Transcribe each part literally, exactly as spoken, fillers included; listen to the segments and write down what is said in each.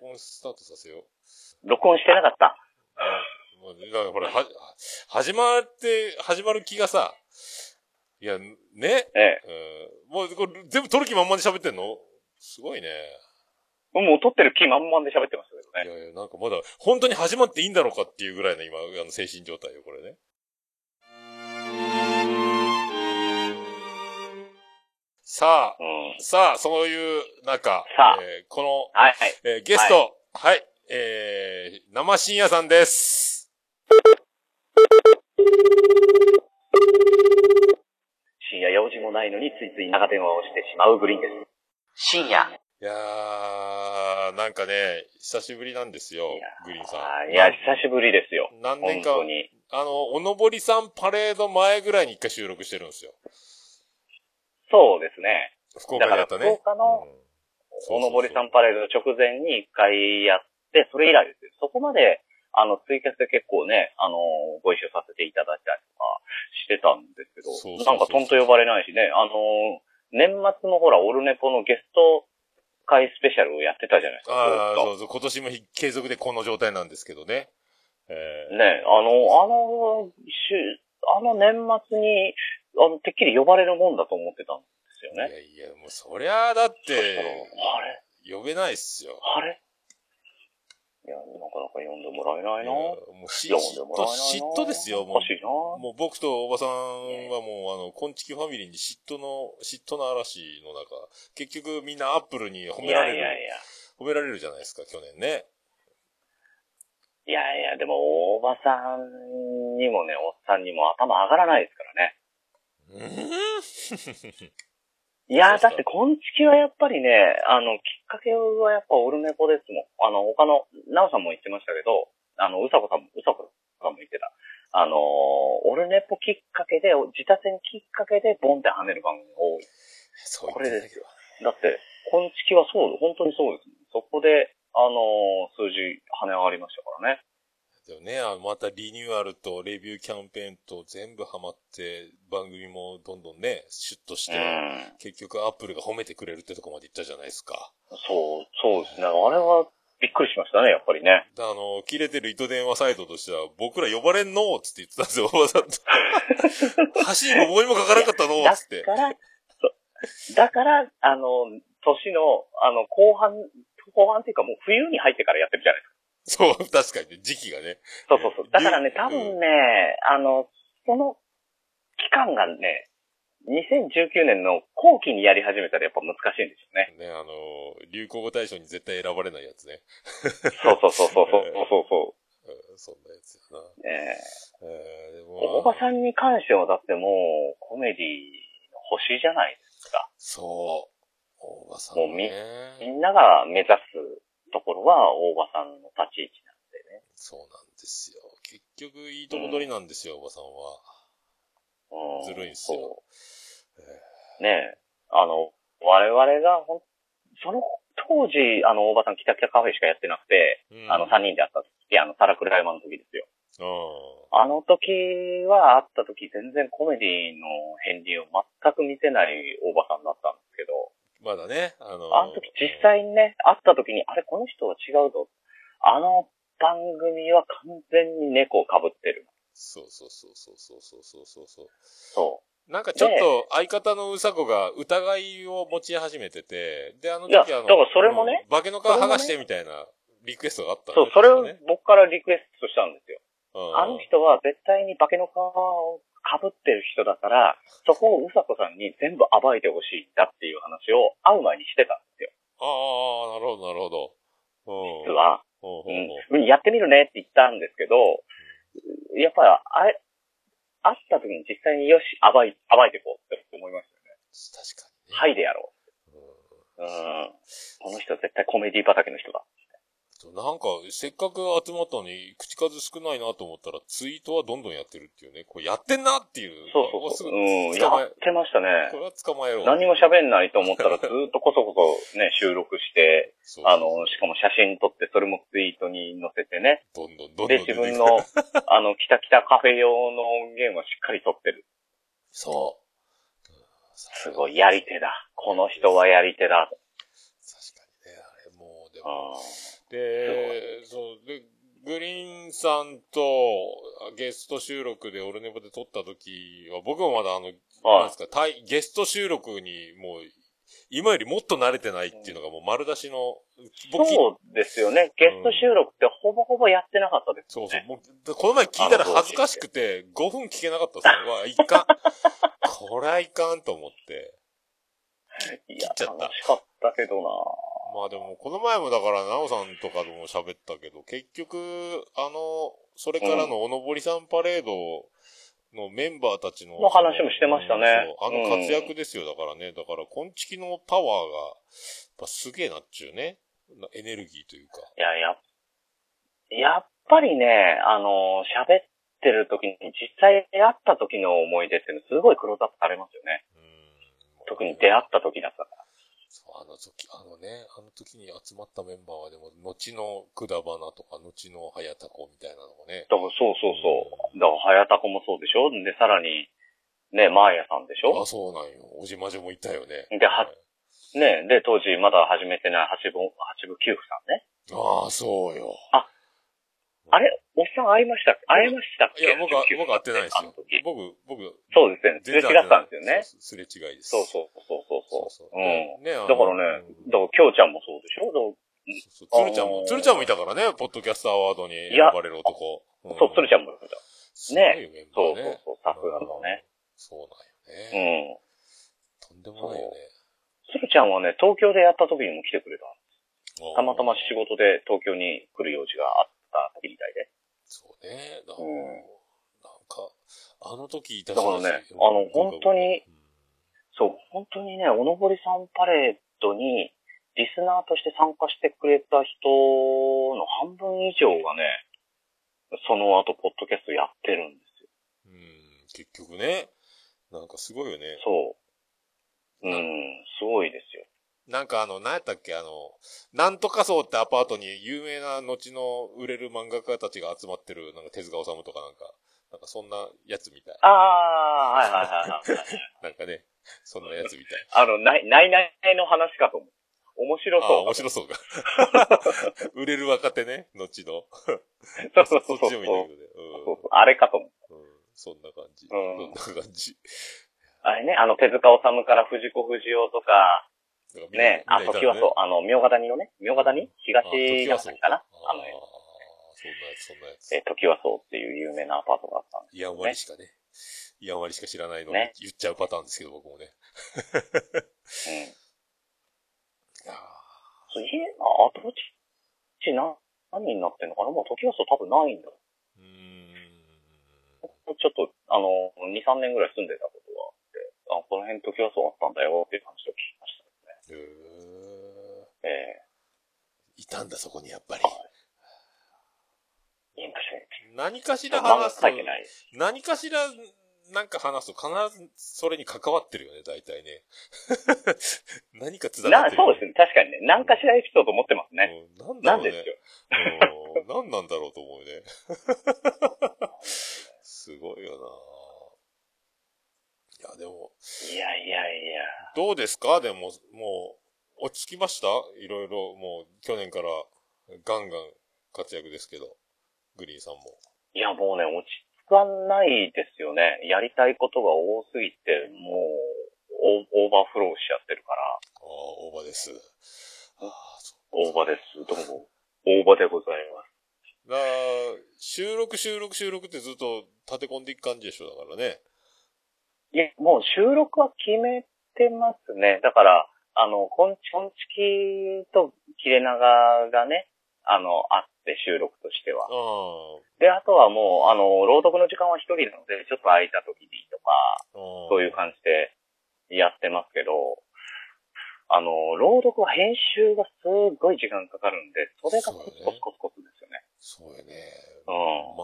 録音スタートさせよう。録音してなかった。うん。もうなんかこれは始まって始まる気がさ、いやね、ええ、うん、もうこれ全部撮る気満々で喋ってんの？すごいね。もう撮ってる気満々で喋ってますけどね。いやいや、なんかまだ本当に始まっていいんだろうかっていうぐらいの今あの精神状態よこれね。さあ、うん、さあ、そういう中、えー、この、はいはい、えー、ゲスト、はい、はい、えー、生深夜さんです。深夜用事もないのについつい長電話をしてしまうグリーンです。深夜。いやー、なんかね、久しぶりなんですよ、グリーンさん。いや、久しぶりですよ。何年か、あの、おのぼりさんパレード前ぐらいに一回収録してるんですよ。そうですね。福岡だったね。福岡のおのぼりさんパレードの直前に一回やって、それ以来ですよ。そこまで、あの、ツイキャスで結構ね、あのー、ご一緒させていただいたりとかしてたんですけど、そうそうそうそう、なんかトンと呼ばれないしね、あのー、年末のほら、オルネポのゲスト会スペシャルをやってたじゃないですか。ああ、そうそう、今年も継続でこの状態なんですけどね。えー、ね、あの、あの、あの年末に、あの、てっきり呼ばれるもんだと思ってたんですよね。いやいや、もうそりゃあだって、あれ呼べないっすよ。あれいや、なかなか呼んでもらえないな。いや、もう嫉妬、嫉妬ですよ、もう。もう僕とおばさんはもう、あの、こんちきファミリーに嫉妬の、嫉妬の嵐の中、結局みんなアップルに褒められる。いやいやいや、褒められるじゃないですか、去年ね。いやいや、でも、おばさんにもね、おっさんにも頭上がらないですからね。いや、だって、こんちきはやっぱりね、あの、きっかけはやっぱオルネポですもん。あの、他の、なおさんも言ってましたけど、あの、うさこさんも、うさこさんも言ってた。あの、オルネポきっかけで、自他戦きっかけで、ボンって跳ねる番組が多い。そうこれですよ。だって、こんちきはそう、本当にそうです。そこで、あの、数字跳ね上がりましたからね。だよね、あまたリニューアルとレビューキャンペーンと全部ハマって番組もどんどんねシュッとして、うん、結局アップルが褒めてくれるってとこまでいったじゃないですか。そうそうですね、あれはびっくりしましたね、やっぱりね。あの切れてる糸電話サイトとしては僕ら呼ばれんのーつって言ってたんですよ、おばさんと。走りも思いもかからなかったのーつって。だからだからあの年のあの後半後半っていうかもう冬に入ってからやってるじゃないですか。そう、確かにね、時期がね。そうそうそう。だからね、多分ね、うん、あの、その期間がね、にせんじゅうきゅうねんの後期にやり始めたらやっぱ難しいんですよね。ね、あの、流行語大賞に絶対選ばれないやつね。そうそうそうそうそうそうそう、えーうん。そんなやつやな。ねえーでも。おばさんに関してはだってもう、コメディの星じゃないですか。そう。おばさんね。もう み, みんなが目指す。ところは大場さんの立ち位置なんでね。そうなんですよ。結局いいとこ取りなんですよ、うん、おばさんは。うん、ずるいんですよ。えー、ねえ、あの我々がほんその当時あの大場さんキタキタカフェしかやってなくて、うん、あのさんにんで会った時あのサラクライマの時ですよ。あの時は会った時全然コメディの片鱗を全く見せない大場さんだったんですけど。まだね、あのー、あの時実際にね、会った時に、あれ、この人は違うぞ。あの番組は完全に猫を被ってる。そうそうそうそうそうそうそうそう。そう。なんかちょっと相方のうさこが疑いを持ち始めてて、で、あの時あの、いや、だからそれもね、化けの皮剥がしてみたいなリクエストがあった、ね。そう、それを僕からリクエストしたんですよ。あの人は絶対に化けの皮を被ってる人だから、そこをうさこさんに全部暴いてほしいんだっていう話を会う前にしてたんですよ。ああ、なるほど、なるほど。実は、うん、やってみるねって言ったんですけど、やっぱり、会った時に実際によし、暴い、暴いていこうって思いましたよね。確かに、ね。はいでやろう。うん。この人は絶対コメディ畑の人だ。なんか、せっかく集まったのに、口数少ないなと思ったら、ツイートはどんどんやってるっていうね。これやってんなっていう。そうそうそう。うん、やってましたね。これは捕まえよう。何も喋んないと思ったら、ずーっとこそこそね、収録して、そうそうそう、あの、しかも写真撮って、それもツイートに載せてね。どんどんどんどん。で、自分の、あの、キタキタカフェ用の音源はしっかり撮ってる。そう。すごい、やり手だ。この人はやり手だ。確かにね、あれもう、でも、で、そう、で、グリーンさんとゲスト収録でオルネボで撮った時は、僕もまだあの、はい、なんですか、対、ゲスト収録にもう、今よりもっと慣れてないっていうのがもう丸出しの、うん、そうですよね。ゲスト収録ってほぼほぼやってなかったですね。うん、そうそう。もうこの前聞いたら恥ずかしくてごふん聞けなかったですね。わ、いかん。これはいかんと思って。いや、楽しかったけどな。まあでも、この前もだから、なおさんとかでも喋ったけど、結局、あの、それからのおのぼりさんパレード、うんのメンバーたち の, の話もしてましたね。あの活躍ですよ、うん、だからね。だから、こんちきのパワーが、やっぱすげえなっちゅうね。エネルギーというか。いや、やっ、やっぱりね、あの、喋ってる時に、実際出会った時の思い出って、すごいクローズアップされますよね。うん、特に出会った時だったから。そう、あの時、あのね、あの時に集まったメンバーは、でも、後のくだばなとか、後のはやたこみたいなのがね。だからそうそうそう。うん、だからはやたこもそうでしょで、さらに、ね、マーヤさんでしょあ、そうなんよ。おじまじもいたよね。で、は、はい、ね、で、当時まだ始めてない八分、八分九分さんね。ああ、そうよ。あ、あれおっさん会いました会いましたっけいや、僕は、僕会ってないですよ。僕、僕。そうですね。すれ違ったんですよね。すれ違いです。そうそうそうそう。そうそううん。ね、だからね、だから、きょうちゃんもそうでしょそうそう。つるちゃんも、つるちゃんもいたからね、ポッドキャストアワードに選ばれる男。そう、つるちゃんもいた。ね。そうそうそう、さすがのね。そうなんよね。うん。とんでもないよね。つるちゃんはね、東京でやった時にも来てくれた。たまたま仕事で東京に来る用事があって。みたいでそうねだ、うん、なんかあの時いただからねあの本当に、うん、そう本当にねおのぼりさんパレードにリスナーとして参加してくれた人の半分以上がねその後ポッドキャストやってるんですようん結局ねなんかすごいよねそううんすごいですよなんかあの、何やったっけあの、なんとか荘ってアパートに有名な後の売れる漫画家たちが集まってる、なんか手塚治虫とかなんか、なんかそんなやつみたい。ああ、はいはいはい。なんかね、そんなやつみたい。あの、ない、ないないの話かと思う。面白そう。ああ、面白そうか。売れる若手ね、後の。そうそうそう。そっちを見てるので。あれかと思う。うん、そんな感じ。うん、そんな感じ。あれね、あの手塚治虫から藤子不二雄とか、ね、あ、時はそう、あの、明賀谷のね、明賀谷東ヶ谷かなあの、そんなやつ、そんなやつ。え、時はそうっていう有名なアパートがあったんですね。いや、終わりしかね。いや、終わりしか知らないので言っちゃうパターンですけど、僕もね。うん。いやそう、家、あ、どっち、な、何になってんのかなもう時はそう多分ないんだ。うーん。ちょっと、あの、に、さんねんぐらい住んでたことがあって、あ、この辺時はそうあったんだよっていう話を聞きました。ええー、いたんだそこにやっぱり。何かしら話すと、何かしらなんか話すと必ずそれに関わってるよね大体ね。何かつながってる、ね。そうですね確かにね何かしらエピソード持ってますね。うん、なんだろうね。なん何なんだろうと思うね。すごいよな。いや、でも。いやいやいや。どうですかでも、もう、落ち着きましたいろいろ、もう、去年から、ガンガン活躍ですけど、グリーンさんも。いや、もうね、落ち着かないですよね。やりたいことが多すぎて、もう、オーバーフローしちゃってるから。ああ、オーバーです。ああ、そう。オーバーです。どうも。オーバーでございます。だから、収録、収録、収録ってずっと立て込んでいく感じでしょ、だからね。いや、もう収録は決めてますね。だから、あの、こんち、こんちきと切れ長がね、あの、あって収録としては。で、あとはもう、あの、朗読の時間は一人なので、ちょっと空いた時にとか、そういう感じでやってますけど、あの、朗読は編集がすっごい時間かかるんで、それがコツコツコツコツですよね。そうよね。うん。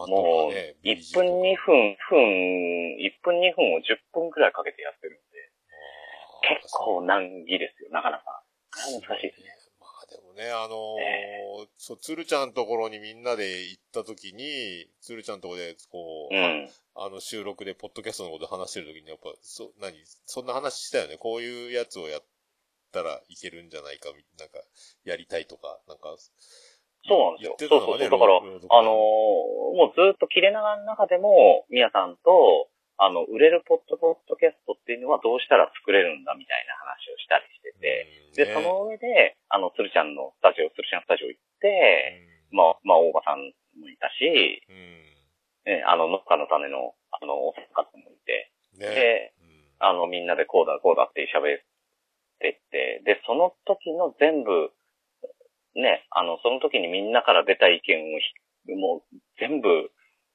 もう、いっぷんにふん、分、いっぷんにふんをじゅっぷんくらいかけてやってるんで、結構難儀ですよ、なかなか。難しいですね。まあでもね、あのーえー、そう、つるちゃんのところにみんなで行ったときに、つるちゃんのところで、こう、うん、あの収録でポッドキャストのこと話してるときに、やっぱ、そ、何、そんな話したよね。こういうやつをやったらいけるんじゃないか、なんか、やりたいとか、なんか、そうなんですよ。ね、そうそうそう。だから、あのー、もうずっと切れ長の中でも、ミヤさんと、あの、売れるポッドポッドキャストっていうのはどうしたら作れるんだみたいな話をしたりしてて、ね、で、その上で、あの、つるちゃんのスタジオ、つるちゃんスタジオ行って、まあ、まあ、大場さんもいたし、ね、あの、農家の種の、あの、おさかさんもいて、ね、で、あの、みんなでこうだこうだって喋ってって、で、その時の全部、ね、あの、その時にみんなから出た意見をひ、もう全部、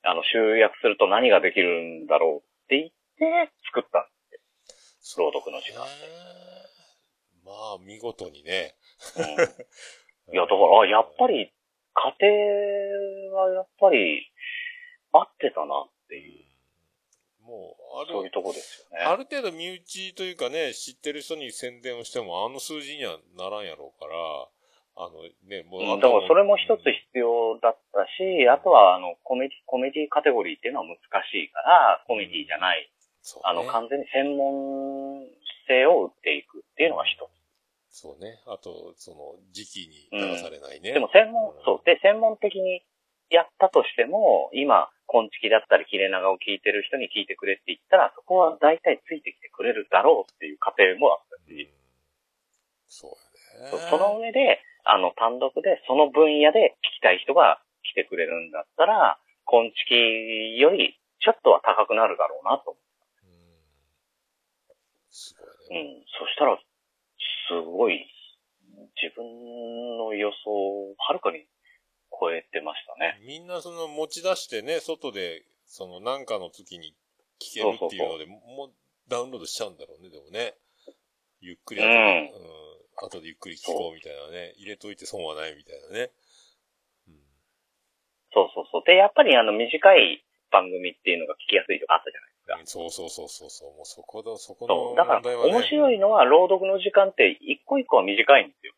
あの、集約すると何ができるんだろうって言って作ったんですよ。朗読の時間で。まあ、見事にね。うん、いや、だから、やっぱり、家庭はやっぱり、合ってたなっていう。もう、ある、そういうとこですよね。ある程度身内というかね、知ってる人に宣伝をしても、あの数字にはならんやろうから、あのね、もう、だからそれも一つ必要だったし、うん、あとは、あの、コメディ、コメディカテゴリーっていうのは難しいから、コメディじゃない、うんね、あの、完全に専門性を売っていくっていうのが一つ。そうね。あと、その、時期に流されないね。うん、でも専門、うん、そう。で、専門的にやったとしても、今、コンチキだったり、切れ長を聞いてる人に聞いてくれって言ったら、そこは大体ついてきてくれるだろうっていう過程もあったし。うん、そうね。その上で、あの、単独で、その分野で聞きたい人が来てくれるんだったら、コンチキよりちょっとは高くなるだろうなと思った。うん。すごいね。うん。そしたら、すごい、自分の予想をはるかに超えてましたね。みんなその持ち出してね、外で、そのなんかの時に聞けるっていうので、そうそうそう、もうダウンロードしちゃうんだろうね、でもね。ゆっくりやって。うん。うん、後でゆっくり聞こうみたいなね。入れといて損はないみたいなね。うん、そうそうそう。で、やっぱりあの短い番組っていうのが聞きやすいとかあったじゃないですか。うん、そうそうそうそう。もうそこだ、そこの問題はね。だから面白いのは朗読の時間って一個一個は短いんですよ。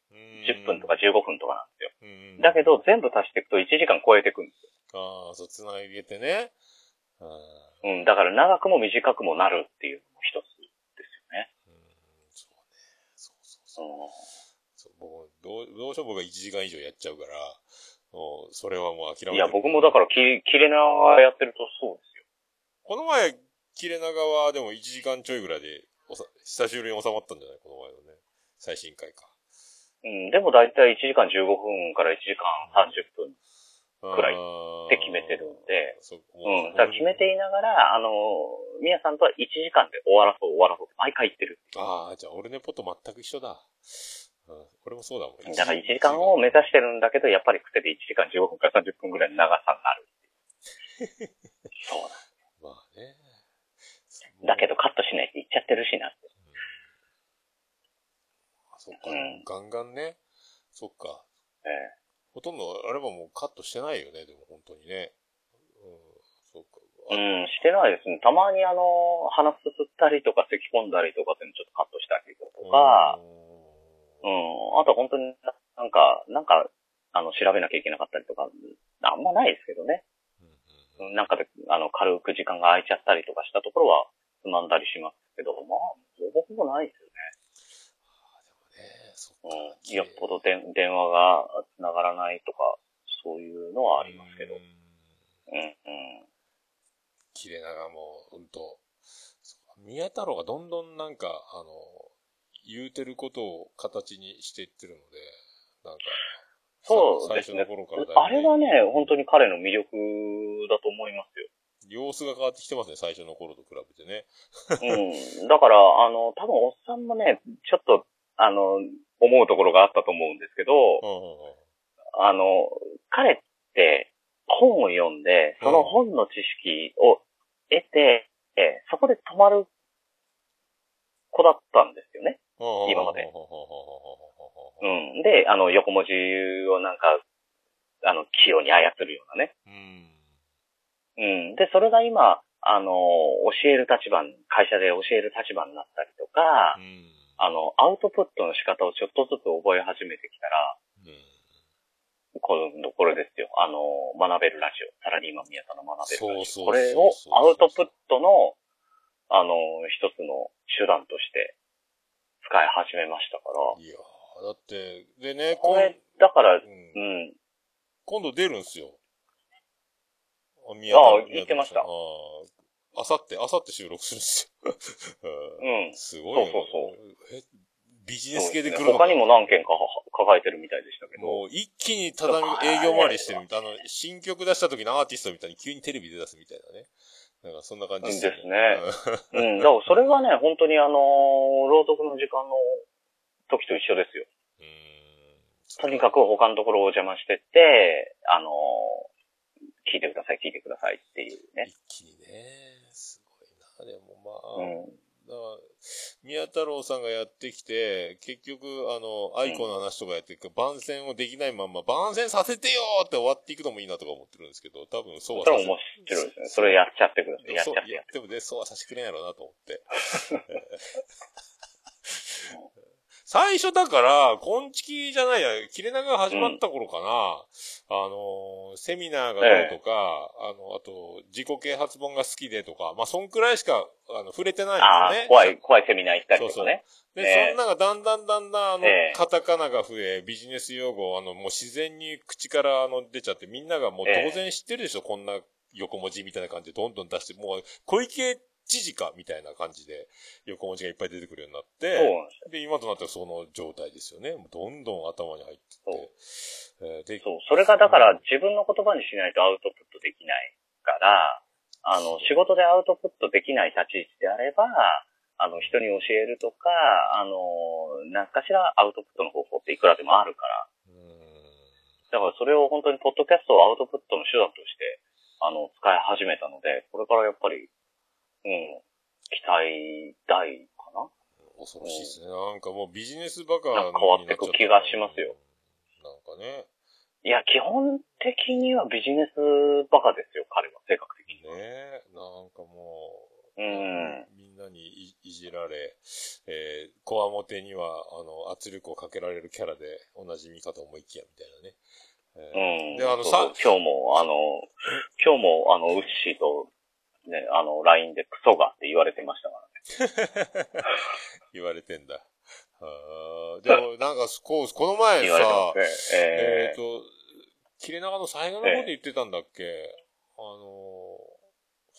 じゅっぷんとかじゅうごふんとかなんですよ。だけど全部足していくといちじかん超えていくんですよ。ああ、そう、つなげてね。うん、だから長くも短くもなるっていうのも一つ。そう、もうどう、どうしよう僕がいちじかん以上やっちゃうから、もうそれはもう諦めてる。いや、僕もだからき、切れ長やってるとそうですよ。この前、切れ長はでもいちじかんちょいぐらいで、久しぶりに収まったんじゃないこの前のね。最新回か。うん、でもだいたいいちじかんじゅうごふんからいちじかんさんじゅっぷんくらいって決めてるんで、うん、だから決めていながら、あの、みやさんとはいちじかんで終わらそう終わらそうって毎回言ってるって。ああ、じゃあ俺のポッド全く一緒だ。うん、これもそうだもん。だからいちじかんを目指してるんだけど、やっぱり癖でいちじかんじゅうごふんからさんじゅっぷんぐらいの長さになる。そうなんです。まあね。だけどカットしないって言っちゃってるしなって。うん、あ、そっか、うん。ガンガンね。そっか。ええ。ほとんどあればもうカットしてないよね、でも本当にね。うん、そうか。うん、してないですね。たまにあの、鼻すすったりとか咳込んだりとかっていうのちょっとカットしたりとか、うん、あと本当になんか、なんか、あの、調べなきゃいけなかったりとか、あんまないですけどね。うんうん、なんかで、あの、軽く時間が空いちゃったりとかしたところはつまんだりしますけど、まあ、僕もないですよね。うん、よっぽどで電話が繋がらないとか、そういうのはありますけど。うん。うん、うん。切れ長も、うんと。宮太郎がどんどんなんか、あの、言うてることを形にしていってるので、なんか、そうですね。最初の頃からだいぶね。あれはね、本当に彼の魅力だと思いますよ。様子が変わってきてますね、最初の頃と比べてね。うん。だから、あの、多分おっさんもね、ちょっと、あの、思うところがあったと思うんですけど、うん、あの、彼って本を読んで、その本の知識を得て、うん、えそこで止まる子だったんですよね、うん、今まで、うん。うん。で、あの、横文字をなんか、あの、器用に操るようなね。うん。うん。で、それが今、あの、教える立場、会社で教える立場になったりとか、うん、あの、アウトプットの仕方をちょっとずつ覚え始めてきたら、うん、今度これですよ。あの、学べるラジオ。サラリーマン宮田の学べるラジオ。これをアウトプットの、あの、一つの手段として使い始めましたから。いやー、だって、でね、これ、だから、うん、うん、今度出るんすよ。あ、宮田。ああ、言ってました。ああ、あさって、あさって収録するんすよ。うん。すごいね。そうそうそう。え、ビジネス系で来るのか、ね、他にも何件か抱えてるみたいでしたけど。もう一気に畳営業回りしてるみたいな。あの、新曲出した時のアーティストみたいに急にテレビ出だすみたいなね。なんかそんな感じですね。ですね。うん。だからそれがね、本当にあのー、朗読の時間の時と一緒ですよ。うーん。とにかく他のところをお邪魔してって、あのー、聞いてください、聞いてくださいっていうね。一気にね、すごいな。でもまあ、うん、だから宮太郎さんがやってきて、結局、あの、愛子の話とかやって、うん、番宣をできないまんま、番宣させてよーって終わっていくのもいいなとか思ってるんですけど、多分そうはさせて。面白いですね。それやっちゃってください。やっちゃって。やってもね、そうはさせてくれんやろうなと思って。最初だから、こんちきじゃないや、切れ長が始まった頃かな、うん、あの、セミナーがどうとか、ええ、あの、あと、自己啓発本が好きでとか、まあ、そんくらいしか、あの、触れてないんですよね。怖い、怖いセミナー行ったりとかね。そうそう。で、ええ、そんながだんだんだんだん、あの、カタカナが増え、ビジネス用語、あの、もう自然に口から、あの、出ちゃって、みんながもう当然知ってるでしょ、ええ、こんな横文字みたいな感じでどんどん出して、もう、小池、知事かみたいな感じで横文字がいっぱい出てくるようになって、そう で, で今となってはその状態ですよね。どんどん頭に入ってって、で、そう、それがだから自分の言葉にしないとアウトプットできないから、あの仕事でアウトプットできない立ち位置であれば、あの人に教えるとか、あの何かしらアウトプットの方法っていくらでもあるから、うーん、だからそれを本当にポッドキャストをアウトプットの手段としてあの使い始めたので、これからやっぱり。うん。期待大かな？恐ろしいですね。うん、なんかもうビジネスバカなのになっちゃった。変わってく気がしますよ。なんかね。いや、基本的にはビジネスバカですよ、彼は、性格的には。ねえ、なんかもう、うん、みんなに い, いじられ、えー、こわもてには、あの、圧力をかけられるキャラで、おなじみかと思いきや、みたいなね。えー、うん。で、あの、さ、今日も、あの、今日も、あの、ウッシーと、ね、あの、ライン でクソがって言われてましたからね。言われてんだ。あでも、なんか、こう、この前さ、ね、えっ、ーえー、と、切れ長の最後の方で言ってたんだっけ、えー、あの、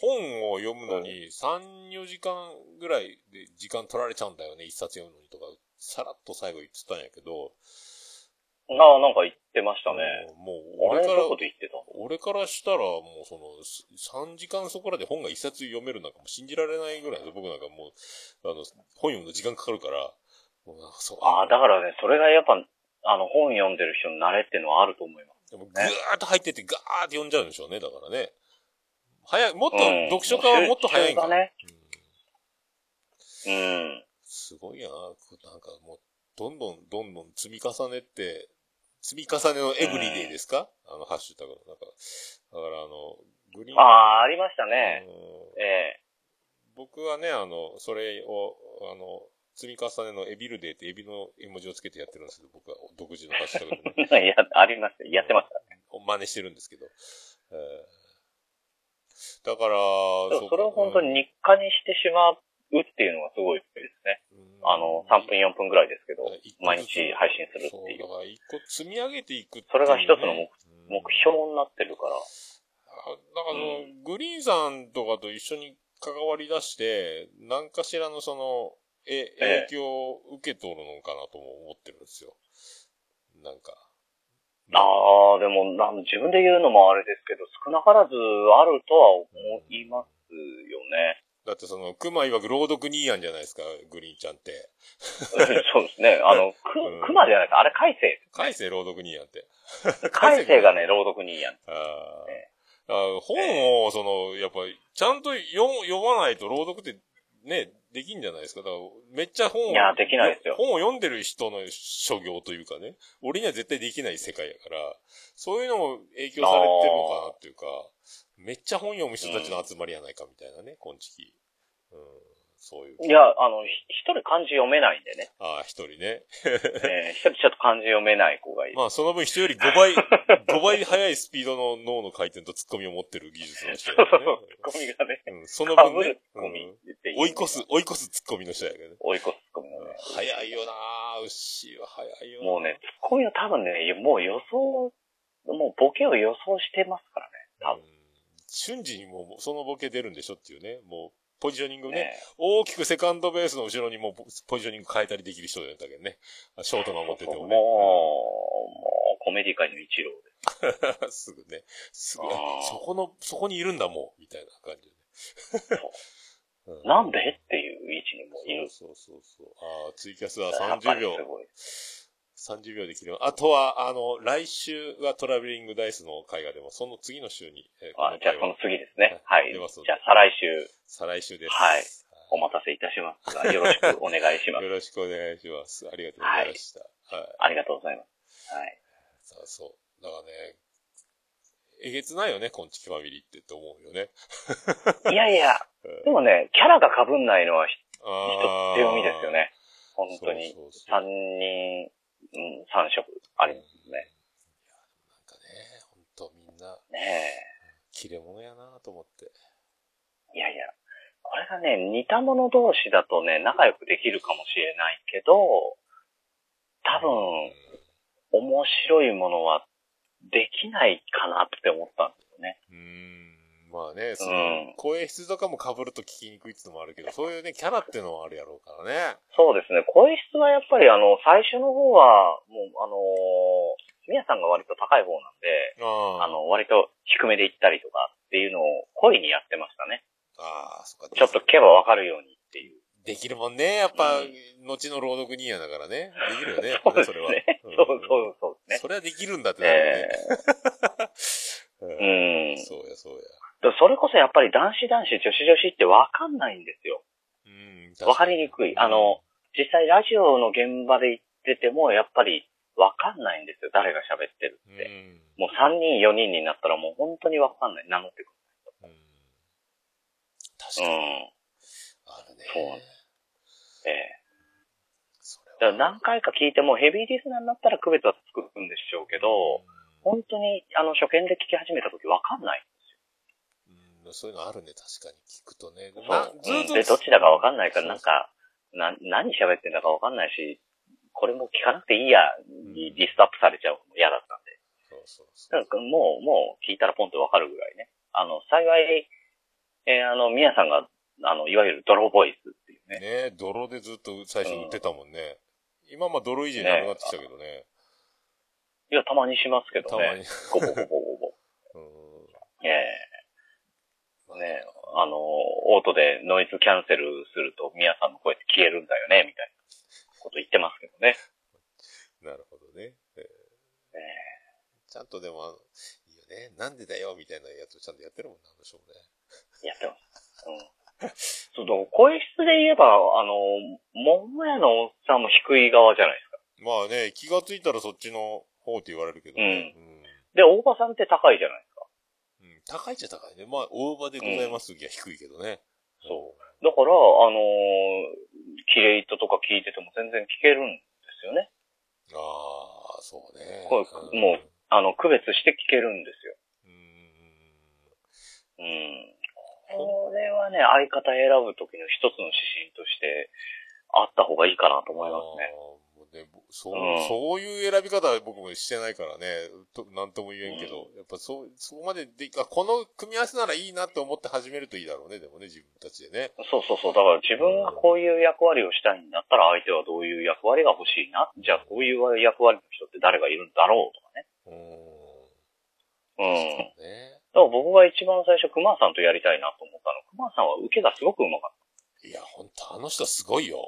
本を読むのにさん、よじかんぐらいで時間取られちゃうんだよね、一冊読むのにとか、さらっと最後言ってたんやけど、ああ、なんか言ってましたね。もう、俺から、俺からしたら、もうその、さんじかんそこらで本が一冊読めるなんかもう信じられないぐらいで、僕なんかもう、あの、本読むの時間かかるから、もうなんかそう。ああ、だからね、それがやっぱ、あの、本読んでる人の慣れっていうのはあると思います、ね。でも、ぐーっと入ってって、ガーって読んじゃうんでしょうね、だからね。早い、もっと、うん、読書家はもっと早いんだね。うん。うん、すごいやな、なんかもう、どんどん、どんどん積み重ねって、積み重ねのエブリデイですか、うん、あの、ハッシュタグの中。だから、あの、グリーン。ああ、ありましたね。ええ。僕はね、あの、それを、あの、積み重ねのエビルデイってエビの絵文字をつけてやってるんですけど、僕は独自のハッシュタグで、ね。いや、ありました。やってました、ね。真似してるんですけど。えー、だから、そ, それを本当に日課にしてしまう。っていうのがすごいですね。あの、さんぷんよんぷんぐらいですけど、毎日配信するっていう。そうだから一個積み上げていくっていう、ね。それが一つの 目, 目標になってるから。だからの、うん、グリーンさんとかと一緒に関わり出して、何かしらのその、え、影響を受け取るのかなとも思ってるんですよ。なんか。ああ、でもなん、自分で言うのもあれですけど、少なからずあるとは思いますよね。だってその、熊曰く朗読兄やんじゃないですか、グリーンちゃんって。そうですね。あの、く、熊じゃないか、あれ、海星。海星朗読兄やんって。海星がね、朗読兄やん。あ、ね、あ。本を、その、やっぱ、ちゃんと読、読まないと朗読って、ね、できんじゃないですか。だから、めっちゃ本を。いや、できないですよ。本を読んでる人の所業というかね、俺には絶対できない世界やから、そういうのも影響されてるのかなっていうか、めっちゃ本読む人たちの集まりやないかみたいなね、こんちき。うん、そういう。いや、あの、一人漢字読めないんでね。ああ、一人ね。えー、一人ちょっと漢字読めない子がいる。まあ、その分人よりごばい、ごばい速いスピードの脳の回転とツッコミを持ってる技術の人やね。そうそう、ツッコミがね。うん、その分ね。ツッコミっていい、うん。追い越す、追い越すツッコミの人やけどね。追い越すツッコミのね。早いよなぁ、牛は早いよな。もうね、ツッコミは多分ね、もう予想、もうボケを予想してますからね、多分。瞬時にもうそのボケ出るんでしょっていうね、もうポジショニング ね, ね、大きくセカンドベースの後ろにもうポジショニング変えたりできる人だったけどね、ショート守っててもね。そうそう、もう、もうコメディ界の一郎で す, すぐね、すぐ、そこの、そこにいるんだもう、みたいな感じでね。うん、なんでっていう位置にもいる。そうそうそう。ああ、ツイキャスはさんじゅうびょう。さんじゅうびょうで切れます。あとは、あの、来週はトラベリングダイスの回が出ます。その次の週に。えー、このあじゃあこの次ですね。はい。はい、出ますので、じゃあ再来週。再来週です。はい。お待たせいたしますが、よろしくお願いします。よろしくお願いします。ありがとうございました。はい。はい、ありがとうございます。はい。さあ、そう。だからね、えげつないよね、こんちきファミリーってって思うよね。いやいや、でもね、キャラが被んないのは人強みですよね。本当に。そうそうそう、さんにん、うん、さん色ありますね。いや、なんかね、本当みんな、ねえ、切れ者やなと思って。いやいや、これがね、似た者同士だとね、仲良くできるかもしれないけど、多分、面白いものは、できないかなって思ったんですよね。うーん。まあね、その、声質とかも被ると聞きにくいってのもあるけど、そういうね、キャラっていうのはあるやろうからね。そうですね。声質はやっぱりあの、最初の方は、もうあのー、宮さんが割と高い方なんで、あ, あの、割と低めで行ったりとかっていうのを声にやってましたね。ああ、そっか。ちょっと聞けばわかるようにっていう。できるもんね。やっぱ、うん、後の朗読人やだからね。できるよね。そうですね。それは。そうそうそうですね。それはできるんだってなるよね。えー、うん。そうや、そうや。それこそやっぱり男子男子、女子女子ってわかんないんですよ。うん。わかりにくい。あの、実際ラジオの現場で行ってても、やっぱりわかんないんですよ。誰が喋ってるって。うん、もうさんにん、よにんになったらもう本当にわかんない。名乗ってくる。うん。確かに。うん。あるね。そう。ええ。それは何回か聞いてもヘビーリスナーになったら区別はつくんでしょうけど、うん、本当にあの初見で聞き始めたときわかんないんですよ。うん、そういうのあるね、確かに聞くとね。そう、まあ、ずっとでどっちだかわかんないから、なんかな何喋ってんだかわかんないし、これも聞かなくていいや、うん、リストアップされちゃうのも嫌だったんで。そうそうそう。だからもうもう聞いたらポンとわかるぐらいね。あの幸い、えー、あの宮さんがあのいわゆる泥ボイス。ねえ、泥でずっと最初売ってたもんね。うん、今まあ泥以上になくなってきたけどね。ね、いや、たまにしますけどね。たまに。ゴボゴボゴボ。うん。ええ。ねえ、あの、オートでノイズキャンセルすると、ミヤさんの声って消えるんだよね、みたいなこと言ってますけどね。なるほどね。えーえー、ちゃんとでも、いいよね。なんでだよ、みたいなやつちゃんとやってるもんな、あの人もね。やってます。うん。そう、声質で言えば、あの、桃屋のおっさんも低い側じゃないですか。まあね、気がついたらそっちの方って言われるけどね。うんうん、で、大場さんって高いじゃないですか。うん、高いっちゃ高いね。まあ、大場でございます時は低いけどね。うん、そう。だから、あのー、キレイトとか聞いてても全然聞けるんですよね。ああ、そうね。これ、もう、あの、区別して聞けるんですよ。うん。うん。これはね、相方選ぶときの一つの指針として、あった方がいいかなと思いますね。もうね、そう、うん、そういう選び方は僕もしてないからね、となんとも言えんけど、うん、やっぱそう、そこまでで、あ、この組み合わせならいいなって思って始めるといいだろうね、でもね、自分たちでね。そうそうそう、だから自分がこういう役割をしたいんだったら、相手はどういう役割が欲しいな、じゃあこういう役割の人って誰がいるんだろうとかね。うん。うん。ね、だから僕が一番最初、熊さんとやりたいなと思ったの。熊さんは受けがすごくうまかった。いや、ほんと、あの人すごいよ。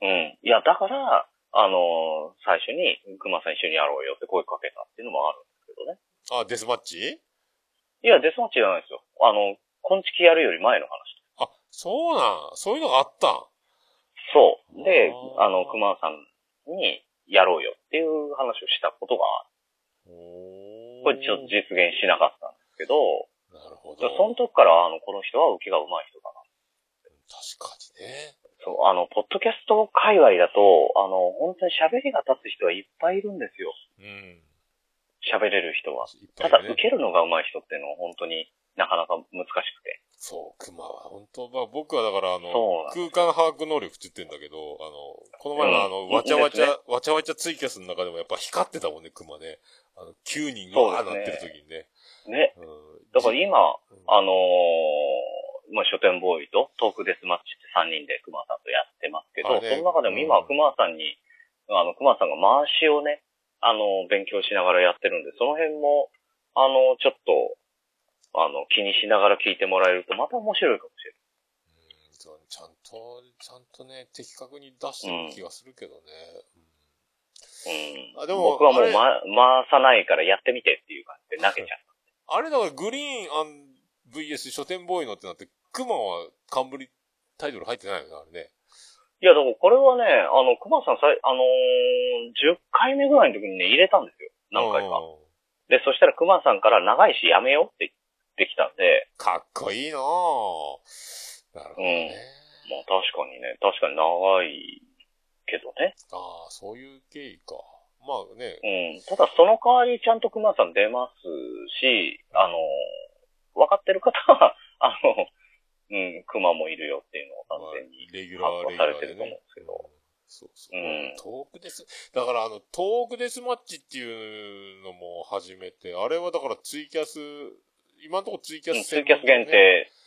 うん。いや、だから、あのー、最初に、熊さん一緒にやろうよって声かけたっていうのもあるんですけどね。あ、デスマッチ？いや、デスマッチじゃないですよ。あの、こんちきやるより前の話。あ、そうなん。そういうのがあったん。そう。で、あ, あの、熊さんにやろうよっていう話をしたことがある。これちょっと実現しなかったんですけど、なるほど。その時から、あの、この人は受けが上手い人だな。確かにね。そう、あの、ポッドキャスト界隈だと、あの、本当に喋りが立つ人はいっぱいいるんですよ。うん。喋れる人は。ね、ただ、受けるのが上手い人っていうのは本当に、なかなか難しくて。そう、熊は本当、まあ、僕はだからあの空間把握能力って言ってんだけど、あのこの前のあの、うん、わちゃわちゃ、ね、わちゃわちゃツイキャスの中でもやっぱ光ってたもんね、熊ね。あのきゅうにんがああなってる時にね。ね。うん、だから今、うん、あのー、まあ書店ボーイとトークデスマッチってさんにんで熊さんとやってますけど、ね、その中でも今は熊さんに、うん、あの熊さんが回しをね、あの勉強しながらやってるんで、その辺もあのちょっと。あの、気にしながら聞いてもらえるとまた面白いかもしれない。うん、そう、ちゃんと、ちゃんとね、的確に出してる気がするけどね。うん。うん、あ、でも、僕はもう、ま、回さないからやってみてっていう感じで投げちゃった。あれだから、グリーンアン ブイエス 書店ボーイのってなって、クマは冠タイトル入ってないよね、あれね。いや、でもこれはね、あの、クマさんさ、あのー、じゅっかいめぐらいの時にね、入れたんですよ。何回か。で、そしたらクマさんから長いしやめようって言って、できたんで。かっこいいなぁ。なるほどね。うん、まあ確かにね、確かに長いけどね。ああ、そういう経緯か。まあね。うん。ただその代わりちゃんと熊さん出ますし、あの、分かってる方は、あの、うん、熊もいるよっていうのを完全に発行されてると思うんですけど。まあそうそう、うん。トークデス。だからあの、トークデスマッチっていうのも始めて、あれはだからツイキャス、今のところツイキャス、ね、ツイキャス限定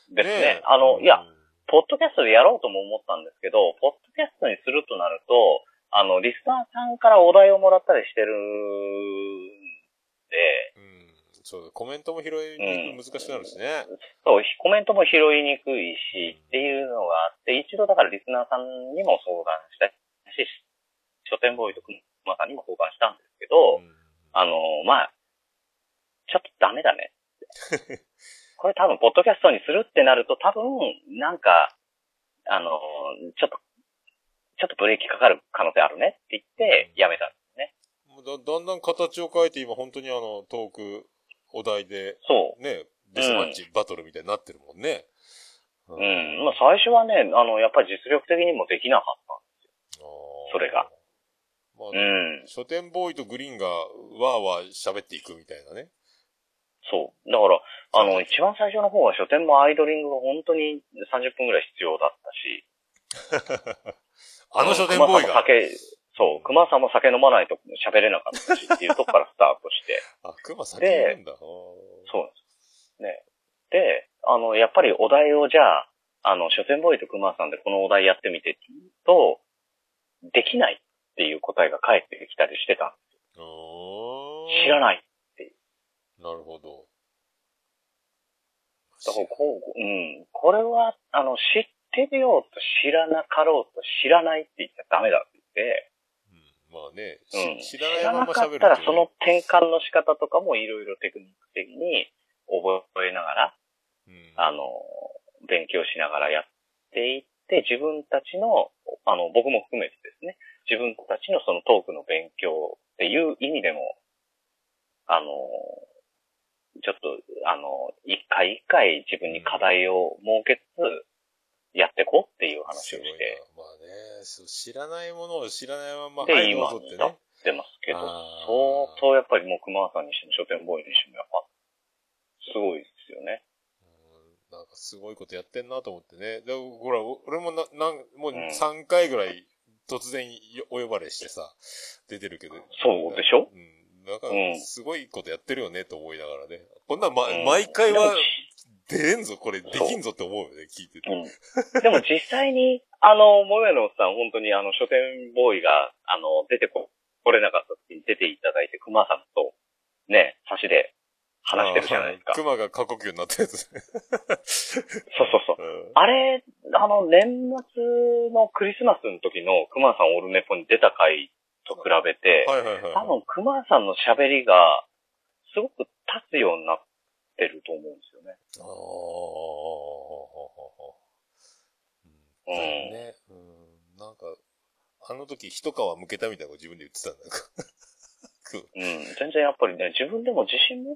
ですね。ね、あの、うん、いや、ポッドキャストでやろうとも思ったんですけど、ポッドキャストにするとなると、あの、リスナーさんからお題をもらったりしてるんで、うん、そう、コメントも拾いにくい、難しくなるしね、うん。そう、コメントも拾いにくいし、っていうのがあって、一度だからリスナーさんにも相談したし、書店ボーイとくまさんにも相談したんですけど、うん、あの、まあ、ちょっとダメだね。これ多分ポッドキャストにするってなると多分なんかあのちょっとちょっとブレーキかかる可能性あるねって言ってやめたんですね。うん、だ, だんだん形を変えて今本当にあのトークお題でそうねデスマッチ、うん、バトルみたいになってるもんね。うん、うん、まあ最初はねあのやっぱり実力的にもできなかったんですよ。それが、まあうん、書店ボーイとグリーンがわーわー喋っていくみたいなね。そう。だから、あの、一番最初の方は書店もアイドリングが本当にさんじゅっぷんぐらい必要だったし。あの書店ボーイが。酒、そう、熊さんも酒飲まないと喋れなかったしっていうとこからスタートして。あ、熊酒飲むんだ。そうなんです。ね。で、あの、やっぱりお題をじゃあ、あの、書店ボーイと熊さんでこのお題やってみてって言うと、できないっていう答えが返ってきたりしてたんですよ。知らない。なるほど。だからこう、うん。これは、あの、知ってるようと知らなかろうと知らないって言っちゃダメだって言って。うん、まあね、うん、知らなかったらその転換の仕方とかもいろいろテクニック的に覚えながら、うん、あの、勉強しながらやっていって、自分たちの、あの、僕も含めてですね、自分たちのそのトークの勉強っていう意味でも、あの、ちょっと、あの、一回一回自分に課題を設けつつ、やってこうっていう話をして。まあね、そう、知らないものを知らないまま、はい、戻ってね。今、やってますけど、相当やっぱり、もう熊さんにしても、書店ボーイにしても、やっぱ、すごいですよね。うん、なんかすごいことやってんなと思ってね。で、ほら、俺もな、なん、もうさんかいぐらい突然お呼ばれしてさ、出てるけど。そうでしょ？うん。なんか、すごいことやってるよね、と思いながらね。こんな、ま、うん、毎回は、出れんぞ、これ、できんぞって思うよね、聞いてて。うん、でも実際に、あの、もやのおっさん、本当に、あの、書店ボーイが、あの、出てこ、来れなかった時に出ていただいて、熊さんと、ね、差しで、話してるじゃないですか。熊が過呼吸になったやつね。そうそうそう。うん、あれ、あの、年末のクリスマスの時の熊さんオルネポに出た回、と比べて、はいはいはいはい、多分熊さんの喋りがすごく立つようになってると思うんですよね。ああ、うん、ね、うん、なんかあの時一皮むけたみたいなこと自分で言ってたんだか、うん、全然やっぱりね自分でも自信持っ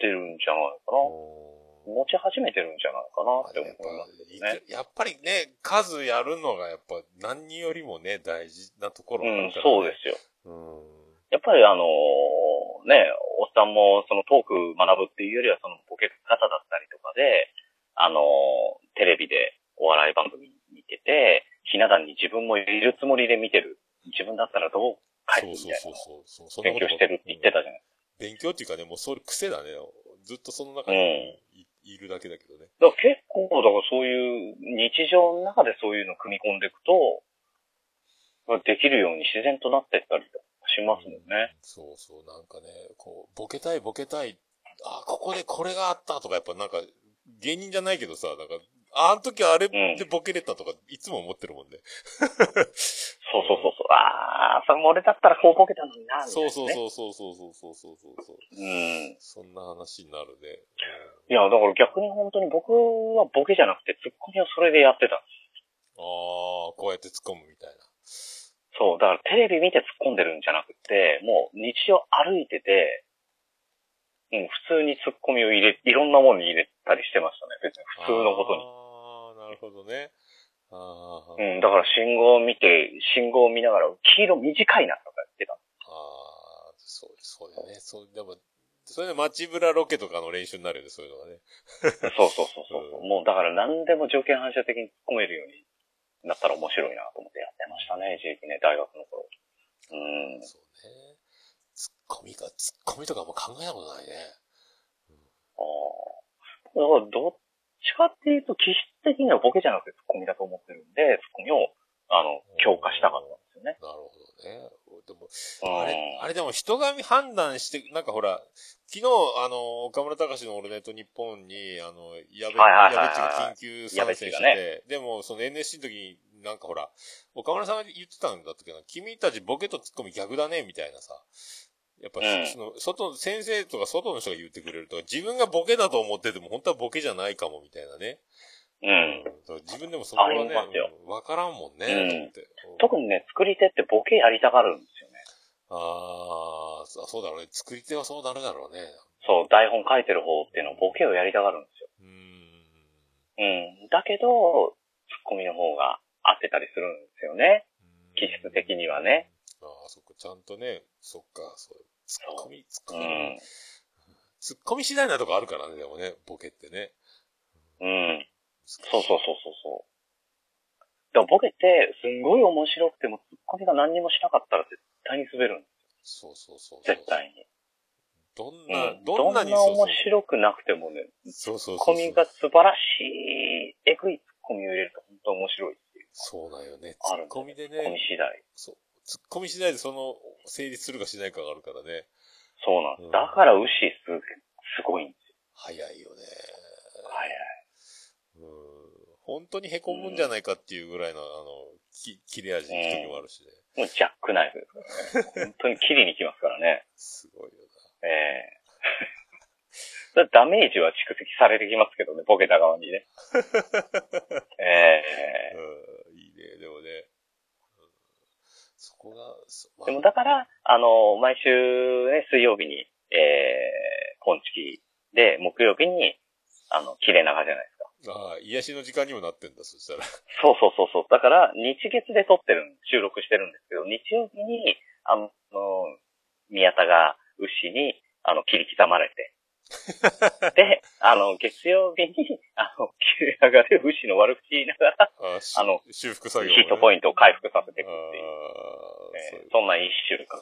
てるんじゃないかな。持ち始めてるんじゃないかなって思いますね。やっぱりね、数やるのがやっぱ何よりもね、大事なところなんだからね。うん、そうですよ。うん、やっぱりあのー、ね、おっさんもそのトーク学ぶっていうよりはそのボケ方だったりとかで、あの、テレビでお笑い番組見てて、ひな壇に自分もいるつもりで見てる。自分だったらどう書いてみたいな。そうそうそう。勉強してるって言ってたじゃない。勉強っていうかね、もうそれ癖だね。ずっとその中にいるだけだけどね。うん、だから結構、だからそういう日常の中でそういうのを組み込んでいくと、できるように自然となっていったりとかしますもんね。うん、そうそう、なんかね、こう、ボケたいボケたい、あ、ここでこれがあったとか、やっぱなんか、芸人じゃないけどさ、なんか、あの時あれでボケれたとか、いつも思ってるもんね。うん、そうそうそうそう。ああ、それも俺だったらこうボケたのにな、みたいな、ね。そうそうそうそうそうそうそうそう。うん。そんな話になるね。いや、だから逆に本当に僕はボケじゃなくて、ツッコミをそれでやってたんですよ。ああ、こうやって突っ込むみたいな。そう、だからテレビ見て突っ込んでるんじゃなくて、もう日常歩いてて、もう普通に突っ込みを入れ、いろんなものに入れたりしてましたね。別に普通のことに。ああ、なるほどね。ああ。うん、だから信号を見て、信号を見ながら、黄色短いなとか言ってた。ああ、そう、そうだね。そう、でも、それで街ブラロケとかの練習になるよね、そういうのはね。そうそうそうそう。うん、もうだから何でも条件反射的に突っ込めるようになったら面白いなと思ってやってましたね、ジェイキね、大学の頃。うん。そうね。ツッコミか、ツッコミとかも考えたことないね。うん、ああ。だからどっちかっていうと、気質的にはボケじゃなくてツッコミだと思ってるんで、ツッコミを、あの、強化したかったんですよね。なるほどね。でも、あれ、あれでも人が判断して、なんかほら、昨日、あの、岡村隆史のオールナイトニッポンに、あの、やべっちが緊急参戦してて、ね、でも、その エヌエスシー の時になんかほら、岡村さんが言ってたんだったけど、君たちボケとツッコミ逆だね、みたいなさ。やっぱ、うん、その、外、先生とか外の人が言ってくれると、自分がボケだと思ってても、本当はボケじゃないかも、みたいなね。うん。自分でもそこはね、わからんもんね、うん、と思って。特にね、作り手ってボケやりたがるんですよね。ああ、そうだろうね。作り手はそうなるだろうね。そう、台本書いてる方っていうのはボケをやりたがるんですよ。うん。うん。だけど、ツッコミの方が合ってたりするんですよね。気質的にはね。ああ、そっか、ちゃんとね、そっか、そう。ツッコミ、ツッコミ。うん、ツッコミ次第なとこあるからね、でもね、ボケってね。うん。そうそうそうそうそう。でもボケて、すんごい面白くても、ツッコミが何にもしなかったら絶対に滑るんですよ。そうそうそうそう。絶対に。どんな、うん、どんなにそうそう。どんな面白くなくてもね、そうそうそうそう。ツッコミが素晴らしい、えぐいツッコミを入れると本当面白いっていう。そうだよね。ツッコミでね。ツッコミ次第。そう。ツッコミ次第でその、成立するかしないかがあるからね。そうなんです。うん、だから、ウシす、すごいんですよ。早いよね。早い。うん、本当に凹むんじゃないかっていうぐらいの、うん、あの、き、切れ味の時もあるしね。もうジャックナイフですからね。本当に切りに来ますからね。すごいよな。ええー。ダメージは蓄積されてきますけどね、ボケた側にね。ええー、うん。いいね、でもね。うん、そこが、まあ、でもだから、あの、毎週ね、水曜日に、ええー、ポンチキで、木曜日に、あの、切れ長じゃないですか。ああ、癒しの時間にもなってんだ、そしたら。そうそうそうそう。だから、日月で撮ってる、収録してるんですけど、日曜日に、あの、宮田が牛に、あの、切り刻まれて。で、あの、月曜日に、あの、切れ上がる牛の悪口言いながら、あ, あの、修復作業、ね、ヒートポイントを回復させていくっていう。えー、そういうそんな一週間。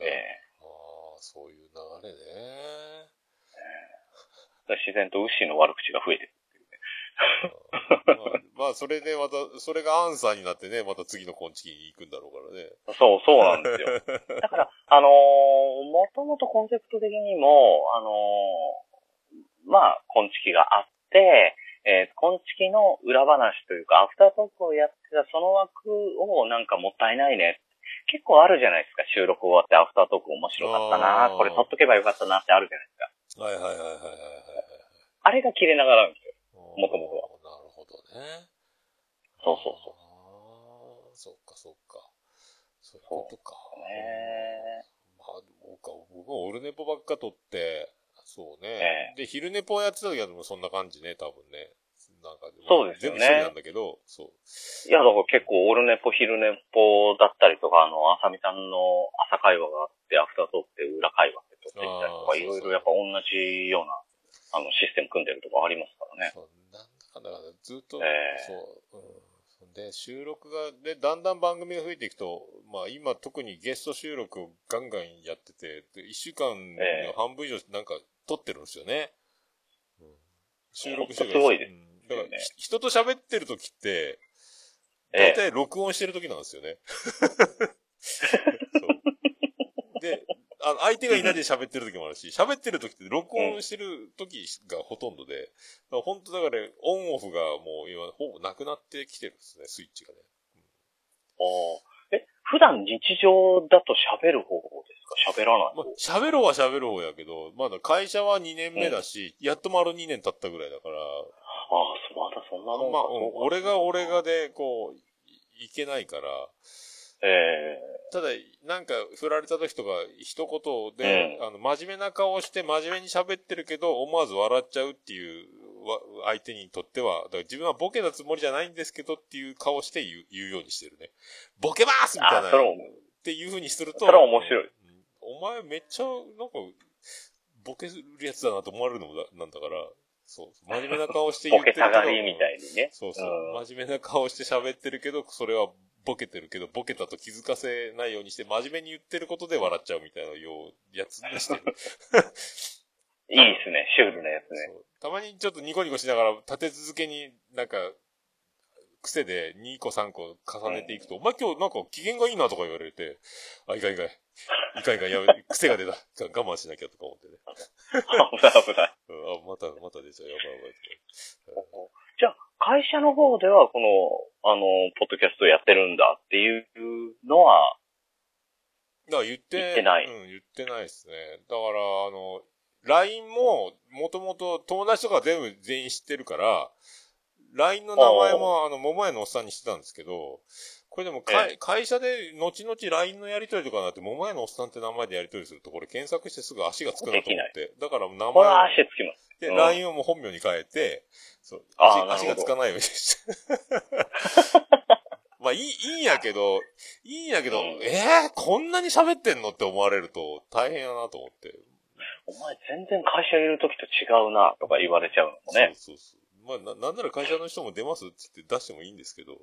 えー、ああ、そういう流れね。自然と牛の悪口が増えてるっていうね。まあ、まあ、それでまた、それがアンサーになってね、また次の昆虫に行くんだろうからね。そう、そうなんですよ。だから、あのー、もともとコンセプト的にも、あのー、まあ、昆虫があって、えー、昆虫の裏話というか、アフタートークをやってたその枠をなんかもったいないね。結構あるじゃないですか、収録終わってアフタートーク面白かったな、これ撮っとけばよかったなってあるじゃないですか。はいはいはいはいはいはい。あれが切れながらなんですよ。もともとは。なるほどね。そうそうそう。ああ、そっかそっか。そういうことか。ねー。まあ、どうか。僕はオルネポばっか撮って、そうね。ねで、昼ネポをやってた時はでもそんな感じね、多分ね。なんかそうですね。全部一人なんだけど、そう。いや、だから結構オルネポ、昼ネポだったりとか、あの、あさみさんの朝会話があって、アフタートークで裏会話。いろいろやっぱ同じようなあのシステム組んでるとこありますからね。そうなんだかんだずっと、えー、そう、うん、で収録がでだんだん番組が増えていくと、まあ今特にゲスト収録をガンガンやってて、でいっしゅうかんの半分以上なんか撮ってるんですよね。えー、収録してる。すごいです、うん。だから、ね、人と喋ってる時って大体録音してる時なんですよね。えーそうで、あの相手がいないで喋ってる時もあるし、喋ってる時って録音してる時がほとんどで、本当だから、ね、オンオフがもう今ほぼなくなってきてるんですね、スイッチがね。うん、ああ、え、普段日常だと喋る方法ですか？喋らない方？まあ、喋ろうは喋る方やけど、まだ会社はにねんめだし、うん、やっと丸にねん経ったぐらいだから。ああ、まだそんなの。まあ、うん、俺が俺がでこういけないから。えー、ただ、なんか、振られた時とか、一言で、うん、あの、真面目な顔して、真面目に喋ってるけど、思わず笑っちゃうっていう、相手にとっては、だから自分はボケたつもりじゃないんですけどっていう顔して言う、言うようにしてるね。ボケますみたいな。っていう風にすると。それは面白い。お前めっちゃ、なんか、ボケるやつだなと思われるのもなんだから、そう。真面目な顔して言ってるけど。ボケたがりみたいにね。そうそう。うん、真面目な顔して喋ってるけど、それは、ボケてるけど、ボケたと気づかせないようにして、真面目に言ってることで笑っちゃうみたいなよう、やつにしてる。いいですね、シュールなやつね。たまにちょっとニコニコしながら、立て続けになんか、癖でにこさんこ重ねていくと、うん、お前今日なんか機嫌がいいなとか言われて、あ、いかいかい。いかいかい。や、癖が出た。我慢しなきゃとか思ってね。危ない危ない、うん。あ、また、また出ちゃう。やばいやばい。うん、じゃあ、会社の方では、この、あの、ポッドキャストやってるんだっていうのは、言って、言ってない。うん、言ってないですね。だから、あの、ライン も、もともと友達とか全部全員知ってるから、ライン の名前も、あの、桃屋のおっさんにしてたんですけど、これでも、会社で、後々 ライン のやり取りとかになって、桃屋のおっさんって名前でやり取りすると、これ検索してすぐ足がつくなと思って。だから名前を。これは足つきます。で、ライン をもう本名に変えて、そう、足がつかないようにして。まあ、いい、いいんやけど、いいんやけど、うん、えー、こんなに喋ってんのって思われると、大変やなと思って。お前全然会社いるときと違うな、とか言われちゃうのもね。そうそうそう。まあ、な、なんなら会社の人も出ますって言って出してもいいんですけど。うん。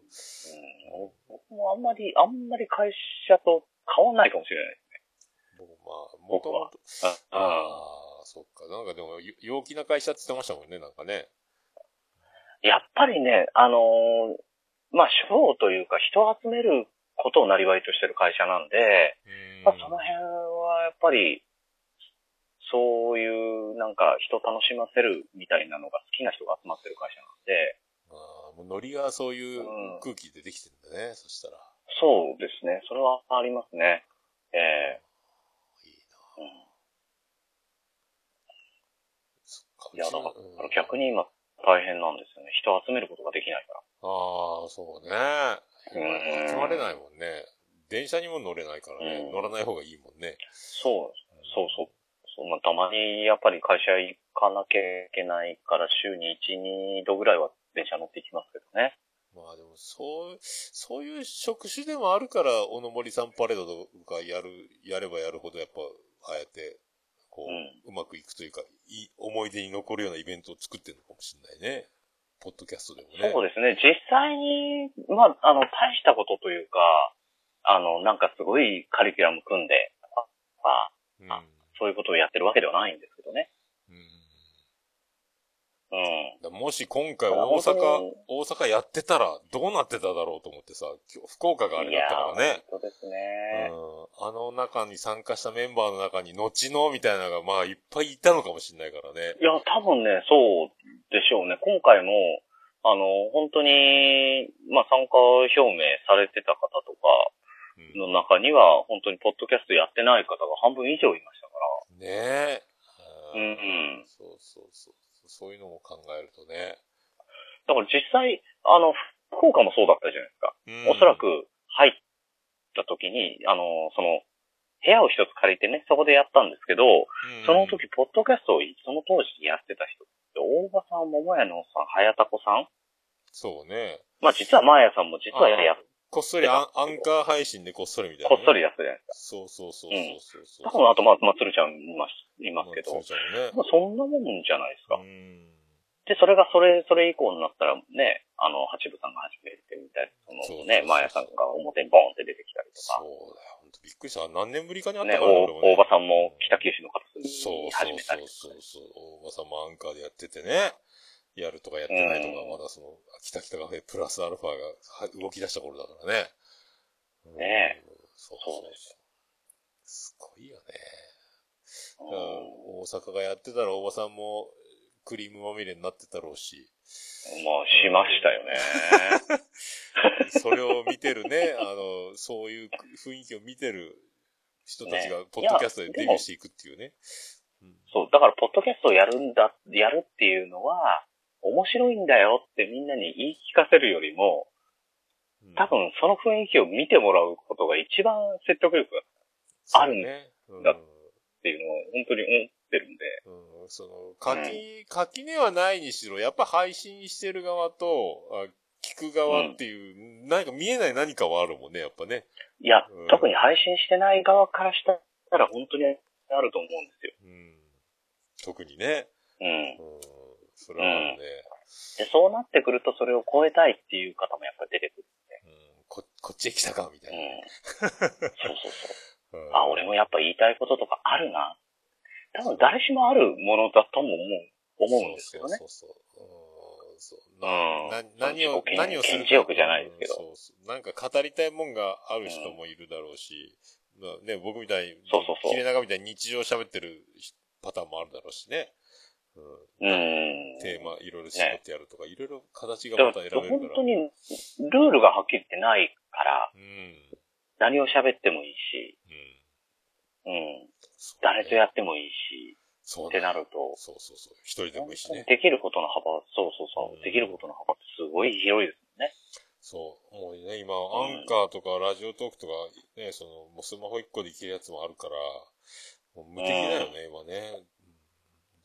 僕もあんまり、あんまり会社と変わんないかもしれないですね。僕まあ、もともと。ああ、そっか。なんかでも、陽気な会社って言ってましたもんね、なんかね。やっぱりね、あのー、まあ、ショーというか人を集めることを生業としてる会社なんで、うん、まあ、その辺はやっぱり、そういう、なんか、人楽しませるみたいなのが好きな人が集まってる会社なんで。ああ、もうノリがそういう空気でできてるんだね、うん、そしたら。そうですね。それはありますね。ええー。いいな、うん、そっか。いや、だから逆に今大変なんですよね。人を集めることができないから。ああ、そうね。集まれないもんね。電車にも乗れないからね。うん、乗らない方がいいもんね。そう、そうそう。まあ、たまにやっぱり会社行かなきゃいけないから週にいち、にどぐらいは電車乗っていきますけどね。まあでもそう、そういう職種でもあるから、おのもりさんパレードとかやる、やればやるほどやっぱ、ああやって、こう、うん、うまくいくというか、いい思い出に残るようなイベントを作ってるのかもしれないね。ポッドキャストでもね。そうですね。実際に、まあ、あの、大したことというか、あの、なんかすごいカリキュラム組んで、まあ、うん、そういうことをやってるわけではないんですけどね。うん。うん。もし今回大阪、大阪やってたらどうなってただろうと思ってさ、今日福岡があれだったからね。そうですね。うん。あの中に参加したメンバーの中に後のみたいなのがまあいっぱいいたのかもしれないからね。いや、多分ね、そうでしょうね。今回も、あの、本当に、まあ参加表明されてた方とかの中には、本当にポッドキャストやってない方が半分以上いました。ねえ。うんうん。そうそうそう。そういうのも考えるとね。だから実際、あの、福岡もそうだったじゃないですか。うん、おそらく入った時に、あの、その、部屋を一つ借りてね、そこでやったんですけど、うん、その時、ポッドキャストをその当時やってた人って、大場さん、桃屋のおっさん、早田子さん。そうね。まあ実はマーヤさんも実はやっこっそり ア, アンカー配信でこっそりみたいな、ね。こっそりやってるやつ。そうそうそうそうそう。多分あとまあまあ鶴ちゃんいますいますけど、まあ、ね、まあ、そんなもんじゃないですか。うん、でそれがそれそれ以降になったらね、あの八部さんが始めてみたいな、そのねマヤさんが表にボーンって出てきたりとか。そうだよ。本当びっくりした。何年ぶりかにあったからね。大場さんも北九州の方に始めたりとか、ね。そうそうそうそう。大場さんもアンカーでやっててね。やるとかやってないとか、まだその、きたきたカフェプラスアルファが動き出した頃だからね。ねえ。そうそうそう。すごいよね。大阪がやってたらおばさんもクリームまみれになってたろうし。まあ、しましたよね。それを見てるね、あの、そういう雰囲気を見てる人たちが、ポッドキャストでデビューしていくっていうね。うん、そう、だから、ポッドキャストをやるんだ、やるっていうのは、面白いんだよってみんなに言い聞かせるよりも、多分その雰囲気を見てもらうことが一番説得力があるんだっていうのを本当に思ってるんで。うん、その垣、垣根はないにしろ、やっぱ配信してる側と、あ、聞く側っていう、うん、なんか見えない何かはあるもんね、やっぱね。いや、うん、特に配信してない側からしたら本当にあると思うんですよ。うん、特にね。うん。うん、それはね、うん、でそうなってくるとそれを超えたいっていう方もやっぱ出てくるんで、うん、こ, こっちへ来たかみたいな、うん、そうそうそう、うん、あ、俺もやっぱ言いたいこととかあるな、多分誰しもあるものだとも思うんですけどね。そうそうそうそう、うん、なな何を何をするか、欲じゃないですけど、そうそう、なんか語りたいもんがある人もいるだろうし、うん、ね、僕みたいに切れ長みたいに日常喋ってるパターンもあるだろうしね。うん、うん、テーマいろいろ絞ってやるとか、ね、いろいろ形がまた選べるから。本当にルールがはっきりってないから、うん、何を喋ってもいいし、うん、うん、誰とやってもいいし、そうね、ってなると、そうそうそう、一人でもいいしね。できることの幅、そうそうそう、うん、できることの幅ってすごい広いですもんね。そう、もうね、今アンカーとかラジオトークとかね、そのもうスマホ一個できるやつもあるから、もう無敵だよね、うん、今ね、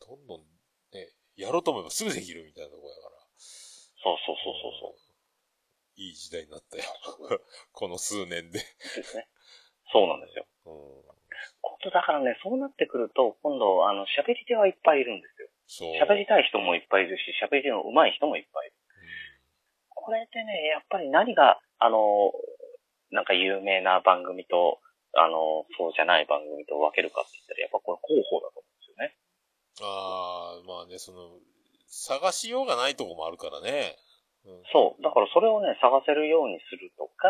どんどん。やろうと思えばすぐできるみたいなところだから。そうそうそうそうそう。いい時代になったよ。この数年で。ですね。そうなんですよ。うん。ことだからね、そうなってくると、今度、あの、喋り手はいっぱいいるんですよ。そう。喋りたい人もいっぱいいるし、喋り手の上手い人もいっぱいいる。うん、これってね、やっぱり何が、あの、なんか有名な番組と、あの、そうじゃない番組と分けるかって言ったら、やっぱこれ広報だと思うんですよね。ああ、まあね、その、探しようがないとこもあるからね。うん、そう。だからそれをね、探せるようにするとか、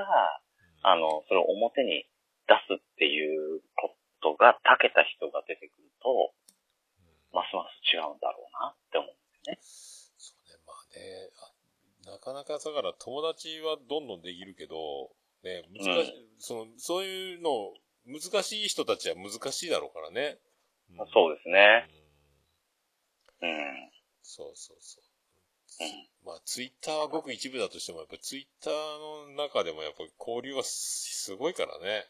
うん、あの、それを表に出すっていうことが、長けた人が出てくると、うん、ますます違うんだろうなって思うんですね。そうね、まあね、あ、なかなか、だから友達はどんどんできるけど、ね、難しい、うん、その、そういうの、難しい人たちは難しいだろうからね。うん、そうですね。うん、うん、そうそうそう。うん、まあ、ツイッターはごく一部だとしても、やっぱツイッターの中でもやっぱ交流はすごいからね。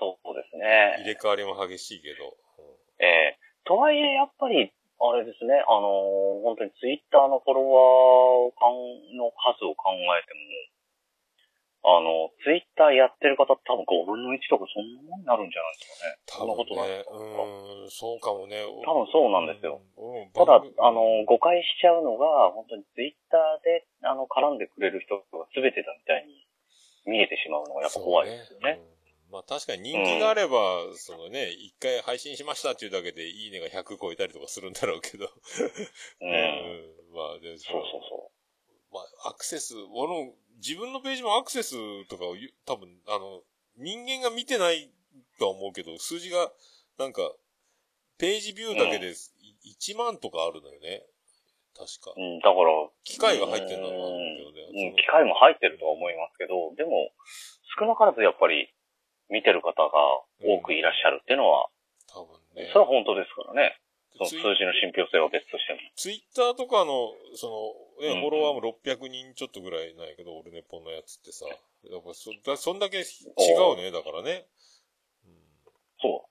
そうですね。入れ替わりも激しいけど。うん、ええー、とはいえ、やっぱり、あれですね、あのー、本当にツイッターのフォロワーの数を考えても、あの、ツイッターやってる方多分ごぶんのいちとかそんなもんになるんじゃないですかね。多分ね、そんなことないですか。うん、そうかもね。多分そうなんですよ。うんうん、ただ、あの、誤解しちゃうのが、本当にツイッターで、あの、絡んでくれる人が全てだみたいに見えてしまうのがやっぱ怖いですよね。うん、まあ確かに人気があれば、うん、そのね、一回配信しましたっていうだけでいいねがひゃく超えたりとかするんだろうけど。うん、うん。まあで、そうそうそう。まあアクセス、俺の、自分のページもアクセスとかを多分、あの、人間が見てないとは思うけど、数字が、なんか、ページビューだけでいちまんとかあるのよね。うん、確か。うん、だから。機械が入ってるのはあるけどね。うん、機械も入ってるとは思いますけど、でも、少なからずやっぱり、見てる方が多くいらっしゃるっていうのは、うん、多分ね。それは本当ですからね。その数字の信憑性は別としても。ツイッターとかの、その、ね、フォロワーもろっぴゃくにんちょっとぐらいないけど、オルネポのやつってさ、やっぱそ、だそんだけ違うね、だからね。うん、そ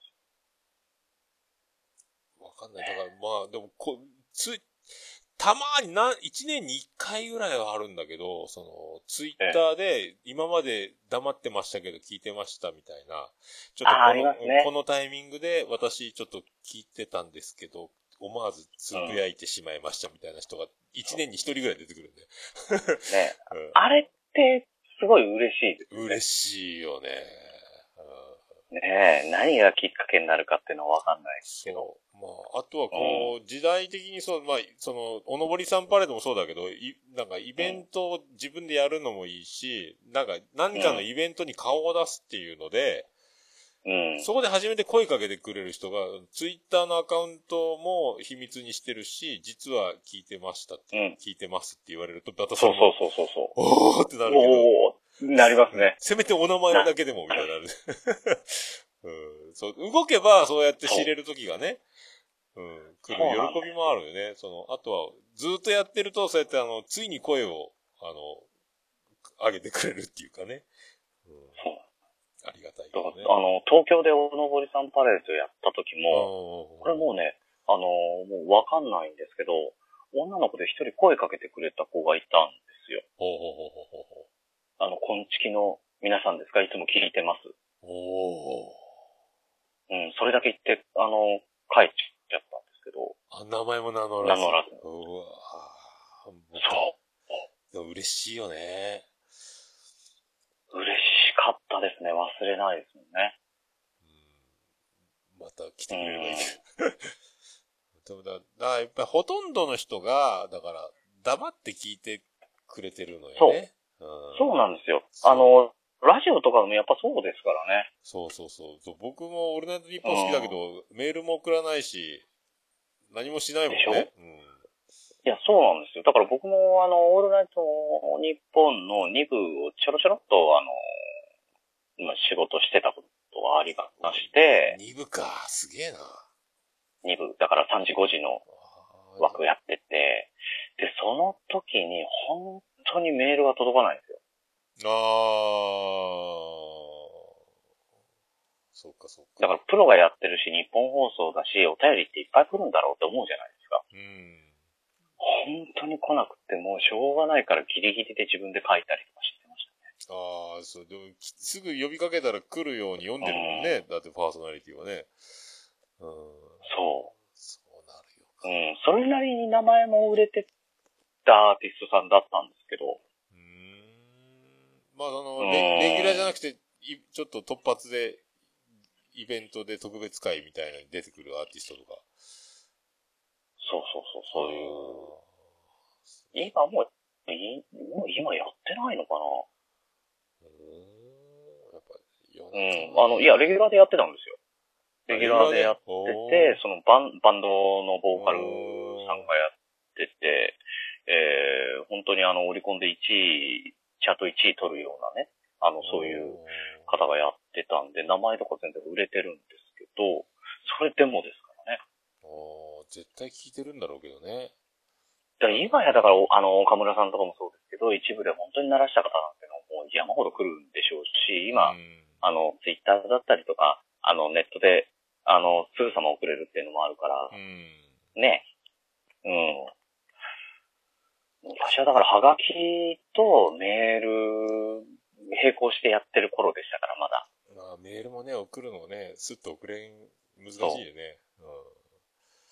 う。わかんない。だから、まあ、でもこ、つ、たまーに何、一年に一回ぐらいはあるんだけど、その、ツイッターで、今まで黙ってましたけど聞いてましたみたいな、ちょっとこの、ね、このタイミングで私ちょっと聞いてたんですけど、思わずつぶやいてしまいましたみたいな人が、一年に一人ぐらい出てくるんで。ね、うん、あれって、すごい嬉しいです、ね。嬉しいよね。ねえ、何がきっかけになるかっていうのはわかんないですけど。まあ、あとはこう、うん、時代的にそう、まあ、その、おのぼりさんパレードもそうだけど、いなんかイベントを自分でやるのもいいし、なんか何かのイベントに顔を出すっていうので、うん、そこで初めて声かけてくれる人が、ツイッターのアカウントも秘密にしてるし、実は聞いてましたって、うん、聞いてますって言われると、またそうそうそうそうそう。おーってなるけど。おーなりますね。せめてお名前だけでもみたいになるうんそう。動けばそうやって知れる時がね、うん、来る喜びもあるよね。その、あとは、ずっとやってると、そうやってあの、ついに声を、あの、上げてくれるっていうかね。うん、そう。ありがたい、ね。だからあの、東京でおのぼりさんパレードやった時も、これもうね、あの、もうわかんないんですけど、女の子で一人声かけてくれた子がいたんですよ。ほうほうほうほうほう。あの、こんちきの皆さんですか？いつも聞いてます。おー。うん、それだけ言って、あの、帰っちゃったんですけど。あ、名前も名乗らず。名乗らず。うわー。そう。でも嬉しいよね。嬉しかったですね。忘れないですもんね。うん。また来てくれればいいけど。だから、やっぱりほとんどの人が、だから、黙って聞いてくれてるのよね。そう。うん、そうなんですよ。あの、ラジオとかもやっぱそうですからね。そうそうそう。そう僕もオールナイトニッポン好きだけど、うん、メールも送らないし、何もしないもんね。でしょ？うん、いや、そうなんですよ。だから僕も、あの、オールナイトニッポンのに部をちょろちょろっと、あの、今仕事してたことがありまして。に部か。すげえな。に部。だからさんじごじの枠やってて、で、その時に、本当本当にメールが届かないんですよ。ああ、そうかそうか。だからプロがやってるし、日本放送だし、お便りっていっぱい来るんだろうって思うじゃないですか。うん。本当に来なくてもうしょうがないからギリギリで自分で書いたりとかしてましたね。ああ、そう。でもすぐ呼びかけたら来るように読んでるもんね。うん、だってパーソナリティはね。うん。そう。そうなるよ。うん。それなりに名前も売れて。アーティストさんだったんですけど、うーんまあその レ, レギュラーじゃなくてちょっと突発でイベントで特別会みたいなのに出てくるアーティストとか、そうそうそうそういう今もういもう今やってないのかな、うーんやっぱり、うんあのいやレギュラーでやってたんですよ。レギュラーでやっててそのバ ン, バンドのボーカルさんがやってて。えー、本当にあの、オリコンでいちい、チャートいちい取るようなね、あの、そういう方がやってたんで、名前とか全然売れてるんですけど、それでもですからね。ああ、絶対聞いてるんだろうけどね。だから今や、だから、あの、岡村さんとかもそうですけど、一部で本当に鳴らした方なんてのもう山ほど来るんでしょうし、今、うん、あの、ツイッターだったりとか、あの、ネットで、あの、すぐさま送れるっていうのもあるから、うん、ね。うん。昔はだから、はがきとメール、並行してやってる頃でしたから、まだ。まあ、メールもね、送るのをね、すっと送れん、難しいよね。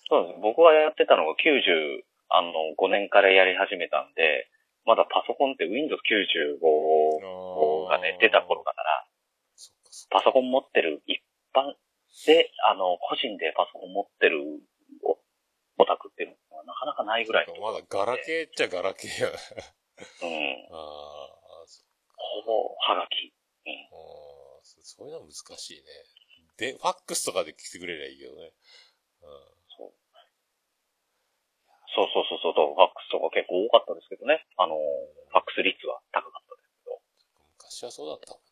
そう、うん、そうです。僕がやってたのがきゅうじゅうごねんからやり始めたんで、まだパソコンって ウィンドウズきゅうじゅうごがね、出た頃だから、パソコン持ってる一般で、あの、個人でパソコン持ってるオタクっていうのはなかなかないぐらい。まだガラケーっちゃガラケーや。うん。ああ、そっか。ほぼ、はがき。うん。ああ、そういうのは難しいね。で、ファックスとかで来てくれればいいけどね。うん。そう。そうそうそうそう、ファックスとか結構多かったですけどね。あの、ファックス率は高かったですけど。昔はそうだったもん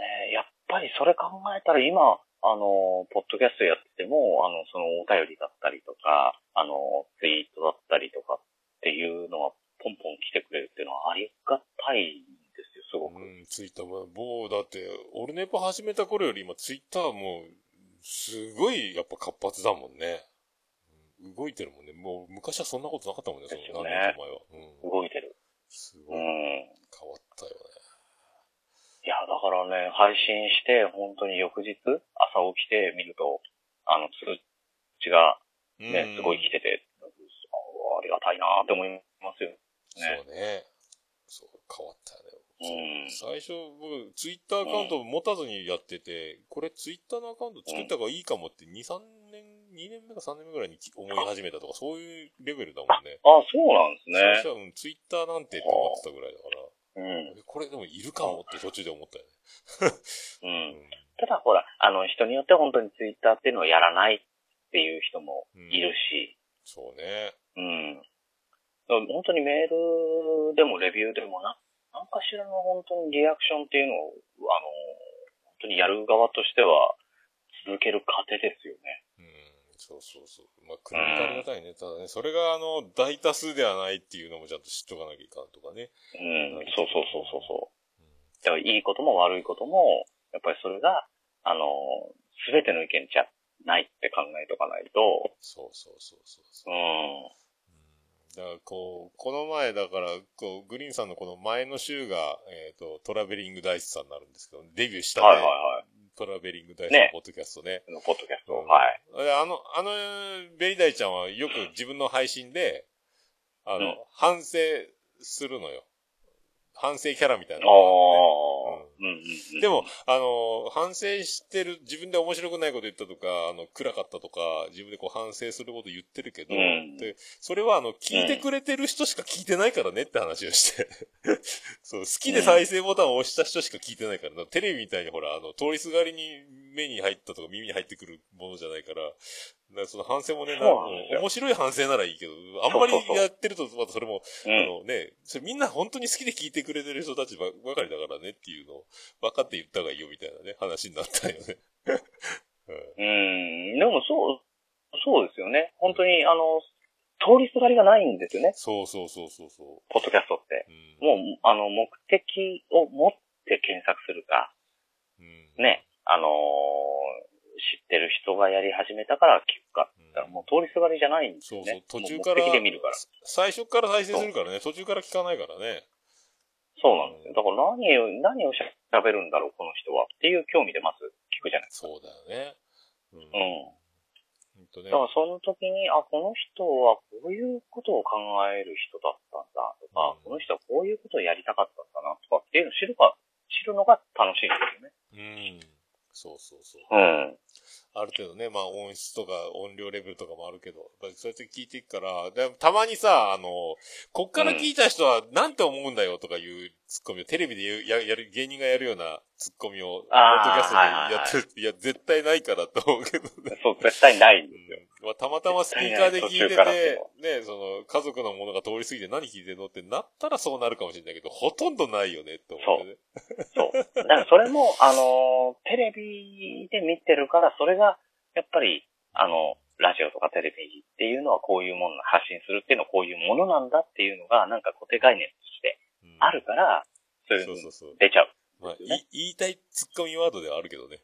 な。もうね、やっぱりそれ考えたら今、あの、ポッドキャストやってても、あの、そのお便りだったりとか、あの、ツイートだったりとかっていうのは、ポンポン来てくれるっていうのはありがたいんですよ、すごく。うん、ツイッターも、もう、だって、オルネポ始めた頃より今、ツイッターもう、すごい、やっぱ活発だもんね。動いてるもんね。もう昔はそんなことなかったもんね、その何年か前は、うん。動いてる。すごい、うん。変わったよね。いや、だからね、配信して、本当に翌日、朝起きて見ると、あの、通知がね、すごい来てて、あ, ありがたいなって思いますよ、ね。そうね。そう、変わったよね。うん、最初、僕、ツイッターアカウント持たずにやってて、うん、これツイッターのアカウント作った方がいいかもって、に、さんねん、にねんめかさんねんめぐらいに思い始めたとか、そういうレベルだもんね。あ, あ、そうなんですね。最初は、うん、ツイッターなんてって思ってたぐらいだから、うん、これでもいるかもって途中で思ったよね。うん、ただほら、あの、人によって本当にツイッターっていうのをやらないっていう人もいるし。うん、そうね。うん。本当にメールでもレビューでもな。なんかしらの本当にリアクションっていうのを、あの、本当にやる側としては、続ける過程ですよね。うん、そうそうそう。まあ、国がありがたいね。うん、ただね、それが、あの、大多数ではないっていうのもちゃんと知っとかなきゃいかんとかね。うん、そうそうそうそうそう。うん、だから、いいことも悪いことも、やっぱりそれが、あの、すべての意見じゃないって考えとかないと。そうそうそうそうそう。うん。だからこう、この前だから、こう、グリーンさんのこの前の週が、えっと、トラベリングダイスさんになるんですけど、デビューしたね。はいはいはい。トラベリングダイスのポッドキャストね。ねポッドキャスト、うん。はい。あの、あの、ベリダイちゃんはよく自分の配信で、あの、うん、反省するのよ。反省キャラみたいな、ね。ああ、うんうんうんうん。でも、あの、反省してる、自分で面白くないこと言ったとか、あの、暗かったとか、自分でこう反省すること言ってるけど、うん、でそれはあの、聞いてくれてる人しか聞いてないからねって話をして。そう、好きで再生ボタンを押した人しか聞いてないから、からテレビみたいにほら、あの、通りすがりに目に入ったとか耳に入ってくるものじゃないから、だその反省もね、面白い反省ならいいけど、あんまりやってると、またそれも、うん、あのね、それみんな本当に好きで聞いてくれてる人たちばかりだからねっていうのを、分かって言った方がいいよみたいなね、話になったよね。うん、うん、でもそう、そうですよね。本当に、あの、通りすがりがないんですよね。そうそうそうそうそう。ポッドキャストって。うん、もう、あの、目的を持って検索するか、うん、ね、あのー、知ってる人がやり始めたから聞くかって言ったら、もう通りすがりじゃないんですよね。そうそう、途中から、最初から再生するからね、途中から聞かないからね。そうなんですよ。だから何を、何を喋るんだろう、この人はっていう興味でまず聞くじゃないですか。そうだよね。うん。うん、ほんとね。だからその時に、あ、この人はこういうことを考える人だったんだとか、うん、この人はこういうことをやりたかったんだなとかっていうのを知るか、知るのが楽しいんですよね。うん。そうそうそう。うん。ある程度ね、まあ音質とか音量レベルとかもあるけど、そうやって聞いていくから、でたまにさ、あの、こっから聞いた人はなんて思うんだよとかいうツッコミを、テレビでややる、芸人がやるようなツッコミを、ポッドキャストでやってるって、いや、絶対ないからと思うけどね。そう、絶対ないんですよ。まあ、たまたまスピーカーで聞いてて、ね、その、家族のものが通り過ぎて何聞いてんのってなったらそうなるかもしれないけど、ほとんどないよね、って思ってね。そう。そう。だからそれも、あの、テレビで見てるから、それが、やっぱり、あの、ラジオとかテレビっていうのはこういうもの、発信するっていうのはこういうものなんだっていうのが、なんか固定概念としてあるから、うん、そういうの出ちゃう。まあ、言いたいツッコミワードではあるけどね。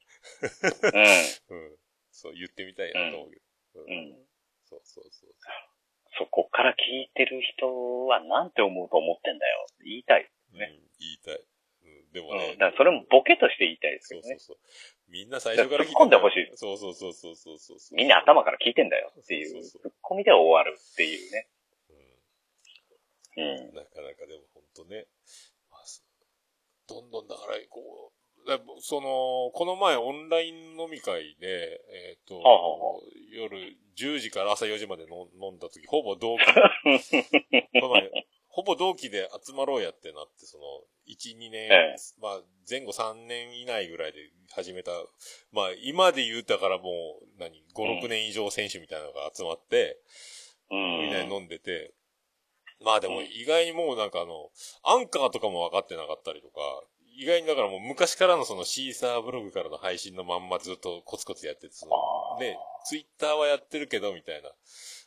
うん、うん。そう、言ってみたいなと思うけど。うんうん、そうそうそう。そこから聞いてる人はなんて思うと思ってんだよって言いたいですね。うん、言いたい。うん、でもね。うん、だからそれもボケとして言いたいですよね。そうそうそう。みんな最初から聞いてる。突っ込んでほしい。そうそうそうそうそうそう。みんな頭から聞いてんだよっていう。そうそうそう。突っ込みで終わるっていうね。うん。うん、なかなかでも本当ね。まあ、どんどんだからこう。その、この前オンライン飲み会で、えっと、夜じゅうじから朝よじまでの飲んだ時、ほぼ同期、この前ほぼ同期で集まろうやってなって、その、いち、にねん、ええ、まあ、前後さんねん以内ぐらいで始めた、まあ、今で言うたからもう、何、ご、ろくねん以上選手みたいなのが集まって、うん、みんなで飲んでて、まあでも意外にもうなんかあの、アンカーとかも分かってなかったりとか、意外にだからもう昔からのそのシーサーブログからの配信のまんまずっとコツコツやってて、そのね、ツイッターはやってるけどみたいな、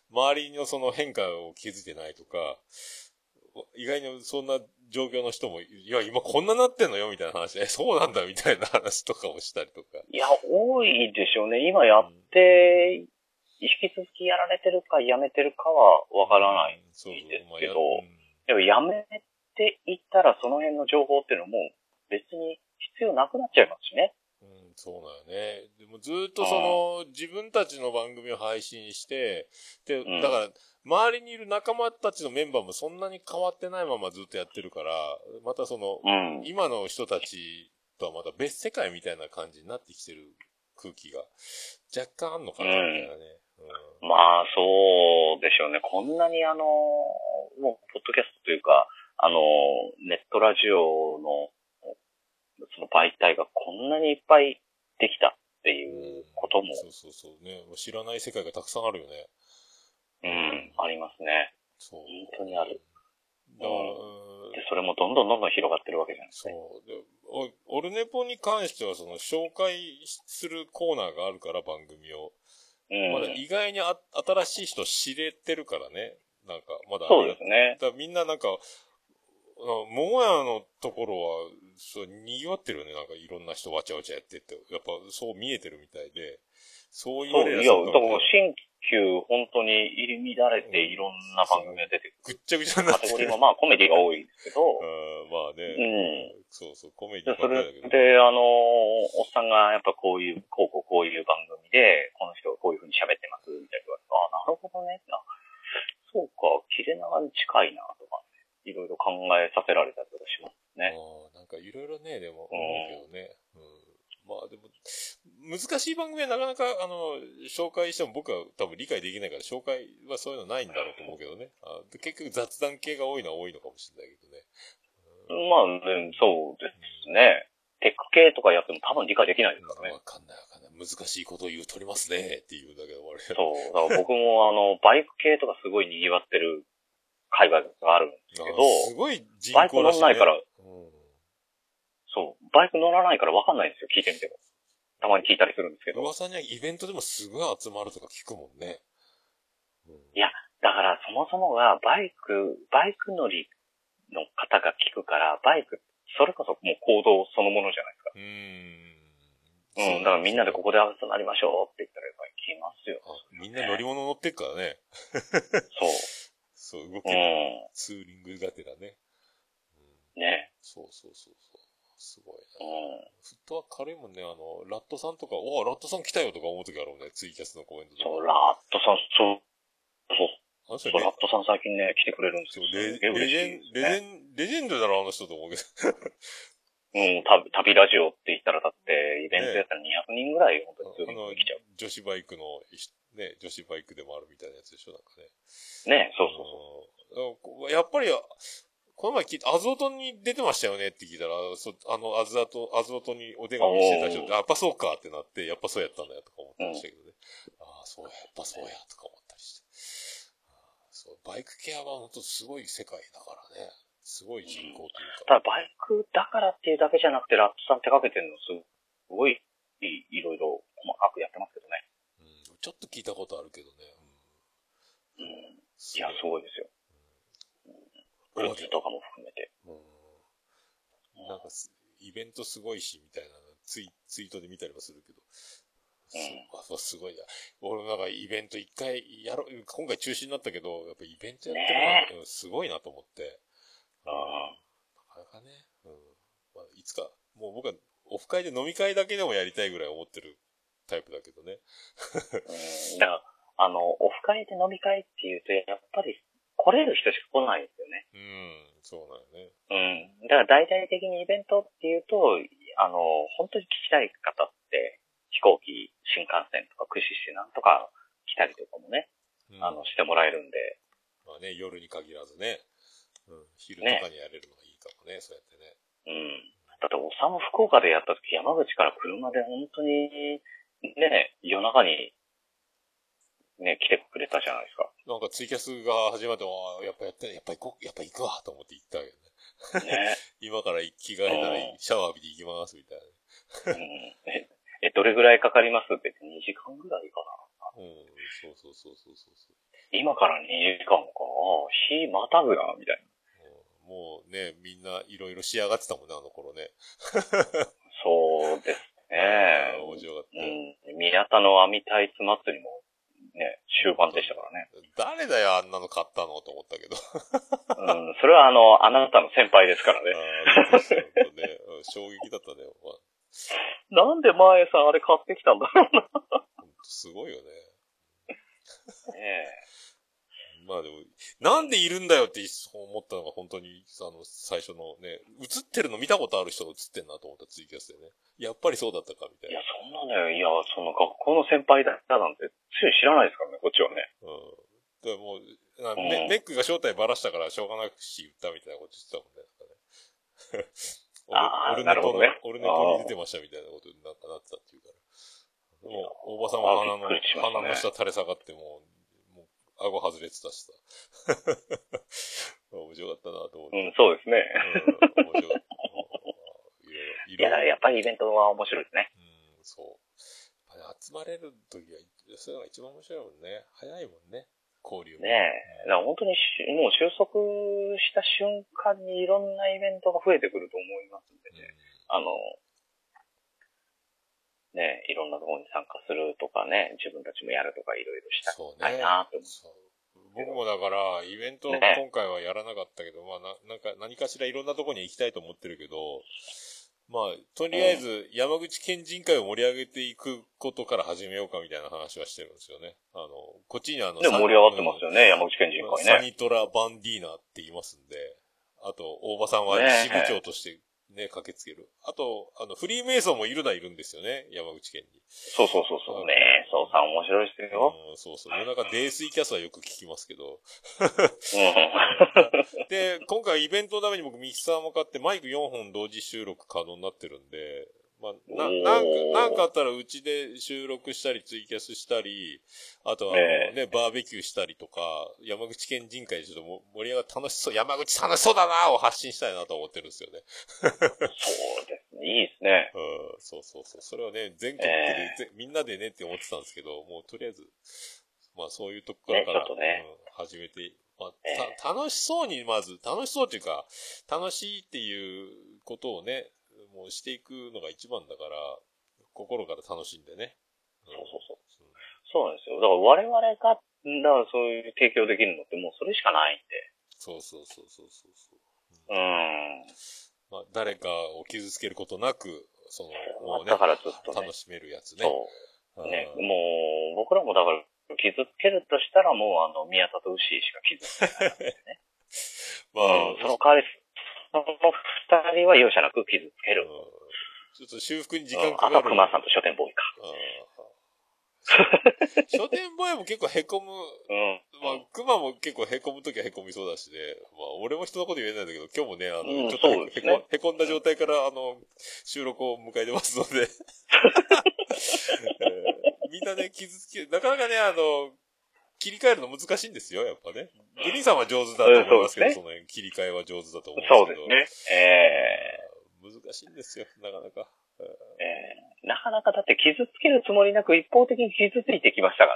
周りのその変化を気づいてないとか、意外にそんな状況の人も、いや今こんななってんのよみたいな話、え、そうなんだみたいな話とかをしたりとか。いや、多いでしょうね。今やって、引き続きやられめてるかやめてるかはわからないですけど、でもやめていったらその辺の情報っていうのも別に必要なくなっちゃいますしね。うん、そうだよね。でもずっとその自分たちの番組を配信して、で、だから周りにいる仲間たちのメンバーもそんなに変わってないままずっとやってるから、またその、うん、今の人たちとはまた別世界みたいな感じになってきてる空気が若干あんのかなみたいなね。うんうん、まあそうでしょうね。こんなにあの、もうポッドキャストというか、あの、ネットラジオのその媒体がこんなにいっぱいできたっていうことも、うん、そうそうそうね、知らない世界がたくさんあるよね。うん、ありますね。そう本当にある。だから、うん、でそれもどんどんどんどん広がってるわけじゃないですか。そうで、オルネポに関してはその紹介するコーナーがあるから番組を、うん、まだ意外にあ新しい人知れてるからね。なんかまだそうですね。だみんななんか。桃屋のところは、そう、賑わってるよね。なんかいろんな人わちゃわちゃやってって。やっぱそう見えてるみたいで。そういう例だと。そう、いや、だから新旧本当に入り乱れていろんな番組が出てくる。ぐっちゃぐちゃになってる。カテゴリーもまあコメディが多いんですけど。うん、まあね。うん。そうそう、コメディばっかりだけど。それで、あの、おっさんがやっぱこういう、こうこうこういう番組で、この人がこういう風に喋ってます、みたいな。あ、なるほどね。なそうか、切れ長に近いな、とか。いろいろ考えさせられたりとかしますね。あなんかいろいろね、でも、思うけどね、うんうん。まあでも、難しい番組はなかなか、あの、紹介しても僕は多分理解できないから、紹介はそういうのないんだろうと思うけどね。あ結局雑談系が多いのは多いのかもしれないけどね。うん、まあ、ね、そうですね。テック系とかやっても多分理解できないですからね。わかんないわかんない。難しいことを言うとりますね、っていうだけで終わる。そう。だから僕もあの、バイク系とかすごい賑わってる。海外があるんですけど、すごい人口だしね、バイク乗らないから、うん、そう、バイク乗らないから分かんないんですよ、聞いてみても。たまに聞いたりするんですけど。噂にはイベントでもすごい集まるとか聞くもんね。うん、いや、だからそもそもがバイク、バイク乗りの方が聞くから、バイク、それこそもう行動そのものじゃないですか。うん。うん、だからみんなでここで集まりましょうって言ったらやっぱり聞きますよ、ね。みんな乗り物乗ってるからね。そう。そう、動ける、うん、ツーリングがてらね。うん、ね。そうそうそうそう。すごいな。うん、フットは軽いもんね。あの、ラットさんとか、おぉ、ラットさん来たよとか思うときあるもんね。ツイキャスのコメントとか。そう、ラットさん、そう。そう。そうラットさん最近ね、来てくれるんですよ。レジェン、レジェン、レジェンドだろ、あの人と思うけど。うん、旅、旅ラジオって言ったらだって、イベントやったらにひゃくにんぐらい、ね、本当にツーリング来ちゃう。女子バイクの、ね、女子バイクでもあるみたいなやつでしょ、なんかね。ね、そうそうそう。やっぱり、この前聞いた、アズオトに出てましたよねって聞いたら、そあの、アズオト、アズオトにお手紙してた人って、やっぱそうかってなって、やっぱそうやったんだよとか思ってましたけどね。うん、ああ、そうや、やっぱそうやとか思ったりして。そう、バイクケアは本当すごい世界だからね。すごい人口というか。うん、ただ、バイクだからっていうだけじゃなくて、ラットさん手掛けてるのすごい、いろいろ細かくやってますけどね。ちょっと聞いたことあるけどね。うん。うん、いや、すごいですよ。グッズとかも含めて。うん。なんか、イベントすごいし、みたいなツイ、ツイートで見たりもするけど。うん。すごいな。俺なんかイベント一回やろ、今回中止になったけど、やっぱイベントやっても、ね、すごいなと思って。ああ。なかなかね。うん。まあ、いつか、もう僕はオフ会で飲み会だけでもやりたいぐらい思ってる。タイプだけどね。だから、あの、オフ会で飲み会っていうと、やっぱり来れる人しか来ないんですよね。うん、そうなんよね。うん。だから大々的にイベントっていうと、あの、本当に聞きたい方って、飛行機、新幹線とか駆使してなんとか来たりとかもね、うん、あの、してもらえるんで。まあね、夜に限らずね、うん、昼とかにやれるのがいいかもね、ねそうやってね。うん。だって、おさんも福岡でやった時、山口から車で本当に、ねえ、夜中に、ね、来てくれたじゃないですか。なんかツイキャスが始まって、ああ、やっぱやって、やっぱ行こう、やっぱ行くわ、と思って行ったわけね。ね今から着替えたら、うん、シャワー浴びて行きます、みたいな、うんえ。え、どれぐらいかかりますって言ってにじかんぐらいかな。うん、そうそうそうそうそうそう。今からにじかんか、日またぐな、みたいな、うん。もうね、みんないろいろ仕上がってたもんね、あの頃ね。そうです。ねえ。面白かった。うん。宮田の網タイツ祭りも、ね、終盤でしたから誰だよあんなの買ったのと思ったけど、うん、それはあのあなたの先輩ですからね。ああ、そうね、衝撃だったね、まあ、なんで前さんあれ買ってきたんだろうなすごいよねねえ。まあでもなんでいるんだよって思ったのが本当にあの最初のね、映ってるの見たことある人が映ってんなと思ったツイキャスでね、やっぱりそうだったかみたいな。いやそんなのよ、いやその学校の先輩だったなんてつい知らないですからねこっちはね。うん。でもう、うん、メ, メックが正体バラしたからしょうがなくし言ったみたいなこと言ってたもんね。なんかねああ、なるほどね。俺猫に出てましたみたいなことになんかなってたっていうから。もう、おばさんは鼻の、ね、鼻の下垂れ下がってもう、もう、顎外れてたしさ。面白かったなと思って。うん、そうですね。うん、面白かったいろいろ。いや、やっぱりイベントは面白いですね。うん、そう。やっぱり集まれる時は、そういうのが一番面白いもんね。早いもんね。交流もねえ、だから本当にもう収束した瞬間にいろんなイベントが増えてくると思いますんでね、うん、あのねえいろんなところに参加するとかね、自分たちもやるとかいろいろしたいなと思う、ね、僕もだからイベント今回はやらなかったけど、ね、まあ な, なんか何かしらいろんなところに行きたいと思ってるけど、まあとりあえず山口県人会を盛り上げていくことから始めようかみたいな話はしてるんですよね。あのこっちにあのでも盛り上がってますよね、山口県人会ね。サニトラバンディーナって言いますんで、あと大場さんは支部長としてね、ね駆けつける。あとあのフリーメイソンもいるないるんですよね、山口県に。そうそうそうそうね、そうさん面白いですよ。うん、そうそう。なんか泥酔キャスはよく聞きますけど。で、今回イベントのために僕ミキサーも買ってマイクよんほん同時収録可能になってるんで、まあ、な, なんか、なんかあったらうちで収録したりツイキャスしたり、あとはね、ね、バーベキューしたりとか、山口県人会でちょっと盛り上がって楽しそう、山口楽しそうだなを発信したいなと思ってるんですよね。そうですね。いいですね。うん、そうそうそう。それはね、全国で、えー、みんなでねって思ってたんですけど、もうとりあえず、まあそういうところから、ねねうん、始めて、まあた、楽しそうにまず、楽しそうっていうか、楽しいっていうことをね、もうしていくのが一番だから、心から楽しんでね。うん、そうそうそう、うん。そうなんですよ。だから我々が、だからそういう提供できるのってもうそれしかないんで。そうそうそうそうそうそう。うん。まあ、誰かを傷つけることなく、その、もうね、だからずっとね、楽しめるやつね。そう。ね、もう、僕らもだから、傷つけるとしたらもう、あの、宮田と牛しか傷つけないですね。まあ、うん、その代わり、その二人は容赦なく傷つける。ちょっと修復に時間かかる。あと熊さんと書店ボーイか。書店ボーイも結構凹む。うん、まあ熊も結構凹むときは凹みそうだしね。まあ俺も人のこと言えないんだけど、今日もね、あの、うん、ちょっとへこ、ね、凹んだ状態からあの収録を迎えてますので、えー、みんなね傷つけなかなかねあの。切り替えるの難しいんですよ、やっぱね。グリーンさんは上手だと思いますけど、うん、そ, うす、ね、その辺切り替えは上手だと思うんですけど。そうですね。えー、難しいんですよ、なかなか、えー。なかなかだって傷つけるつもりなく一方的に傷ついてきましたか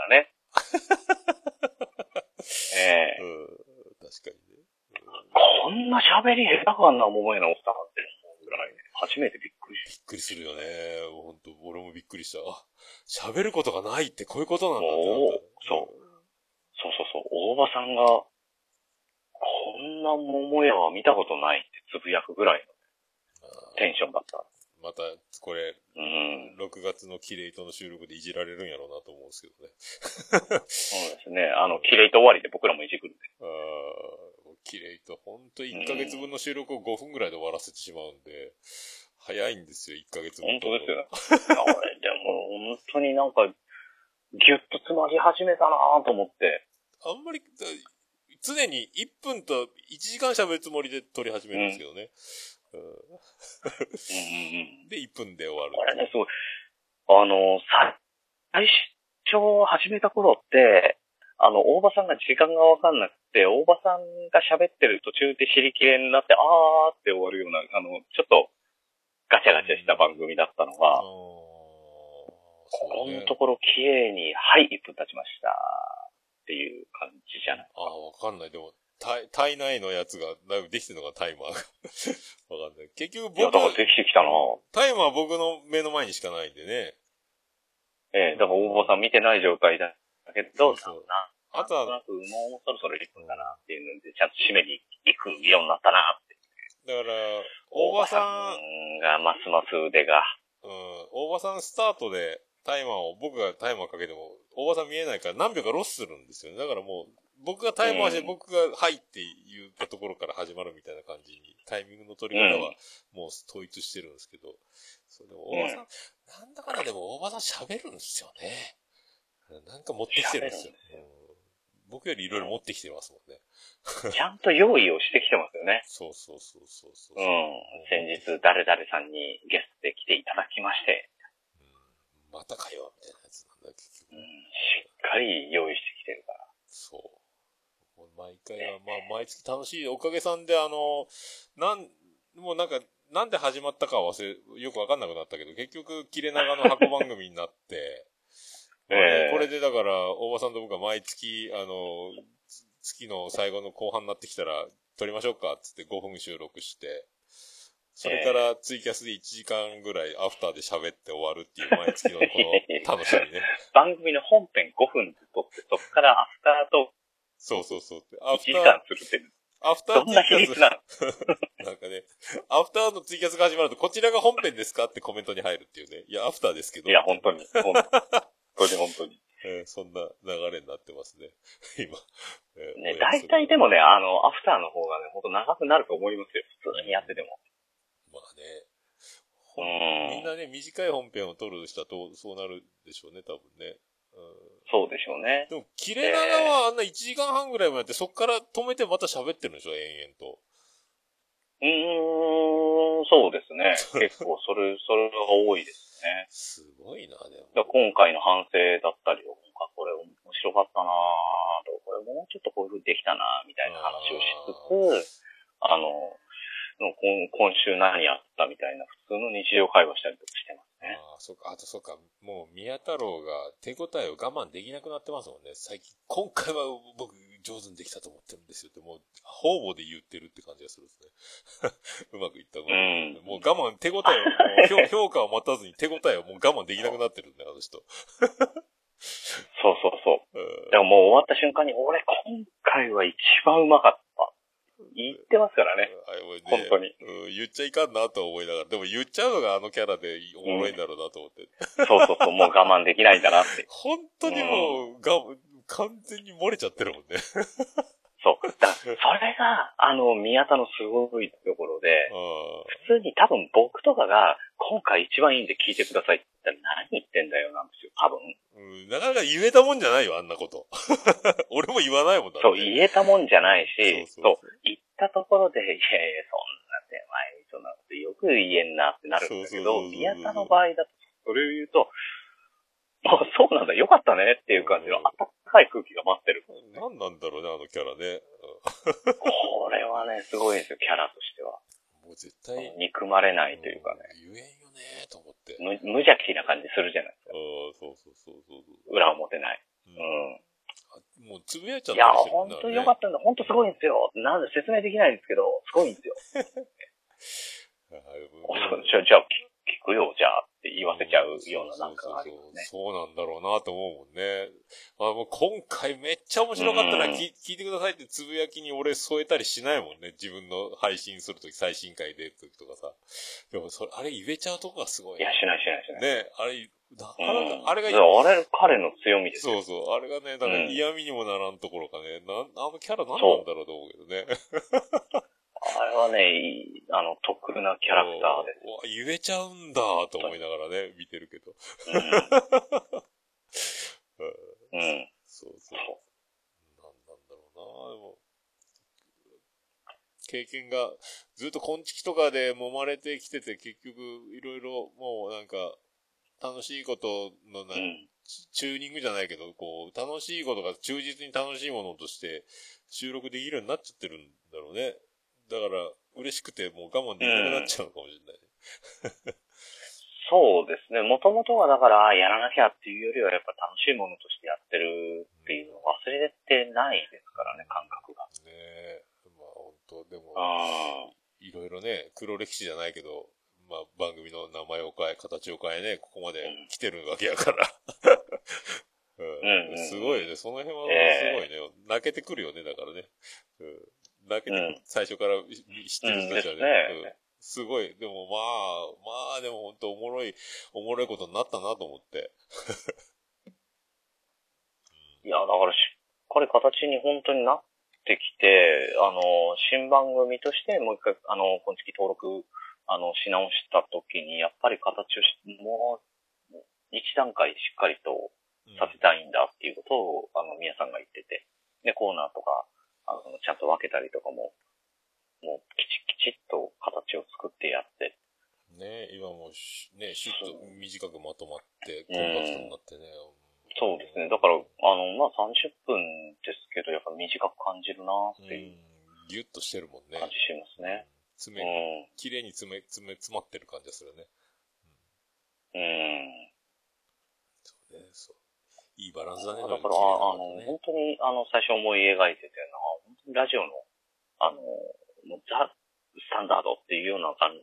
らね。えーうん、確かにね、うん。こんな喋り下手くあんな思えなおっさんってぐらいね。初めてびっくりした。びっくりするよね。本当俺もびっくりした。喋ることがないってこういうことなんだってなった。おそう。そうそうそう、大場さんが、こんな桃屋は見たことないってつぶやくぐらいのテンションだった。また、これ、うん、ろくがつのキレイトの収録でいじられるんやろうなと思うんですけどね。そうですね。あの、キレイト終わりで僕らもいじくるんで。あー、キレイト、ほんといっかげつぶんの収録をごふんぐらいで終わらせてしまうんで、早いんですよ、いっかげつぶんと。ほんとですよね。俺、でも、ほんとになんか、ぎゅっと詰まり始めたなぁと思って。あんまり、常にいっぷんといちじかん喋るつもりで撮り始めるんですけどね。うんうんうん、で、いっぷんで終わる。これね、すごい。あの、さ、最初始めた頃って、あの、大場さんが時間がわかんなくて、大場さんが喋ってる途中で知りきれになって、あーって終わるような、あの、ちょっとガチャガチャした番組だったのが、うん、このところ綺麗に、はい、いっぷん経ちました。っていう感じじゃないか。ああ、わかんない。でも、体、体内のやつが、だいぶできてるのがタイマーが。わかんない。結局僕は。いや、だからできてきたな。タイマーは僕の目の前にしかないんでね。ええー、だから大場さん見てない状態だけど、そうそうなあとは、なんかもうそろそろいっぷんだなっていうので、ちゃんと締めに行くようになったなって。だから、大場さんがますます腕が。うん、大場さんスタートでタイマーを、僕がタイマーかけても、大場さん見えないから何秒かロスするんですよね。だからもう、僕がタイマーして、僕がはいって言ったところから始まるみたいな感じに、タイミングの取り方はもう統一してるんですけど、そうでも大場さん、うん、なんだかんだでも大場さん喋るんですよね。なんか持ってきてるんですよ。僕よりいろいろ持ってきてますもんね。ちゃんと用意をしてきてますよね。そうそうそうそうそう。うん。先日、誰々さんにゲストで来ていただきまして。うん、またかよ、みたいなやつなんだ、結局。うん。しっかり用意してきてるから。そう。もう毎回は、まあ、毎月楽しい。おかげさんで、あの、なん、もうなんか、なんで始まったかは忘れ、よくわかんなくなったけど、結局、切れ長の箱番組になって、えー、これでだから、大場さんと僕は毎月、あの、月の最後の後半になってきたら、撮りましょうか、つってごふん収録して、それからツイキャスでいちじかんぐらいアフターで喋って終わるっていう毎月のこの楽しみね。番組の本編ごふん撮って、そっからアフターと、そうそうそう。いちじかんするって。アフターツイキャス。な, なんかね、アフターのツイキャスが始まると、こちらが本編ですかってコメントに入るっていうね。いや、アフターですけど。いや、本当に。本当にこれで本当に、えー。そんな流れになってますね。今。えー、ね、大体でもね、あの、アフターの方がね、ほんと長くなると思いますよ。普通にやってても。まあね。うん。みんなね、短い本編を撮る人はそうなるでしょうね、多分ね。うん、そうでしょうね。でも、切れ長はあんないちじかんはんぐらいもやって、そっから止めてまた喋ってるんでしょ、延々と。うーん、そうですね。結構、それ、それが多いです。ね、すごいな、でも。今回の反省だったり、これ面白かったなぁと、これもうちょっとこういう風にできたなぁみたいな話をしつつ、あの、今週何やったみたいな普通の日常会話したりとかしてますね。ああ、そうか、あとそうか、もう宮太郎が手応えを我慢できなくなってますもんね。最近、今回は僕上手にできたと思ってるんですよって、もう方々で言ってるって感じがするんですね。うまくいった。うん、もう我慢、手応えを、評価を待たずに手応えをもう我慢できなくなってるんだ、あの人。そうそうそう。うん、でももう終わった瞬間に、俺今回は一番うまかった。言ってますからね。うん、本当に、うん。言っちゃいかんなと思いながら、でも言っちゃうのがあのキャラでおもろいんだろうなと思って。うん、そうそうそう、もう我慢できないんだなって。本当にもう、我慢、完全に漏れちゃってるもんね。そう。だそれが、あの、宮田のすごいところで、普通に多分僕とかが、今回一番いいんで聞いてくださいって言ったら何言ってんだよなんですよ、多分。うん、なかなか言えたもんじゃないよ、あんなこと。俺も言わないもんだ、ね、そう、言えたもんじゃないし、そう、そう、そう、そう言ったところで、いやいや、そんな手前人なんてよく言えんなってなるんだけど、宮田の場合だと、それを言うと、あ、そうなんだ、よかったねっていう感じの温かい空気が待ってる、ね。何なんだろうね、あのキャラね。これはね、すごいですよ、キャラとしては。もう絶対。憎まれないというかね。言えんよね、と思って。無、無邪気な感じするじゃないですか。ああ、そうそうそうそうそう。裏表ない。うん。うん、もうつぶやいちゃったりしてるんだよね。いや、ほんとよかったんだ、ほんとすごいんですよ。なんで説明できないんですけど、すごいんですよ。じゃあ、じゃあ、聞くよ、じゃあ。って言わせちゃうようななんかがありますね。そうなんだろうなと思うもんね。あ、もう今回めっちゃ面白かったら聞いてくださいってつぶやきに俺添えたりしないもんね。自分の配信するとき、最新回出るときとかさ。でもそれ、あれ言えちゃうとこがすごい、ね。いや、しないしないしない。ね、あれ、なかなか、あれが、あれ、彼の強みですよ。そうそう。あれがね、だから嫌味にもならんところがね、うん、な、あのキャラ何なんだろうと思うけどね。あれはね、あの、特なキャラクターです。言えちゃうんだと思いながらね、見てるけど。うん。うん、そうそう。なんなんだろうなでも経験が、ずっとコンチキとかで揉まれてきてて、結局、いろいろ、もうなんか、楽しいことのな、うん、チューニングじゃないけど、こう、楽しいことが忠実に楽しいものとして、収録できるようになっちゃってるんだろうね。だから、嬉しくて、もう我慢できなくなっちゃうかもしれない。うん、そうですね。もともとは、だから、やらなきゃっていうよりは、やっぱ楽しいものとしてやってるっていうのを忘れてないですからね、感覚が。ねえ。まあ、本当でも、いろいろね、黒歴史じゃないけど、まあ、番組の名前を変え、形を変えね、ここまで来てるわけやから。うん、うんうん、すごいよね。その辺はすごいね、えー。泣けてくるよね、だからね。うん、泣けてくる、うん。最初から知ってる人たちはね。うんうんすごい。でもまあ、まあでも本当おもろい、おもろいことになったなと思って。いや、だからしっかり形に本当になってきて、あの、新番組としてもう一回、あの、今月登録、あの、し直した時に、やっぱり形をし、もう、一段階しっかりとさせたいんだっていうことを、うん、あの、皆さんが言ってて。で、コーナーとか、あの、ちゃんと分けたりとかも、もうきちきちっと形を作ってやって。ねえ、今もうね、シュッと短くまとまって、コンパクトになってね、うん。そうですね。だから、あの、まあ、さんじゅっぷんですけど、やっぱ短く感じるなっていう。ギュッとしてるもんね。感じしますね。詰め、綺麗に詰め、詰め、詰まってる感じがするね。うん。うん、そうね、そう。いいバランスだね。だから、あの、ね、本当に、あの、最初思い描いてたような、本当にラジオの、あの、もうザ・スタンダードっていうような感じ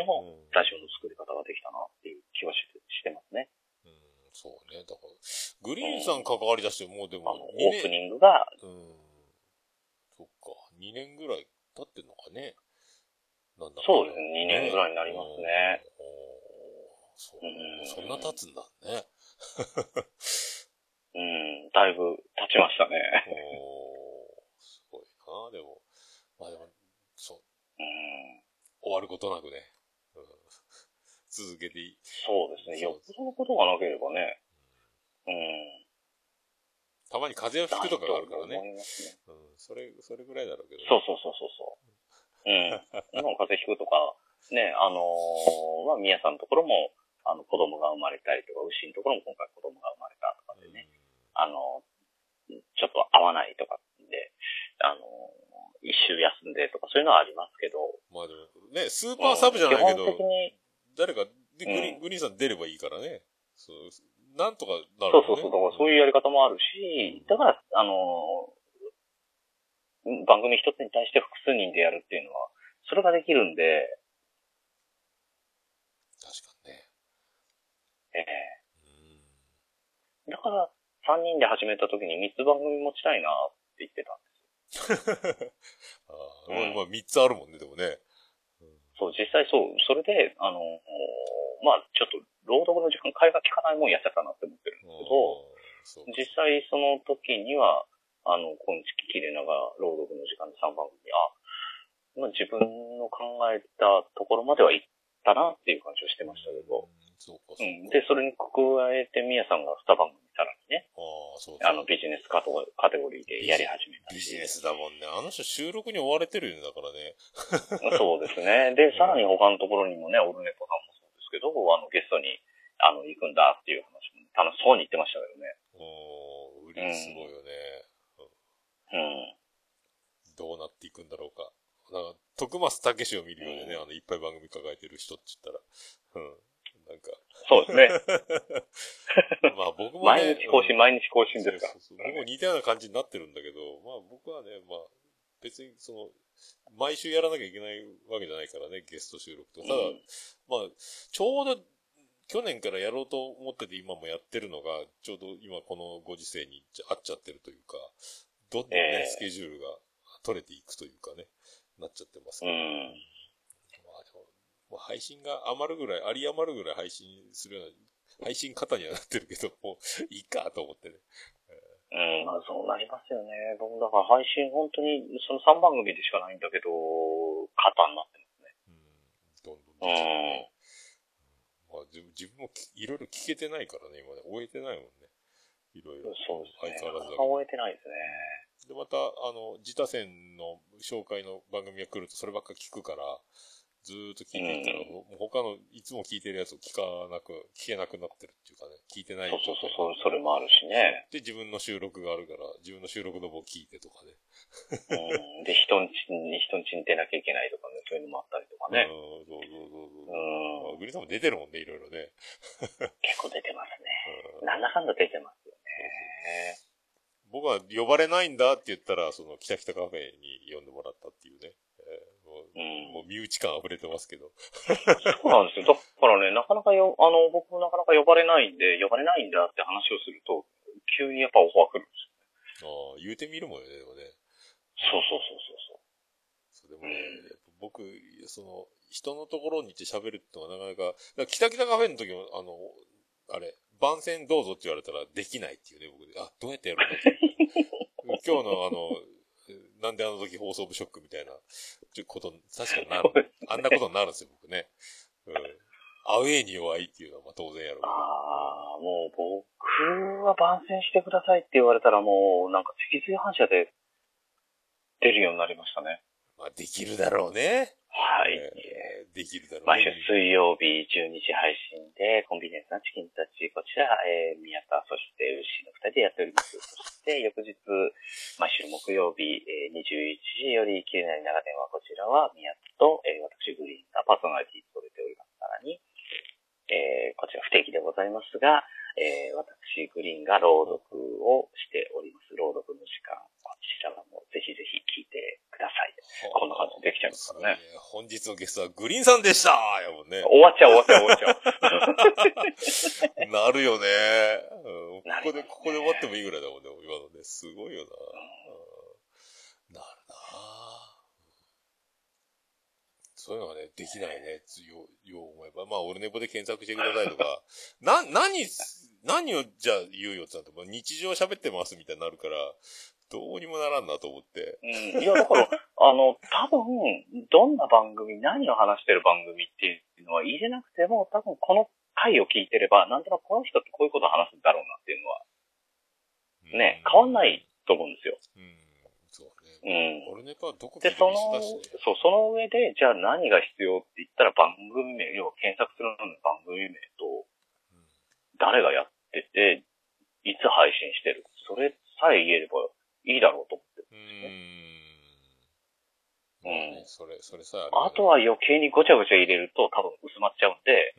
のラジオの作り方ができたなっていう気は し, してますね。うん、そうね。だから、グリーンさん関わりだして、もうでも、うん、オープニングが、うん。そっか、にねんぐらい経ってんのかね。なんだかそうですね、にねんぐらいになりますね。うん、おー、そう、うん、そんな経つんだね。うん、だいぶ経ちましたね。おー、すごいな、でも。まあでもそう、うん、終わることなくね、うん、続けていい。そうですね。よっぽどのことがなければね、うん。たまに風邪をひくとかがあるからね。思いますね、うん、それそれぐらいだろうけど、ね。そうそうそうそうそう。うん。もう風邪ひくとかね、あのー、まあ宮さんのところもあの子供が生まれたりとか、牛のところも今回子供が生まれたとかでね、うん、あのー、ちょっと合わないとかで、あのー。一周休んでとかそういうのはありますけど。まあでも、ね、スーパーサブじゃないけど、うん、誰かでグリ、うん、グリーンさん出ればいいからね。そう、なんとかなるからね。そうそうそう、そういうやり方もあるし、うん、だから、あの、番組一つに対して複数人でやるっていうのは、それができるんで。確かにね。ええーうん。だから、三人で始めた時に三つ番組持ちたいなって言ってた。あうん、まあ、三つあるもんね、でもね。そう、実際そう、それで、あの、まあ、ちょっと、朗読の時間、会話聞かないもんやっちゃったなって思ってるんですけど、実際その時には、あの、今月切れながら、朗読の時間でさんばん組、あ、まあ、自分の考えたところまではいったなっていう感じをしてましたけど、そうかそうかうん、で、それに加えて、宮さんがに番組さらにね、あそうそうあのビジネスカテゴリーでやり始めたビジネスだもんね。あの人収録に追われてるんだからね。そうですね。で、さらに他のところにもね、オルネポさんもそうですけど、あのゲストにあの行くんだっていう話も楽しそうに言ってましたけどね。おー、売りすごいよね。うん。うん、どうなっていくんだろうか。なんか、徳松たけしを見るようでね、うん、あのいっぱい番組抱えてる人って言ったら。うんなんかそうですね。まあ僕も、ね、毎日更新、うん、毎日更新ですから。そうそうそう僕も似たような感じになってるんだけど、まあ僕はね、まあ別にその、毎週やらなきゃいけないわけじゃないからね、ゲスト収録とか。ただ、うん、まあ、ちょうど去年からやろうと思ってて今もやってるのが、ちょうど今このご時世に合っちゃってるというか、どんどんね、えー、スケジュールが取れていくというかね、なっちゃってますけど。うんもう配信が余るぐらい、あり余るぐらい配信するような、配信方にはなってるけど、もういいかと思ってね。うん、まあそうなりますよね。僕だから配信本当に、そのさん番組でしかないんだけど、型になってますね。うん、どんどんですね。うん、まあ自分もいろいろ聞けてないからね、今ね、終えてないもんね。いろいろ。そうですね。相変わらずだけど。終えてないですね。で、また、あの、自他戦の紹介の番組が来るとそればっか聞くから、ずーっと聞いていたら、うん、もう他のいつも聞いてるやつを聞かなく、聞けなくなってるっていうかね、聞いてない。そうそうそう、それもあるしね。で、自分の収録があるから、自分の収録の方を聞いてとかね。うん、で、人んちに、人んちに出なきゃいけないとかね、そういうのもあったりとかね。うん、そうそうそうそう。うん。グリさんも出てるもんね、いろいろね。結構出てますね。なんだかんだ出てますよね。僕は呼ばれないんだって言ったら、その、キタキタカフェに呼んでもらったっていうね。うん、もう身内感溢れてますけど。そうなんですよ。だからね、なかなかよ、あの、僕もなかなか呼ばれないんで、呼ばれないんだって話をすると、急にやっぱオファー来るんですよね。ああ、言うてみるもんね、でもね。そうそうそうそう。そうでもね、うん、やっぱ僕、その、人のところに行って喋るってのがなかなか、だからキタキタカフェの時も、あの、あれ、番宣どうぞって言われたらできないっていうね、僕で。あ、どうやってやるんだって。今日のあの、なんであの時放送部ショックみたいなこと、確かになる、ね。あんなことになるんですよ、僕ね。うん。アウェイに弱いっていうのはまあ当然やろう。ああ、もう僕は番宣してくださいって言われたらもうなんか脊髄反射で出るようになりましたね。まあできるだろうね。はい。えー、できるだろうね。毎週水曜日じゅうにじ配信でコンビニエンスなチキンたち、こちら、えー、宮田、そしてウシのふたりでやっております。そして翌日、毎週木曜日、えー、にじゅういちじより綺麗な長電話、こちらは宮田と、えー、私グリーンがパーソナリティを取れております。さらに、えー、こちら不定期でございますが、えー、私グリーンが朗読をしております。朗読の時間、こちらはもうぜひぜひ聞いてください。こんな感じでできちゃいますからね。本日のゲストはグリーンさんでしたやもんね。終わっちゃう終わっちゃう終わっちゃう。なるよね、うん、ここで、ここで終わってもいいぐらいだもんね、今のね。すごいよな、うん、なるなぁ。そういうのはね、できないね、よう思えば。まあ、オルネポで検索してくださいとか、な、何、何をじゃあ言うよってなって、日常喋ってますみたいになるから、どうにもならんなと思って。うん、いや、だから、あの、多分、どんな番組、何を話してる番組っていうのは言えなくても、多分この回を聞いてれば、なんとなくこの人ってこういうことを話すんだろうなっていうのは、ね、変わんないと思うんですよ。うん、うん。オルネポはどこかで見せ出して、ね、そう、その上で、じゃあ何が必要って言ったら番組名、要は検索するのに番組名と、誰がやってて、いつ配信してる。それさえ言えればいいだろうと思ってるんですよね。うん。うん。それ、それさえ あ, れば、ね、あとは余計にごちゃごちゃ入れると多分薄まっちゃうんで、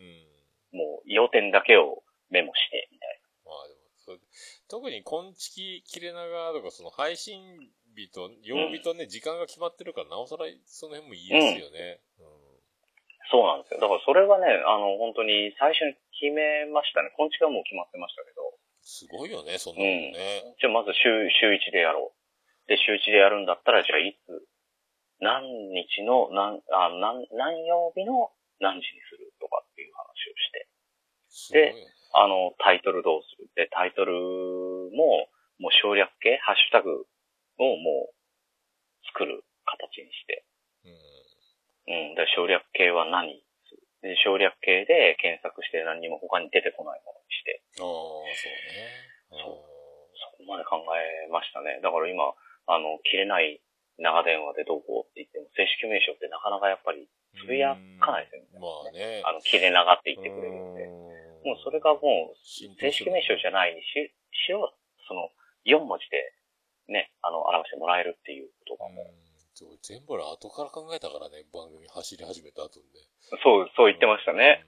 うん、もう要点だけをメモして、みたいな。まあでもそれ、特にコンチキ切れ長とか、その配信、日と曜日とね、うん、時間が決まってるからなおさらその辺も言いやすいよね、うんうん、そうなんですよ。だからそれはね、あの本当に最初に決めましたね。こんちがもう決まってましたけど、すごいよね、そんなのね、うん、じゃあまず週週いちでやろうで、週いちでやるんだったら、じゃあいつ何日の 何, あ 何, 何曜日の何時にするとかっていう話をして、で、あのタイトルどうするで、タイトルももう省略系ハッシュタグをもう作る形にして。うん。うん。で、省略系は何で、省略系で検索して何にも他に出てこないものにして。ああ、そうね。そう。そこまで考えましたね。だから今、あの、切れない長電話でどうこうって言っても、正式名称ってなかなかやっぱりつぶやかないですよね。まあね。あの、切れ長って言ってくれるんで。もうそれがもう、正式名称じゃないにし、しろ、その、よん文字で、ね、あの、表してもらえるっていうことがもう。うん、全部後から考えたからね、番組走り始めた後にね。そう、そう言ってましたね。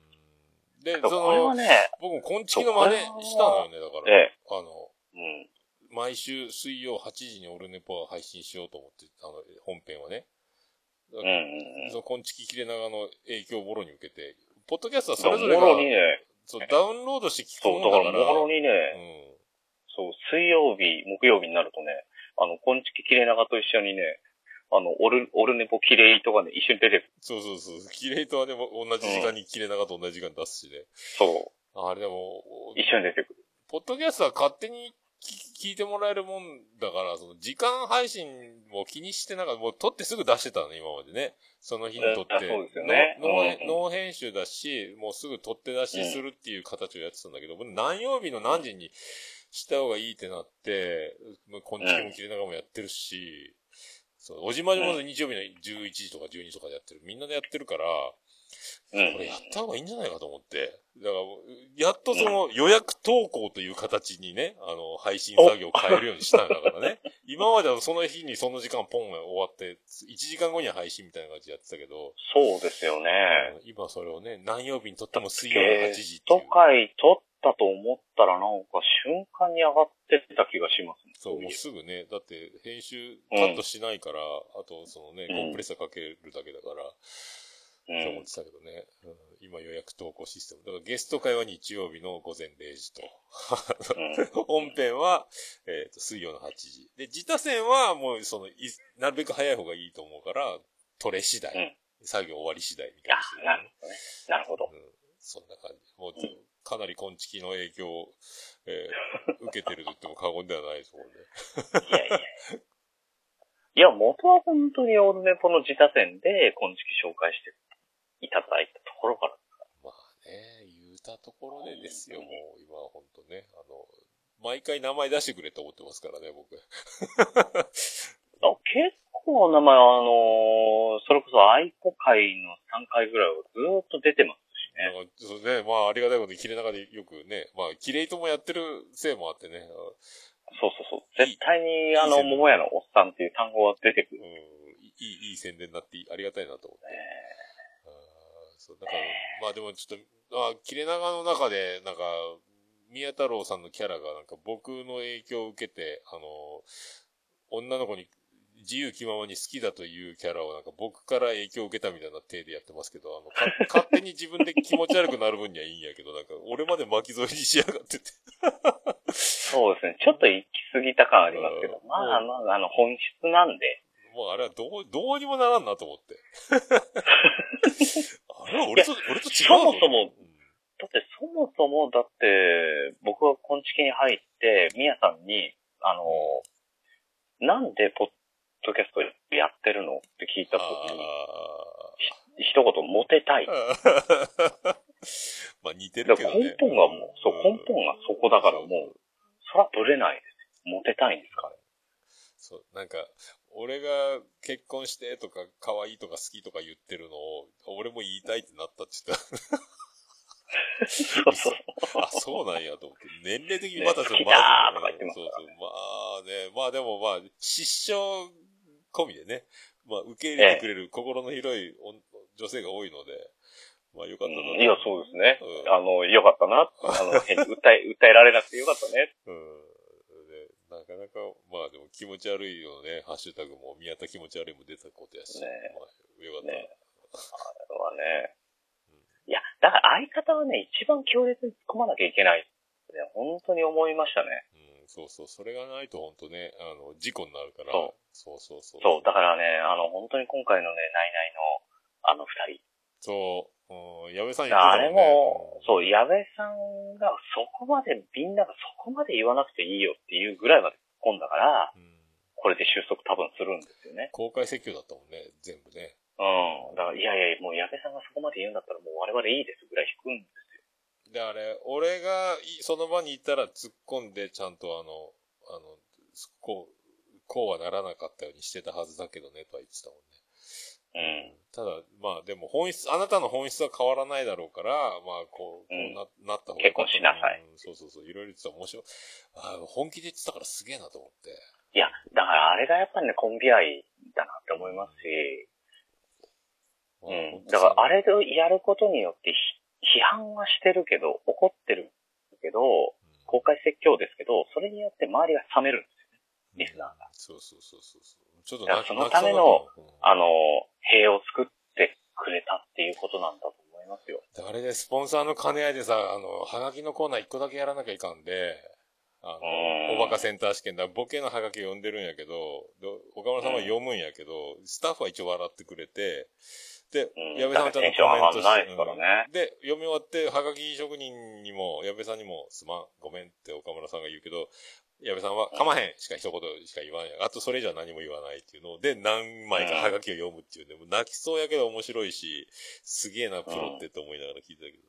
うん、で、その、ね、僕もこんちきの真似したのよね、だから。ええ、あの、うん、毎週水曜はちじにオルネポは配信しようと思って、あの、本編はね。うんうんうん、そのこんちき切れ長の影響をボロに受けて、ポッドキャストはそれぞれが、ね、そう、ダウンロードして聞くもんだから。そう、だからボロにね、うん、そう、水曜日、木曜日になるとね、あの、こんちききれい長と一緒にね、あの、オル、オルネポきれいとかね、一緒に出てくる。そうそうそう。きれいとはでも同じ時間にきれい長と同じ時間に出すしね。そう。あれでも、一緒に出てくる。ポッドキャストは勝手に聞いてもらえるもんだから、その時間配信も気にしてなかった。もう撮ってすぐ出してたのね、今までね。その日に撮って。そうですよね。脳編集だし、もうすぐ撮って出しするっていう形をやってたんだけど、うん、何曜日の何時に、した方がいいってなって、こんちきも切れ長もやってるし、うん、そう、おじまじも日曜日のじゅういちじとかじゅうにじとかでやってる。みんなでやってるから、うん、これやった方がいいんじゃないかと思って。だから、やっとその予約投稿という形にね、あの、配信作業を変えるようにしたんだからね。今まではその日にその時間ポンが終わって、いちじかんごには配信みたいな感じでやってたけど。そうですよね。今それをね、何曜日に撮っても水曜のはちじっていう。いっかい撮って、だと思ったらなんか瞬間に上がってた気がしますね。そう、もうすぐね。だって編集カットしないから、うん、あとそのね、コンプレッサーかけるだけだから、うん、そう思ってたけどね、うん。今予約投稿システム。だからゲスト会は日曜日の午前れいじと。本編は、えっと、水曜のはちじ。で、自他戦はもう、その、なるべく早い方がいいと思うから、取れ次第。うん、作業終わり次第みたいな、ね。あ、なるほどね。なるほど。うん、そんな感じ。もう、うん、かなりこんちきの影響を、えー、受けてると言っても過言ではないですもんね。いやいや。いや、元は本当にオールネポの自他戦で、こんちき紹介していただいたところから。まあね、言うたところでですよ、もう、今は本当ね、あの、毎回名前出してくれと思ってますからね、僕。あ、結構名前、あの、それこそ愛子会のさんかいぐらいはずっと出てます。なんかそうね、まあありがたいことにキレナガでよくね、まあキレイともやってるせいもあってね。そうそうそう。絶対にあの、桃屋のおっさんっていう単語は出てくる。うん、いい、いい宣伝になってありがたいなと思って。えー、あそうだから、えー、まあでもちょっと、あキレナガの中で、なんか、宮太郎さんのキャラがなんか僕の影響を受けて、あの、女の子に、自由気ままに好きだというキャラをなんか僕から影響を受けたみたいな体でやってますけど、あの、勝手に自分で気持ち悪くなる分にはいいんやけど、なんか俺まで巻き添えにしやがってて。そうですね。ちょっと行き過ぎた感ありますけど、まあまあ、あの、本質なんで。もうあれはどう、どうにもならんなと思って。あれは俺と、俺と違う。そもそも、だってそもそも、だって、僕がこんちきに入って、みやさんに、あの、なんでポッポッドキャストやってるのって聞いたときに、一言モテたい。まあ似てるけどね。根本がもう、そう、根本がそこだからもう、そらぶれないです。モテたいんですかね。そう、なんか、俺が結婚してとか、可愛いとか好きとか言ってるのを、俺も言いたいってなったって言った。そうそう。あ、そうなんやと思って。年齢的にまたちょっとまあ、ね、そうそう。まあね、まあでもまあ、失笑込みでね、まあ受け入れてくれる心の広い女性が多いので、まあよかったな、うん。いや、そうですね。うん、あの、よかったな。あの、変に訴え、訴えられなくてよかったね。うん。なかなか、まあでも気持ち悪いよね、ハッシュタグも、宮田気持ち悪いも出たことやし、ね、まあよかった。ね、あれはね。いや、だから相方はね、一番強烈に突っ込まなきゃいけない。本当に思いましたね。うん、そうそう。それがないと本当ね、あの、事故になるから。そう。そうそうそう。そう、だからね、あの、本当に今回のね、ナイナイの、あの二人。そう。うん、矢部さん言ってたもんね。あれも、そう、矢部さんがそこまで、みんながそこまで言わなくていいよっていうぐらいまで突っ込んだから、うん、これで収束多分するんですよね。公開説教だったもんね、全部ね。うん。だから、いやいや、もう矢部さんがそこまで言うんだったら、もう我々いいですぐらい引くんですよ。で、あれ、俺が、その場にいたら突っ込んで、ちゃんとあの、あの、こう、こうはならなかったようにしてたはずだけどね、とは言ってたもんね。うん。ただ、まあ、でも本質、あなたの本質は変わらないだろうから、まあ、こう、こうな、うん、なった方がいい。結婚しなさい。うん、そうそうそう、いろいろ言ってたら面白い。あ本気で言ってたからすげえなと思って。いや、だからあれがやっぱりね、コンビ愛だなって思いますし、うん。だから、あれをやることによって、批判はしてるけど、怒ってるけど、公開説教ですけど、それによって周りが冷めるんですよね。リスナーが。そうそうそうそう。ちょっとだからそのための、あの、塀を作ってくれたっていうことなんだと思いますよ。あれで、スポンサーの兼ね合いでさ、あの、はがきのコーナー一個だけやらなきゃいかんで、あの、おバカセンター試験だ、ボケのハガキ読んでるんやけど、岡村さんは読むんやけど、うん、スタッフは一応笑ってくれて、で、矢部さんはちゃんとコメントして、うん、で、読み終わって、ハガキ職人にも、矢部さんにも、すまん、ごめんって岡村さんが言うけど、矢部さんは、かまへんしか一言しか言わない。あと、それ以上は何も言わないっていうので、何枚かハガキを読むっていうね、もう泣きそうやけど面白いし、すげえな、プロってと思いながら聞いてたけど。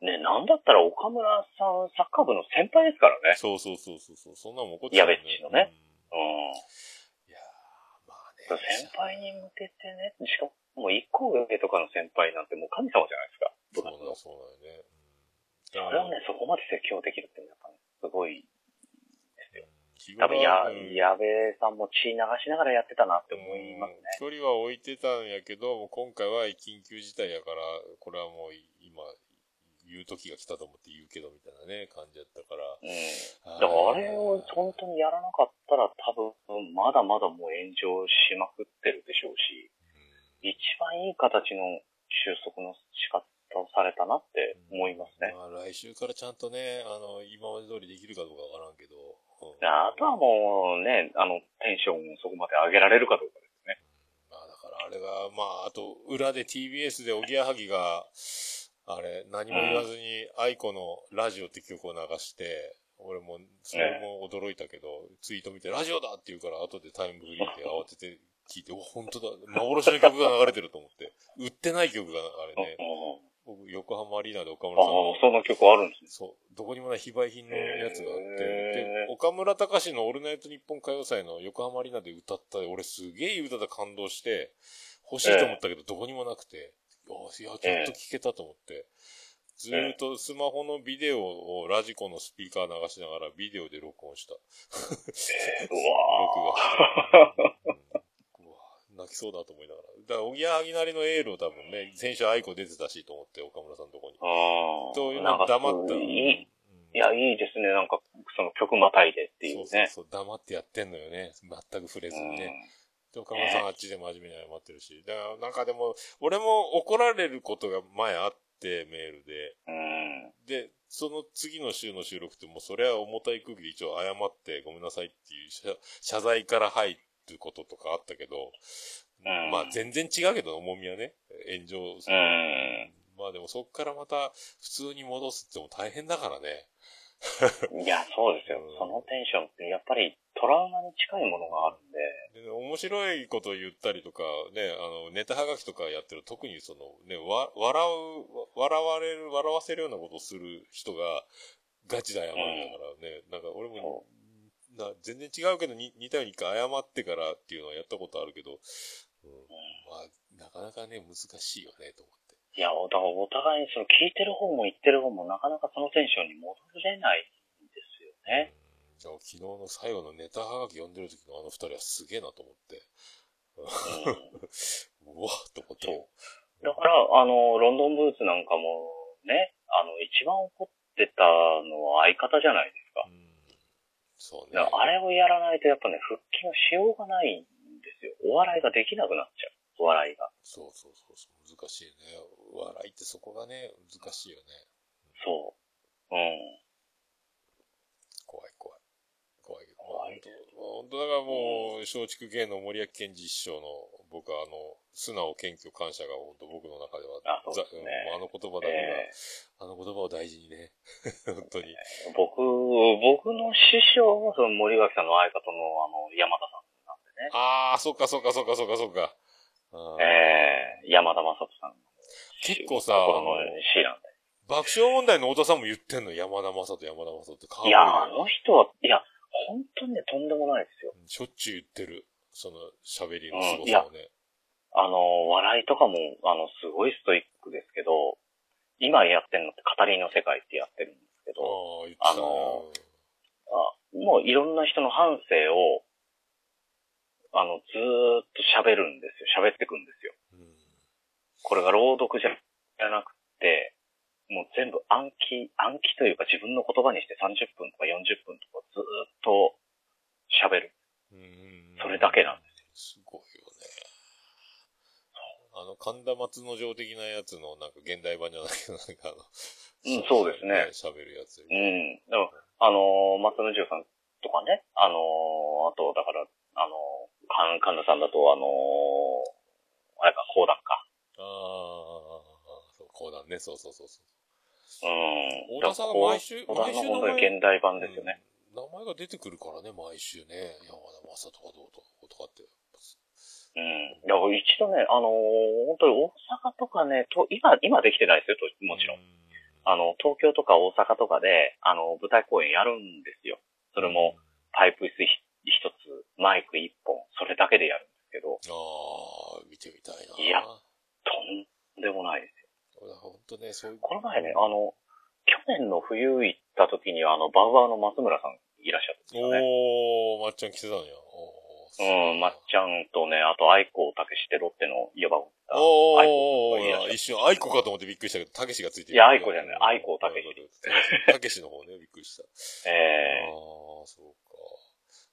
ね、なんだったら岡村さん、サッカー部の先輩ですからね。そうそうそうそう。そんなもん怒っちゃう、ね。やべっちのね。うん。いやー、まあね。先輩に向けてね、しかも、もう一個上とかの先輩なんてもう神様じゃないですか。そうだ、そうだよね。それはね、そこまで説教できるって、やっぱ、ね、すごいですよ。多分や、矢部さんも血流しながらやってたなって思いますね。距離は置いてたんやけど、もう今回は緊急事態やから、これはもう今、言う時が来たと思って言うけどみたいなね、感じだったから。うん。だからあれを本当にやらなかったら多分、まだまだもう炎上しまくってるでしょうし、うん、一番いい形の収束の仕方さをされたなって思いますね。うん、まあ、来週からちゃんとね、あの、今まで通りできるかどうかわからんけど、うん。あとはもうね、あの、テンションをそこまで上げられるかどうかですね。うん、まあ、だからあれが、まあ、あと、裏で ティービーエス でおぎやはぎが、あれ、何も言わずに、愛子のラジオって曲を流して、俺も、それも驚いたけど、ツイート見て、ラジオだって言うから、後でタイムフリーで慌てて聞いて、お、ほんとだ、幻の曲が流れてると思って、売ってない曲が、あれね、僕、横浜アリーナで岡村さんの、ああ、そんな曲あるんですね。そう、どこにもない非売品のやつがあって、で、岡村隆史のオールナイトニッポン歌謡祭の横浜アリーナで歌った、俺すげえ歌った感動して、欲しいと思ったけど、どこにもなくて、いや、ちょっと聞けたと思って、ずーっとスマホのビデオをラジコのスピーカー流しながらビデオで録音した。うわぁ、うん。うわぁ、泣きそうだと思いながら。だから、おぎやはぎなりのエールを多分ね、先週愛子出てたしと思って、岡村さんのとこに。ああ。というのを黙った。いい、うん。いや、いいですね。なんか、その曲またいでっていうね。そうそうそう、黙ってやってんのよね。全く触れずにね。岡村さんあっちで真面目に謝ってるし。だから、なんかでも、俺も怒られることが前あって、で、メールで、うん。で、その次の週の収録ってもうそれは重たい空気で一応謝ってごめんなさいっていう 謝, 謝罪から入ることとかあったけど、うん、まあ全然違うけど、重みはね、炎上、うん。まあでもそっからまた普通に戻すっても大変だからね。いや、そうですよ。そのテンションってやっぱりトラウマに近いものがあるんで。で、面白いことを言ったりとか、ね、あの、ネタはがきとかやってる特にその、ね、わ、笑う、笑われる、笑わせるようなことをする人がガチで謝るんだからね、うん、なんか俺も、な全然違うけどに、似たように一回謝ってからっていうのはやったことあるけど、うん、まあ、なかなかね、難しいよね、と思って。いや、だからお互いにその聞いてる方も言ってる方もなかなかそのテンションに戻れないんですよね。じゃあ昨日の最後のネタはがき読んでる時のあの二人はすげえなと思って。うん、うわっと思って。そう。だから、あの、ロンドンブーツなんかもね、あの、一番怒ってたのは相方じゃないですか。うん、そうね。だからあれをやらないとやっぱね、復帰のしようがないんですよ。お笑いができなくなっちゃう。笑いが。そうそうそうそう。難しいね。笑いってそこがね、難しいよね。そう。うん。怖い怖い。怖いけど。怖い。本当、だからもう、松竹芸能森脇健児師匠の、僕はあの、素直謙虚感謝が本当僕の中では、あ、そうですね、あの言葉だけが、えー、あの言葉を大事にね。本当に。僕、僕の師匠もその森脇さんの相方のあの、山田さんなんでね。ああ、そっかそっかそっかそっかそっか。ええー、山田雅人さん。結構さ、あの、爆笑問題の太田さんも言ってんの、山田雅人、山田雅人ってかっこいい。いや、あの人は、いや、本当にね、とんでもないですよ。しょっちゅう言ってる、その、喋りの凄さをね、うん。いや、あの、笑いとかも、あの、すごいストイックですけど、今やってんのって、語りの世界ってやってるんですけど、あ, あのあ、もういろんな人の反省を、あの、ずーっと喋るんですよ。喋ってくんですよ。うん、これが朗読じゃなくて、もう全部暗記、暗記というか自分の言葉にしてさんじゅっぷんとかよんじゅっぷんとかずーっと喋る。うん、それだけなんですよ。すごいよね。あの、神田松之丞的なやつのなんか現代版じゃないけど、なんかあの、うん、そうですね。喋るやつ。うん。でも、あの、松之丞さんとかね、あの、あと、だから、あの、神田さんだと、あのー、あれか、講談か。ああ、講談ね、そうそうそうそう。うん。太田さんが毎週、毎週の。本当に現代版ですよね、うん。名前が出てくるからね、毎週ね。山田正とかどうとか、とかって。うん。いや、一度ね、あのー、本当に大阪とかね、と今、今できてないですよ、もちろん。あの、東京とか大阪とかで、あの、舞台公演やるんですよ。それも、パイプ椅子一つ、マイク一本、それだけでやるんですけど。ああ、見てみたいな。いや、とんでもないですよ。ほんとね、そういう。この前ね、あの、去年の冬行った時には、あの、バウアーの松村さんいらっしゃったんですよね。おー、まっちゃん来てたんや。おー、うん、まっちゃんとね、あと、愛子をたけしってロッテのよばを。おー、一瞬、愛子かと思ってびっくりしたけど、たけしがついてる。いや、愛子じゃない、愛子をたけし。たけしの方ね、びっくりした。ええー。ああ、そうか。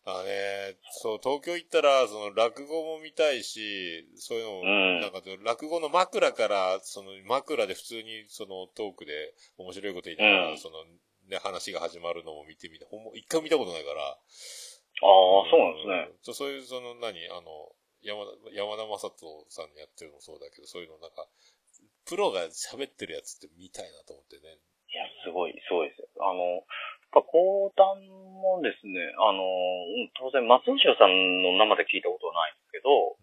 あね、そう、東京行ったら、その、落語も見たいし、そういうのも、うん、なんか、落語の枕から、その、枕で普通に、その、トークで、面白いこと言いながら、うん、その、ね、話が始まるのも見てみて、ほんま、一回見たことないから。ああ、そうなんですね。そういう、その、何、あの、山田、山田正人さんにやってるのもそうだけど、そういうのなんか、プロが喋ってるやつって見たいなと思ってね。いや、すごい、そうですよ。あの、やっぱ講談もですね、あの、当然松尾さんの生で聞いたことはないんですけど、う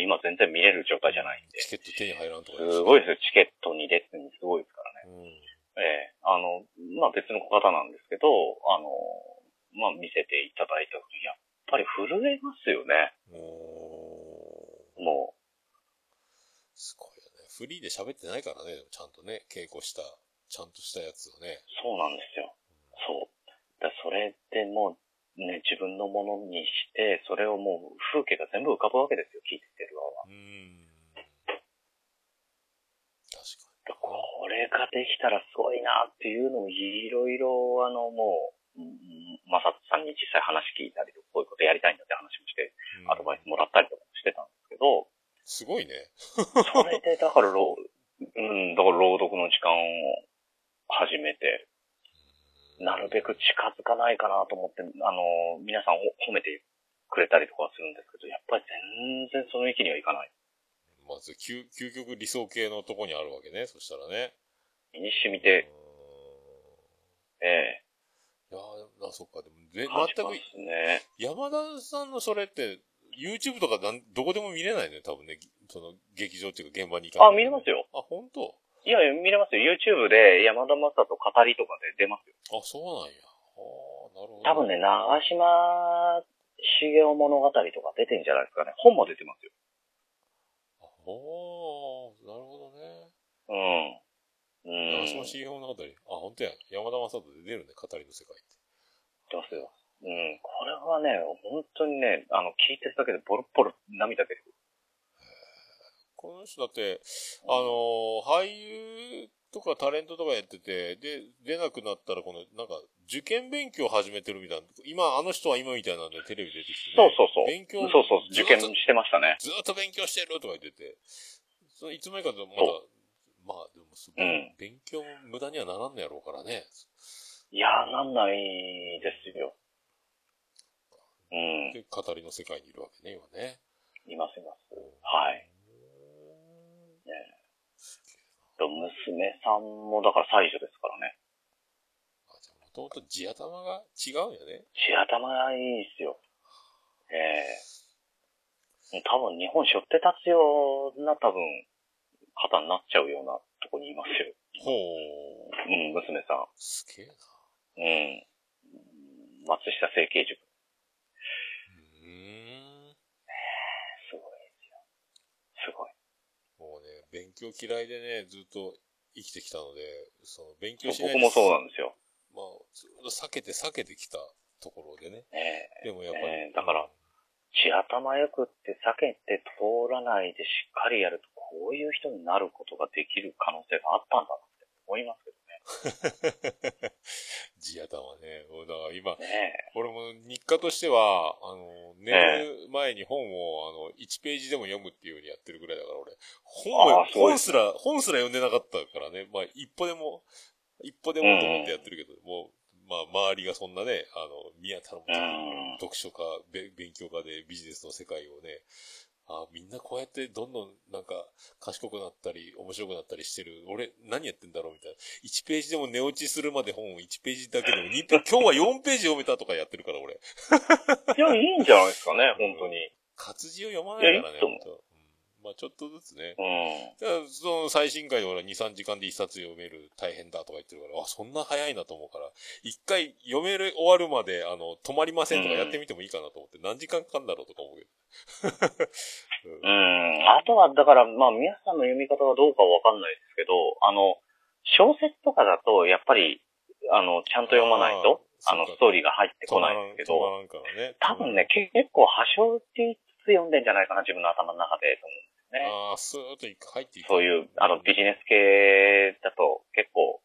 ん、もう今全然見れる状態じゃないんで。チケット手に入らんとかですね。すごいですよ、チケットに列にすごいですからね。うん、ええー、あの、まあ、別の方なんですけど、あの、まあ、見せていただいたとき、やっぱり震えますよね。もう。すごいよね。フリーで喋ってないからね、でもちゃんとね、稽古した、ちゃんとしたやつをね。そうなんですよ。そう。だそれでもうね、自分のものにして、それをもう風景が全部浮かぶわけですよ、聞いてる側は。うーん。確かに。これができたらすごいなっていうのをいろいろ、あの、もう、まさとさんに実際話聞いたりとか、こういうことやりたいんだって話もして、アドバイスもらったりとかもしてたんですけど。すごいね。それで、だから、うん、だから朗読の時間を始めて、なるべく近づかないかなと思って、あの、皆さんを褒めてくれたりとかはするんですけど、やっぱり全然その域にはいかない。まず、究極理想系のとこにあるわけね、そしたらね。身に染みて、ええ。いやー、そっか、でも、全く、ね、山田さんのそれって、YouTube とかなんどこでも見れないね、多分ね、その劇場っていうか現場に行かない、ね。あ、見れますよ。あ、本当。いや、見れますよ。YouTube で山田正人語りとかで出ますよ。あ、そうなんや。あ、なるほど。多分ね、長島茂雄物語とか出てんじゃないですかね。本も出てますよ。あ、おー、なるほどね。うん。うん。長島茂雄物語。あ、ほんとや。山田正人で出るね、語りの世界って。出ますよ。うん。これはね、本当にね、あの、聞いてるだけでボロボロ涙出てくる。この人だって、あのー、俳優とかタレントとかやってて、で、出なくなったら、この、なんか、受験勉強を始めてるみたいな、今、あの人は今みたいなんでテレビ出てきて、ね、そうそうそう。勉強、そうそう、受験してましたね。ずっと勉強してるとか言ってて、そのいつまでかと、まだ、まあ、でもすごい、うん、勉強も無駄にはならんのやろうからね。いやー、なんないですよ。うん。で、語りの世界にいるわけね、今ね。いますいます。はい。ねえ。娘さんも、だから最初ですからね。あ、じゃあもともと地頭が違うよね。地頭がいいですよ。ええー。多分日本背負って立つような、多分、方になっちゃうようなとこにいますよ。ほう。うん、娘さん。すげえな。うん。松下整形塾。うーん。ええ、すごいですよ。すごい。勉強嫌いでね、ずっと生きてきたので、その勉強しないで。僕もそうなんですよ。まあ、ずっと避けて避けてきたところでね。ねえ。でもやっぱり。ね、だから、地頭よくって避けて通らないでしっかりやると、こういう人になることができる可能性があったんだなって思いますけどね。地頭ね。だから今、ね、俺も日課としては、あの、寝る前に本を、あの、いちページでも読むっていう風にやってるぐらいだから、俺、本、本すら、本すら読んでなかったからね、まあ、一歩でも、一歩でもと思ってやってるけど、うん、もう、まあ、周りがそんなね、あの、宮田の読書家、勉強家でビジネスの世界をね、あ、みんなこうやってどんどんなんか賢くなったり面白くなったりしてる。俺何やってんだろうみたいな。いちページでも寝落ちするまで本をいちページだけでもにページ、今日はよんページ読めたとかやってるから俺。いや、いいんじゃないですかね、本当に。活字を読まないからね、いいと思う、うん。まあちょっとずつね。うん。その最新回で俺はに、さんじかんでいっさつ読める大変だとか言ってるから、あ、そんな早いなと思うから、いっかい読める終わるまで、あの、止まりませんとかやってみてもいいかなと思って、何時間かかんだろうとか思うけど。うん、あとは、だから、まあ、皆さんの読み方がどうかはわかんないですけど、あの、小説とかだと、やっぱり、あの、ちゃんと読まないと、あの、ストーリーが入ってこないんですけど、ね、多分ね、結構、破傷って言いつつ読んでんじゃないかな、自分の頭の中で、と思うんですよね。ああ、スーッと入っていく。そういう、あの、ビジネス系だと、結構、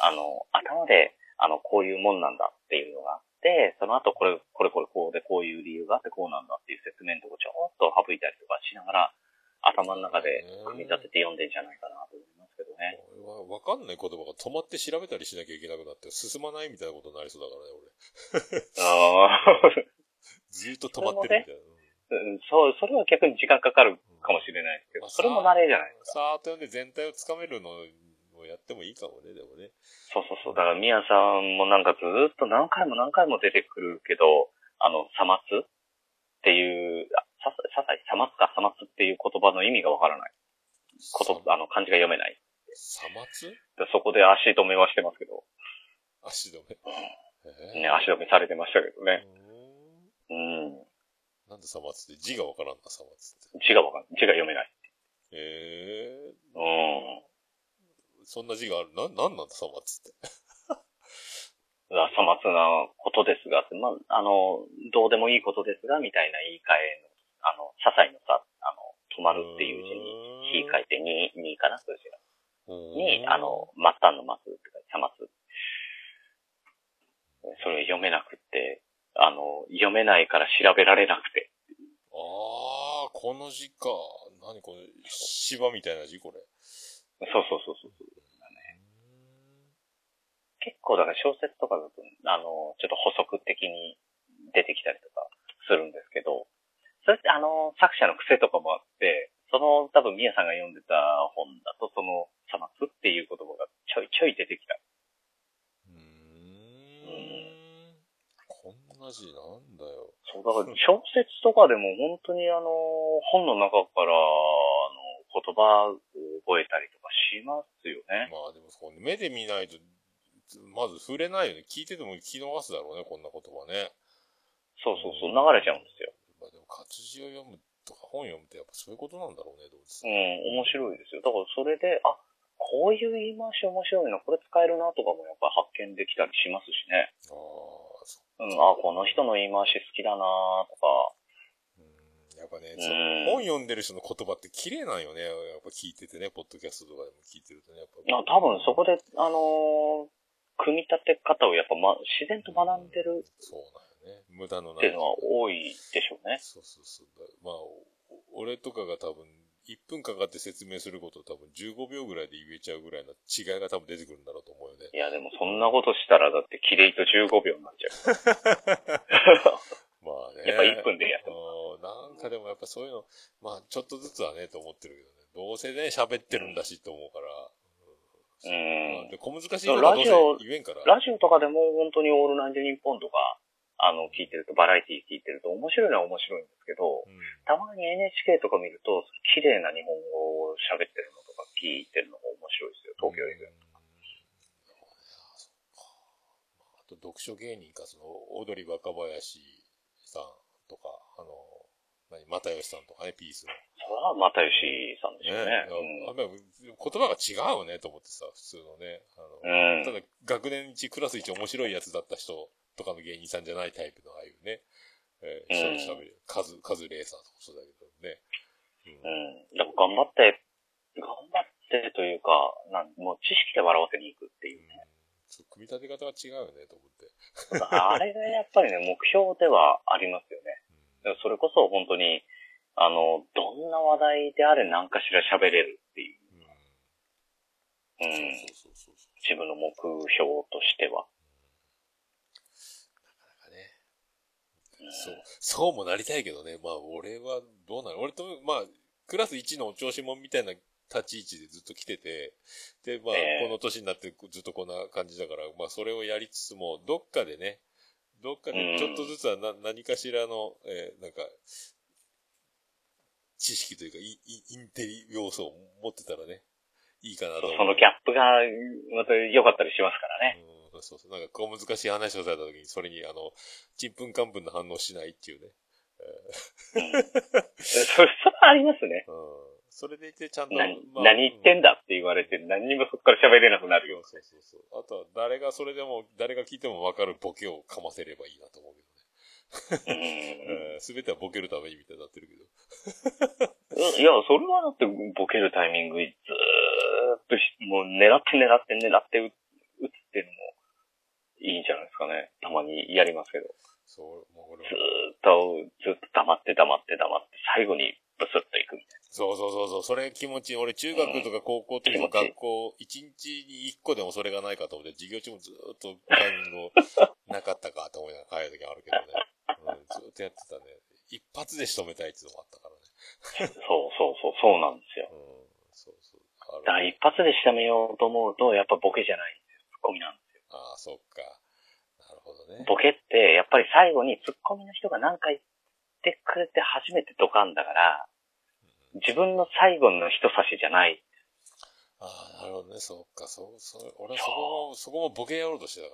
あの、頭で、あの、こういうもんなんだっていうのがあって、その後、これ、これ、これ、こうで、こういう理由があってこうなんだっていう説明のとこちょっと省いたりとかしながら、頭の中で組み立てて読んでんじゃないかなと思いますけどね。これは分かんない言葉が止まって調べたりしなきゃいけなくなって進まないみたいなことになりそうだからね、俺。あずっと止まってるみたいな。うん、そう、それは逆に時間かかるかもしれないですけど、うんまあ、それも慣れじゃないですか。さーっと読んで全体をつかめるのをやってもいいかもね、でもね。そうそうそう。だから、宮さんもなんかずーっと何回も何回も出てくるけど、あの、さまつっていう、さ、ささい、さまつか、さまつっていう言葉の意味がわからない。こと、あの、漢字が読めない。さまつ？そこで足止めはしてますけど。足止め、えー、ね、足止めされてましたけどね。うん。うんなんでサマツって字がわからんな、サマツって。字がわかんない。字が読めない。ええー。うん。そんな字がある。な、なんなんだ、サマツって。サマツなことですが、まあ、あの、どうでもいいことですが、みたいな言い換えの、あの、些細のさ、あの、止まるっていう字に、火書いてに、にかな、数字が。に、あの、末端の末って書いて、サマツ。それ読めなくって、あの、読めないから調べられなくて。ああ、この字か。何これ、芝みたいな字これ。そうそうそうそう。ね、結構だから小説とかだと、あの、ちょっと補足的に出てきたりとかするんですけど、それってあの、作者の癖とかもあって、その多分宮さんが読んでた本だと、その、さまつっていう言葉がちょいちょい出てきた。同じなんだよ。そう、だから小説とかでも本当にあの、本の中から、あの、言葉を覚えたりとかしますよね。まあでもこう、目で見ないと、まず触れないよね。聞いてても聞き逃すだろうね、こんな言葉ね。そうそうそう、流れちゃうんですよ。まあでも活字を読むとか本読むってやっぱそういうことなんだろうね、どうですか。うん、面白いですよ。だからそれで、あ、こういう言い回し面白いな、これ使えるなとかもやっぱり発見できたりしますしね。ああ。うん、あ、この人の言い回し好きだなーとか。うん、やっぱね、うん、本読んでる人の言葉って綺麗なんよね。やっぱ聞いててね、ポッドキャストとかでも聞いてるとね。やっぱあ多分そこで、あのー、組み立て方をやっぱ、ま、自然と学んでる、うん。そうなんよね。無駄のない。っていうのは多いでしょうね。そうそうそう。まあ、俺とかが多分、いっぷんかかって説明することを多分じゅうごびょうぐらいで言えちゃうぐらいの違いが多分出てくるんだろうと思うよね。いやでもそんなことしたらだってキレイとじゅうごびょうになっちゃう。まあね。やっぱいっぷんでやってもなんかでもやっぱそういうの、まあちょっとずつはねと思ってるけどね。どうせね喋ってるんだしと思うから。うん。うん、で小難しいことはどうせ言えんから。ラジオとかでも本当にオールナイトニッポンとか、あの、聞いてると、バラエティ聞いてると面白いのは面白いんですけど、うん、たまに エヌエイチケー とか見ると、綺麗な日本語を喋ってるのとか聞いてるのが面白いですよ、東京以外とか。あと、読書芸人か、その、オードリー若林さんとか、あの、何、又吉さんとかね、ピースの。それは又吉さんですよね。ね、うん、言葉が違うね、と思ってさ、普通のね。あの、うん、ただ、学年いち、クラスいち面白いやつだった人、とかの芸人さんじゃないタイプのああいうね、えー、一人喋る、カズ、カズレーサーとかそうだけどね。うん。うん、だから頑張って、頑張ってというか、なんもう知識で笑わせに行くっていうね。うん、そう組み立て方が違うよねと思って。あれがやっぱりね目標ではありますよね。うん、それこそ本当にあのどんな話題であれ何かしら喋れるっていう。うん。うん、そうそうそうそう。自分の目標としては。そう、そうもなりたいけどね。まあ、俺はどうなの？俺と、まあ、クラスいちのお調子者みたいな立ち位置でずっと来てて、で、まあ、えー、この年になってずっとこんな感じだから、まあ、それをやりつつも、どっかでね、どっかでちょっとずつはな、うん、何かしらの、えー、なんか、知識というか、イ、インテリ要素を持ってたらね、いいかなと思う。そのギャップが、また良かったりしますからね。うんそうそう。なんかこう難しい話をされた時に、それに、あの、ちんぷんかんぷんの反応しないっていうね。うん、それ、それありますね。うん。それでいて、ちゃんと。何、まあ、何言ってんだって言われて、何にもそこから喋れなくなるよ。そうそうそう。あとは、誰がそれでも、誰が聞いてもわかるボケをかませればいいなと思うけどね。すべてはボケるためにみたいになってるけど。いや、それはだって、ボケるタイミングずーっと、もう狙って狙って狙って打ってるのも、いいんじゃないですかね。たまにやりますけど。そう、もう俺はずっと、ずっと黙って黙って黙って、最後にブスッといくみたいな。そうそうそうそう、それ気持ちいい。俺中学とか高校とかの学校、一、うん、日に一個でもそれがないかと思って、授業中もずーっとタイミングなかったかと思いながら帰る時あるけどね。うん、ずーっとやってたね。一発で仕留めたいっていうのもあったからね。そうそうそう、そうなんですよ。うん、そうそう。だから一発で仕留めようと思うと、やっぱボケじゃないんですよ。ツッコミなんですよ。ああ、そっか。なるほどね。ボケって、やっぱり最後にツッコミの人が何か言ってくれて初めてドカンだから、うん、自分の最後の人差しじゃない。ああ、なるほどね。そっか。そ、そ、俺はそこも、そこもボケやろうとしてた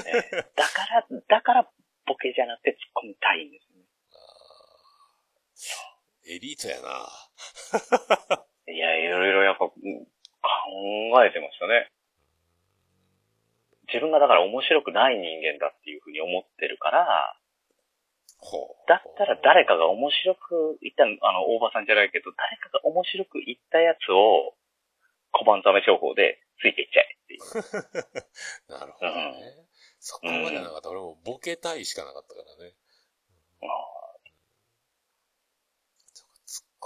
から、俺ね。ねだから、だから、ボケじゃなくてツッコみたいんですね。エリートやな。いや、いろいろやっぱ考えてましたね。自分がだから面白くない人間だっていうふうに思ってるから、ほうだったら誰かが面白く言った、あの、大場さんじゃないけど、誰かが面白く言ったやつを、小判ざめ商法でついていっちゃえっていう。なるほどね。うん、そこまでなかった。うん、俺もボケたいしかなかったからね。うん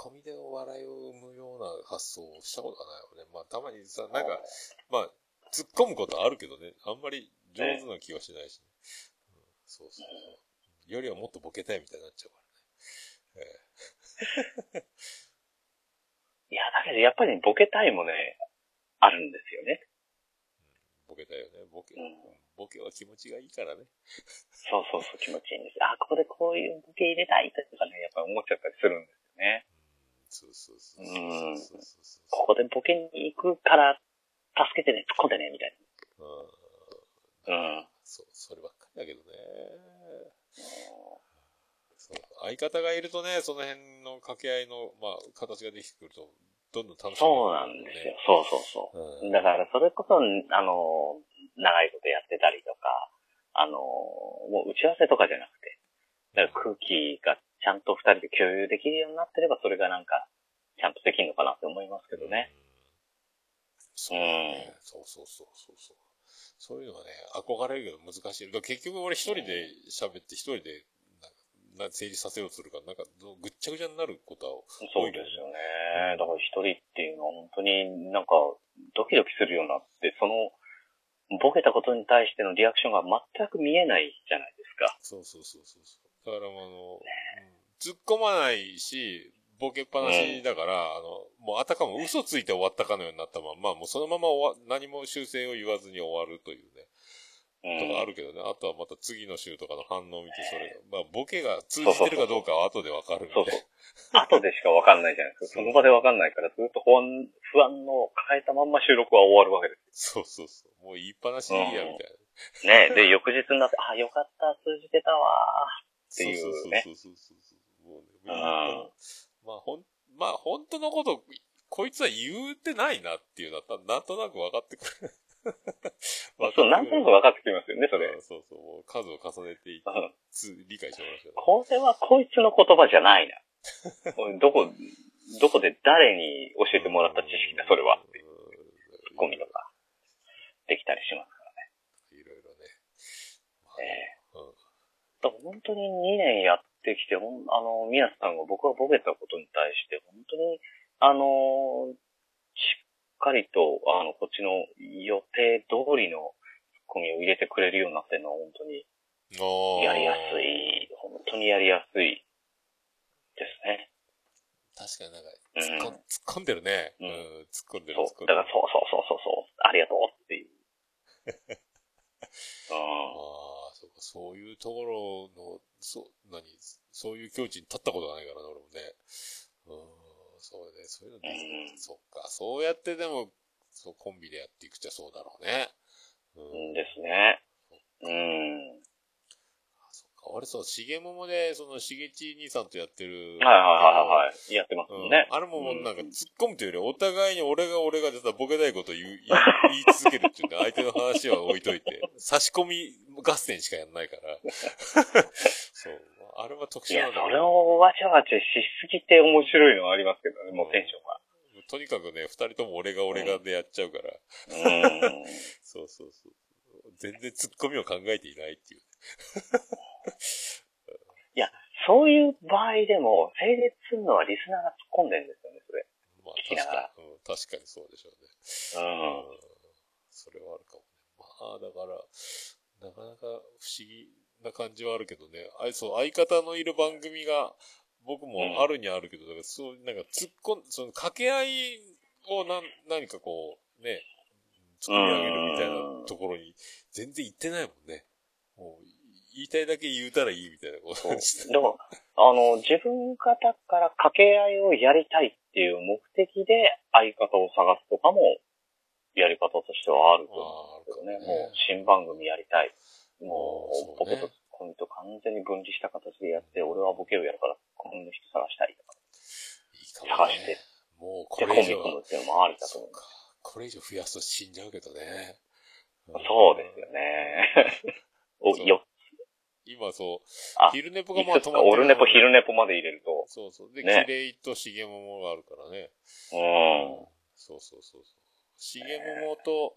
込みでお笑いを生むような発想をしたことがないよね。まあ、たまにさ、なんか、まあ、突っ込むことはあるけどね、あんまり上手な気がしないし、ねえーうん。そうそうそう。よりはもっとボケたいみたいになっちゃうからね。えー、いや、だけどやっぱりボケたいもね、あるんですよね。うん、ボケたいよね。ボケ、うん、ボケは気持ちがいいからね。そうそうそう、気持ちいいんです。あ、ここでこういうボケ入れたいとかね、やっぱり思っちゃったりするんですよね。そうそうそうそううん。ここでボケに行くから、助けてね、突っ込んでね、みたいな。うん。うん。そう、そればっかりだけどね。そう。相方がいるとね、その辺の掛け合いの、まあ、形ができてくると、どんどん楽しみになる、ね。そうなんですよ。そうそうそう。うん、だから、それこそ、あの、長いことやってたりとか、あの、もう打ち合わせとかじゃなくて、だから空気が、ちゃんと二人で共有できるようになってれば、それがなんか、ちゃんとできるのかなって思いますけどね。そうね。そうそうそうそうそう。そういうのはね、憧れるけど難しい。結局俺一人で喋って一人でなんか成立させようとするから、なんかぐっちゃぐちゃになることは多い、ね。そうですよね。だから一人っていうのは本当になんかドキドキするようになって、その、ボケたことに対してのリアクションが全く見えないじゃないですか。そうそうそうそうそう。だからもうあの、ね、突っ込まないし、ボケっぱなしだから、うん、あの、もうあたかも嘘ついて終わったかのようになったまんま、もうそのまま終わ、何も修正を言わずに終わるというね、うん、とかあるけどね、あとはまた次の週とかの反応を見て、それが、まあボケが通じてるかどうかは後でわかるんで。そうそうそう後でしかわかんないじゃないですか。その場でわかんないから、ずっと不安、不安の抱えたまんま収録は終わるわけです。そうそうそう。もう言いっぱなしでいいや、みたいな。うん、ねで、翌日になって、あ、よかった、通じてたわー。っていうね。そうそうそうそう。もうね。まあほん、まあ本当のこと、こいつは言うてないなっていうのは、なんとなく分かってくる。そう、なんとなく分かってきますよね、それ。そうそう、もう数を重ねていって、うん、理解してもらいました、ね。これはこいつの言葉じゃないな。どこ、どこで誰に教えてもらった知識だ、それは。ツッコミとか、できたりしますからね。いろいろね。まあ、えーだから本当ににねんやってきて、あの、宮さんが僕がボケたことに対して、本当に、あの、しっかりと、あの、こっちの予定通りのツッコミを入れてくれるようになってるのは、本当に、やりやすい、本当にやりやすいですね。確かになんか、うん、突っ込んでるね。うん、うん、突っ込んでる。そう、だからそうそうそうそう、ありがとうっていう。うんそういうところの、そう、何、そういう境地に立ったことがないからな、俺もね。うーん、そうね、そういうの、うん、そっか、そうやってでも、そう、コンビでやっていくっちゃそうだろうね。うんですね。うん。あ、そっか、俺そう、しげももで、その、しげち兄さんとやってる。はいはいはいはい。やってますね。うん、あれももうなんか、突っ込むというより、お互いに俺が俺が出たボケたいことを言い、言い続けるっていうね、相手の話は置いといて、差し込み、合戦しかやんないから。そう。あれは特殊なんだ、ね、いや、それをわちゃわちゃしすぎて面白いのはありますけどね、うん、もうテンションが。とにかくね、二人とも俺が俺がでやっちゃうから。うん、そうそうそう。全然ツッコミを考えていないっていう。いや、そういう場合でも、成立するのはリスナーが突っ込んでるんですよね、それ。まあ、聞きながら。確かに、うん、確かにそうでしょうね。うん。うん、それはあるかもね。まあ、だから、なかなか不思議な感じはあるけどね。あ、そう、相方のいる番組が、僕もあるにはあるけど、うん、だからそう、なんか突っ込ん、その掛け合いをな、何かこう、ね、作り上げるみたいなところに、全然行ってないもんね。もう言いたいだけ言うたらいいみたいなことでした。でも、あの、自分方から掛け合いをやりたいっていう目的で相方を探すとかも、やり方としてはあると思うんですけどね。もう、新番組やりたい。もう、僕とコンビと完全に分離した形でやって、俺はボケをやるから、コンビの人探したいとか。いいかもね。探して。もう、これ以上。コンビ組むっていうのもありだと思うんです。これ以上増やすと死んじゃうけどね。そうですよね。お、よっつ。今そう、昼寝ぽがまあ止まってる。オルネポ、昼寝ぽまで入れると。そうそう。で、ね、キレイとシゲモモがあるからね。うん。そうそうそう。シゲモモと、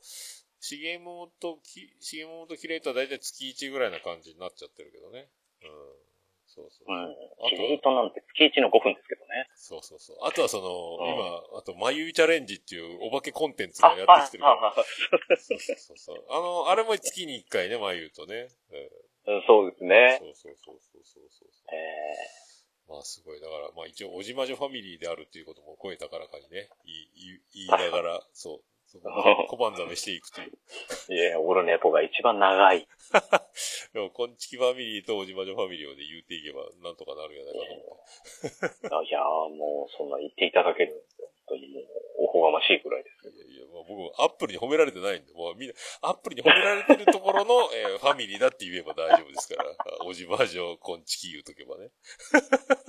シゲモモと、シゲモモとキレイとは大体月いちぐらいな感じになっちゃってるけどね。うん。そうそう。うん。あとキレイとなんて月いちのごふんですけどね。そうそうそう。あとはその、うん、今、あと、まゆいチャレンジっていうお化けコンテンツがやってきてるから。そうそうそう。あの、あれも月にいっかいね、まゆとね。うん、そうですね。そうそうそうそうそうそう。ええー。まあすごい。だから、まあ一応、おじまじょファミリーであるということも声高らかにね、言い、言いながら、そう、そこ小判ざめしていくという。いや、オルネポが一番長い。でも、こんちきファミリーとおじまじょファミリーをね、言っていけばなんとかなるんじゃないかと思って。いやー、もうそんな言っていただける。本当にもう、おこがましいくらいです。いやいや、まあ、僕もアップルに褒められてないんで、もうみんな、アップルに褒められてるところの、えー、ファミリーだって言えば大丈夫ですから、おじまじょ、こんちき言うとけばね。ね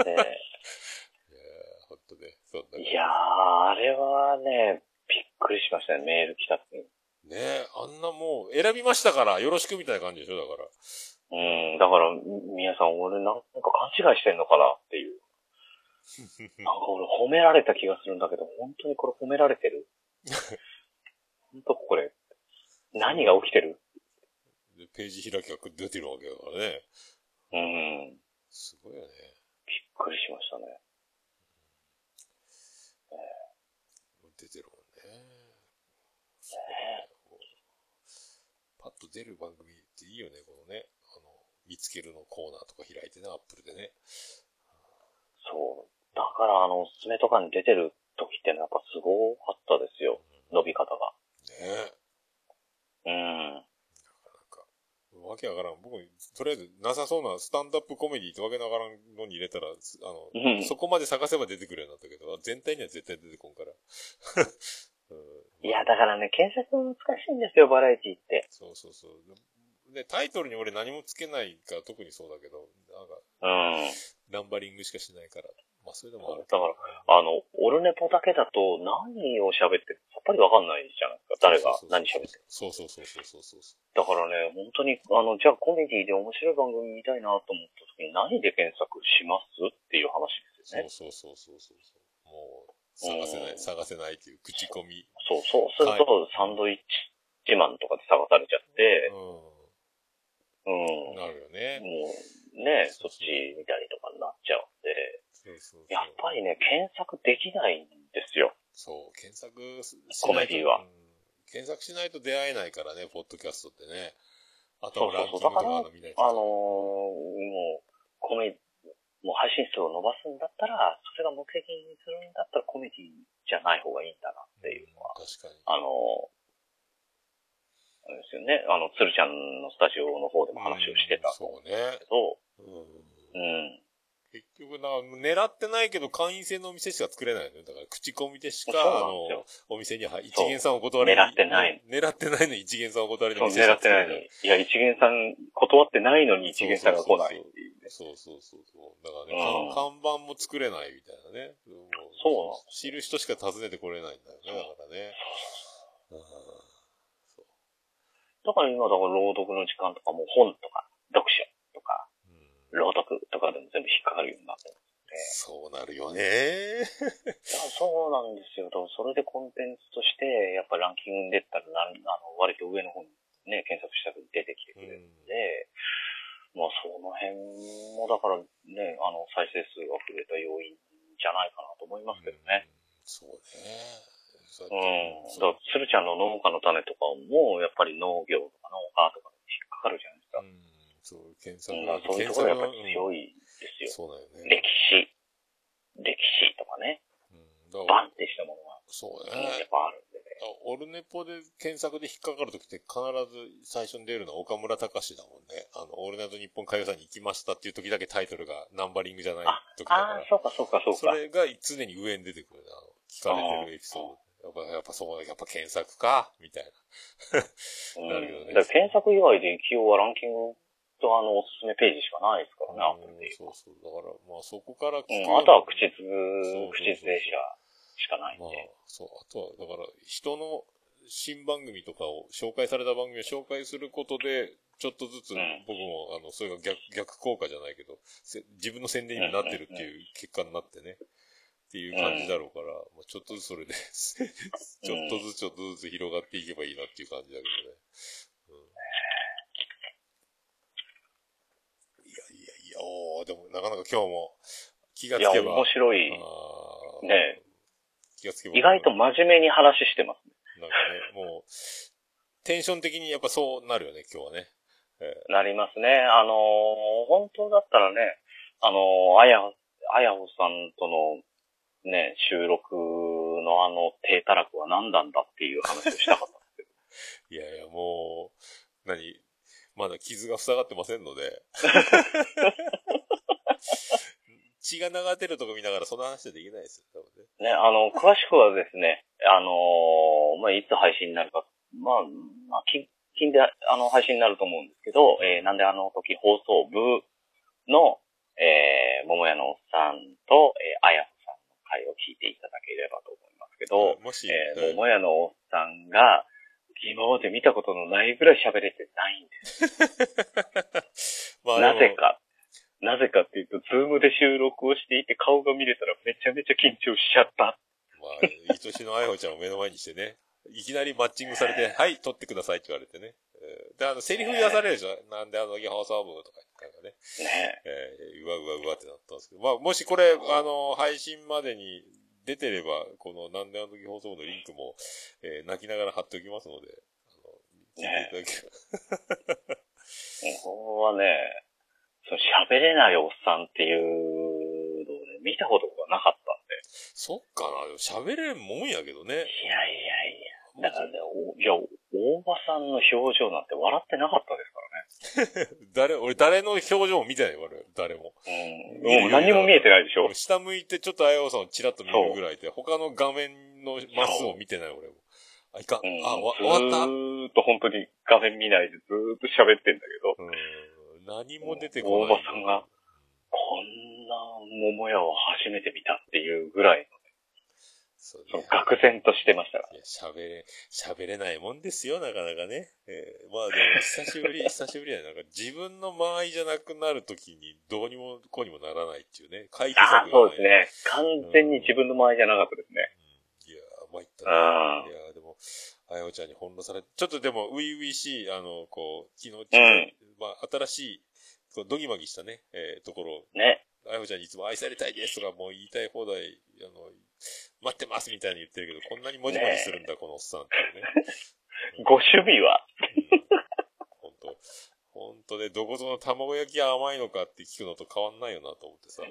え。いやー、ほんとね、そんな。いやー、あれはね、びっくりしましたね、メール来たって。ねえ、あんなもう、選びましたから、よろしくみたいな感じでしょ、だから。うん、だから、皆さん、俺なんか勘違いしてんのかなっていう。なんか俺褒められた気がするんだけど、本当にこれ褒められてる？本当これ、何が起きてる？で、ページ開きが出てるわけだからね。うん。すごいよね。びっくりしましたね。ね、出てるもんね。ね、パッと出る番組っていいよね、このね、あの、見つけるのコーナーとか開いてね、アップルでね。そう。だから、あの、おすすめとかに出てる時って、やっぱすごかったですよ。伸び方が。ねえ。うん。なかなか。わけわからん。僕、とりあえず、なさそうなスタンダップコメディってわけながらのに入れたら、あの、うん、そこまで探せば出てくるようになったけど、全体には絶対出てこんから。うん、いや、だからね、検索難しいんですよ、バラエティって。そうそうそう。で、タイトルに俺何もつけないから特にそうだけど、なんか、うん。ナンバリングしかしないから。まあ、それでもある。だから、あの、オルネポだけだと何を喋ってるかさっぱりわかんないじゃないですか。誰が何喋ってるか。そうそうそうそうそうそう。だからね、本当に、あの、じゃあコメディで面白い番組見たいなと思った時に何で検索しますっていう話ですよね。そうそうそうそうそう。もう、探せない、探せないという口コミ。そうそう。すると、サンドイッチマンとかで探されちゃって、うん。うん。なるよね。もうねえ、そっち見たりとかになっちゃうんで、そうそうそう、やっぱりね、検索できないんですよ。そう、検索しないと、コメディは、うん。検索しないと出会えないからね、ポッドキャストってね。あとはランキングとかの見ないと。そうそうそう、だから、あのー、もう、コメ、もう配信数を伸ばすんだったら、それが目的にするんだったらコメディじゃない方がいいんだなっていうのは。うん、確かに。あのー、ですよね。あの、鶴ちゃんのスタジオの方でも話をしてた。そうね。そう。うん。結局な、狙ってないけど会員制のお店しか作れないのよ。だから、口コミでしか、あの、お店に、一元さんお断り。狙ってない。狙ってないのに一元さんお断りの店しか作れない。狙ってないのに。いや、一元さん断ってないのに一元さんが来ないっていうね。そうそうそうそう。だからね、うん、看板も作れないみたいなね。もうそう。知る人しか訪ねてこれないんだよね。だからね。うん、だから今、だから朗読の時間とかも本とか、読書とか、うん、朗読とかでも全部引っかかるようになってますね。そうなるよね。そうなんですよ。それでコンテンツとして、やっぱランキングに出たら、あの、割と上の方にね、検索したら出てきてくれるんで、まあその辺もだからね、あの再生数が増えた要因じゃないかなと思いますけどね。うん、そうね。うん。だから、鶴ちゃんの農家の種とかも、やっぱり農業とか農家とかに引っかかるじゃないですか。うん。そう、検索が、そういうところがやっぱり強いですよ。そうだよね。歴史。歴史とかね。うん。バンってしたものが。そうだね。やっぱあるんでね。オルネポで検索で引っかかるときって必ず最初に出るのは岡村隆史だもんね。あの、オールナイトニッポン歌謡祭に行きましたっていう時だけタイトルがナンバリングじゃない時だから。ああ、そうかそうかそうか。それが常に上に出てくるね。あの、聞かれてるエピソード。やっぱ、やっぱそう、やっぱ検索か、みたいな。なるけどね。だから検索以外で一応はランキングとあの、おすすめページしかないですからね、アップルで。そうそう。だから、まあそこから聞く、うん。あとは口つ、口つでしか、しかないんで。まあ、そう。あとは、だから、人の新番組とかを、紹介された番組を紹介することで、ちょっとずつ、僕も、うん、あの、それが逆、逆効果じゃないけど、自分の宣伝になってるっていう結果になってね。うんうんうん、っていう感じだろうから、うん、ちょっとずつそれで、ちょっとずつちょっとずつ広がっていけばいいなっていう感じだけどね。うん、いやいやいや、おー、でもなかなか今日も気がつけば。いや、面白い。あねえ。気がつけば。意外と真面目に話してますね。なんかね、もう、テンション的にやっぱそうなるよね、今日はね。えー、なりますね。あのー、本当だったらね、あのー、あや、あやほさんとの、ね、収録のあの低たらくは何なんだっていう話をしたかったんですけど。いやいや、もう、何まだ傷が塞がってませんので。血が流れてるとこ見ながらその話はできないですよ、多分ね。ね、あの、詳しくはですね、あのー、まあ、いつ配信になるか、まあ、まあ、近々で、あの、配信になると思うんですけど、えー、なんであの時放送部の、えー、桃屋のおっさんと、えー、あやを聞いていただければと思いますけど、もし、えー、桃屋のおっさんが今まで見たことのないぐらい喋れてないんです。まあ、なぜか、なぜかっていうと、ズームで収録をしていて顔が見れたらめちゃめちゃ緊張しちゃった。まあ、いとしのあやほちゃんを目の前にしてね、いきなりマッチングされて、はい、撮ってくださいって言われてね。で、あの、セリフ言わされるでしょ、ね、なんであの時放送部とか言ったらね。ねえー。うわうわうわってなったんですけど。まあ、もしこれ、あの、配信までに出てれば、このなんであの時放送部のリンクも、えー、泣きながら貼っておきますので、あの、聞いていただければ。ここはね、その喋れないおっさんっていうのをね、見たことがなかったんで。そっかな、喋れんもんやけどね。いやいやいや。だからね、いや、大場さんの表情なんて笑ってなかったですからね。誰、俺誰の表情も見てないよ、俺、誰も。うん。もう何も見えてないでしょ。下向いてちょっとあやほさんをチラッと見るぐらいで、他の画面のマスを見てない、俺も。あ、いかん。うん、あ、終わった。ずーっと本当に画面見ないでずーっと喋ってんだけど。うん。何も出てこない。大場さんが、こんな桃屋を初めて見たっていうぐらい。そうね、愕然としてましたから。喋れ、喋れないもんですよ、なかなかね。えー、まあでも、久しぶり、久しぶりだよ。なんか自分の間合いじゃなくなるときに、どうにもこうにもならないっていうね。解決策がない。あ、そうですね。完全に自分の間合いじゃなかったですね。うん、いやー、参ったな。いやー、でも、あやほちゃんに翻弄されて、ちょっとでも、ういういしい、あの、こう、昨日、うん、まあ、新しい、こうドギマギしたね、えー、ところを。ね。あやほちゃんにいつも愛されたいですとか、もう言いたい放題、あの、待ってますみたいに言ってるけど、こんなにもじもじするんだ、ね、このおっさんっていうね。ご趣味は本当、本当で、どこぞの卵焼きは甘いのかって聞くのと変わんないよなと思ってさ。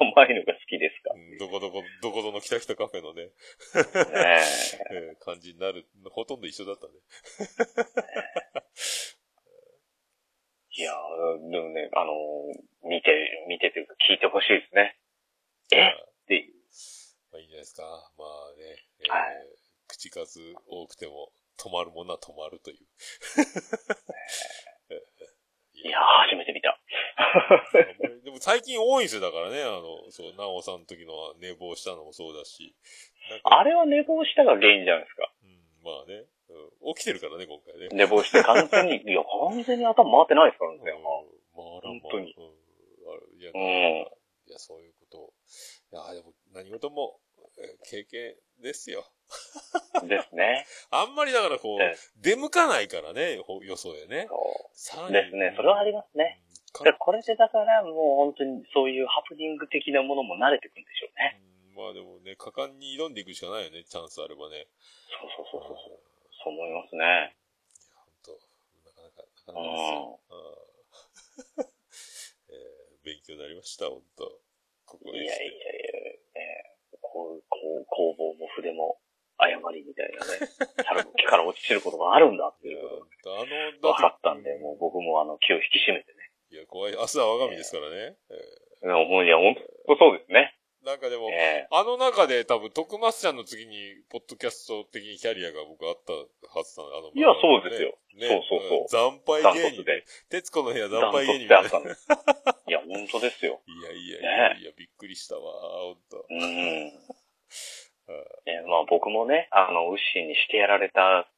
甘いのが好きですか、うん、どこどこ、どこぞのきたきたカフェのね、ね感じになる、ほとんど一緒だったね。いやー、でもね、あのー、見て、見てというか聞いてほしいですね。えっていう。まあいいんじゃないですか。まあね、えーはい、口数多くても止まるものは止まるという。いやー、初めて見た。でも最近多いんですよ、だからね、あの、そう、なおさんの時のは寝坊したのもそうだし。あれは寝坊したが原因じゃないですか。うん、まあね。うん、起きてるからね、今回ね。寝坊して完全に、いや、完全に頭回ってないですからね。うん、回らん、本当に。うん、いや、うん、いや、そういうことを。いや、でも、何事も、経験ですよ。ですね。あんまりだからこう、出向かないからね、よそへね。ですね。それはありますね。だこれでだからもう本当にそういうハプニング的なものも慣れてくるんでしょうね。うん、まあでもね、果敢に挑んでいくしかないよね、チャンスあればね。そうそうそうそうそう、そう思いますね。本当なかなかなかなかですよ。あ、えー、勉強になりました本当。ここでいやいやいや、えー、こうこう工房も筆も誤りみたいなね、木から落ちてることがあるんだっていうことが分かったんで、もう僕もあの気を引き締めてね。いや、怖い。明日は我が身ですからね。えーえー、いや、ほんとそうですね。なんかでも、えー、あの中で多分、徳松ちゃんの次に、ポッドキャスト的にキャリアが僕あったはずなの。あの、ね、いや、そうですよ。ね、そうそうそう。惨敗芸人で。徹子の部屋惨敗芸人みたいな。いや、ほんとですよ。いやいやいや、ね、いや、びっくりしたわ。ほんと。うん。えー、まあ僕もね、あの、ウッシーにしてやられた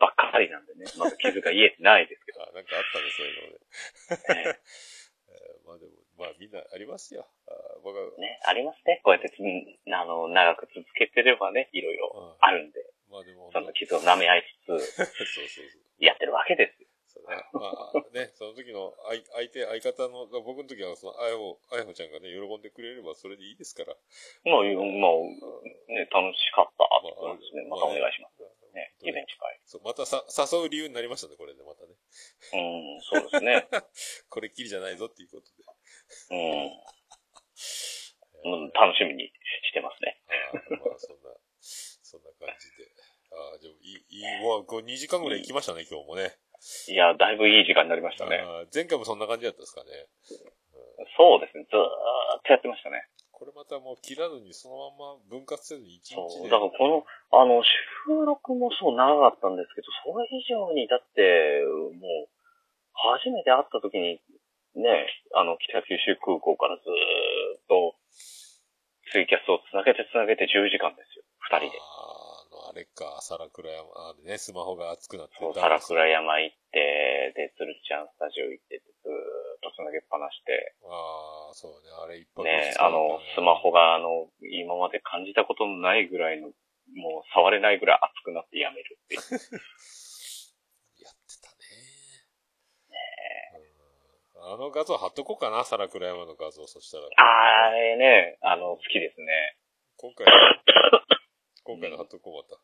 ばっかりなんでね、まだ傷が癒えてないですけど。あ、なんかあったね、そういうので。ね、えー、まあでも、まあみんなありますよ。あ、僕はね、ありますね。こうやって、あの、長く続けてればね、いろいろあるんで、まあでも、その傷を舐め合いつつ、そうそうそう。やってるわけですよ。まあね、その時の相手、相方の、僕の時はその、あやほ、あやほちゃんがね、喜んでくれればそれでいいですから。まあ、まあ、ね、楽しかったってことですね。またお願いします。ね、イベント会。そう、またさ、誘う理由になりましたね、これでまたね。うん、そうですね。これっきりじゃないぞっていうことで。うん。うん、楽しみにしてますね。あ、まあ、そんな、そんな感じで。ああ、でも、いい、いい、わ、にじかんぐらい行きましたね、今日もね。いや、だいぶいい時間になりましたね。前回もそんな感じだったですかね。うん、そうですね。ずーっとやってましたね。これまたもう切らずにそのまま分割せずに一日で。そう、だからこの、あの、収録もそう長かったんですけど、それ以上に、だって、もう、初めて会った時に、ね、あの、北九州空港からずーっと、ツイキャスをつなげてつなげてじゅうじかんですよ。二人で。あれか、皿倉山でね、スマホが熱くなってた。そう、皿倉山行って、で、つるちゃんスタジオ行って、ずーっと繋げっぱなして。ああ、そうね、あれ一発で、ね。ね、あの、スマホが、あの、今まで感じたことのないぐらいの、もう触れないぐらい熱くなってやめるっていう。やってたね。ねえ。あの画像貼っとこうかな、皿倉山の画像、そしたら。ああ、ええね、あの、好きですね。今回は。今回のハットコバタ、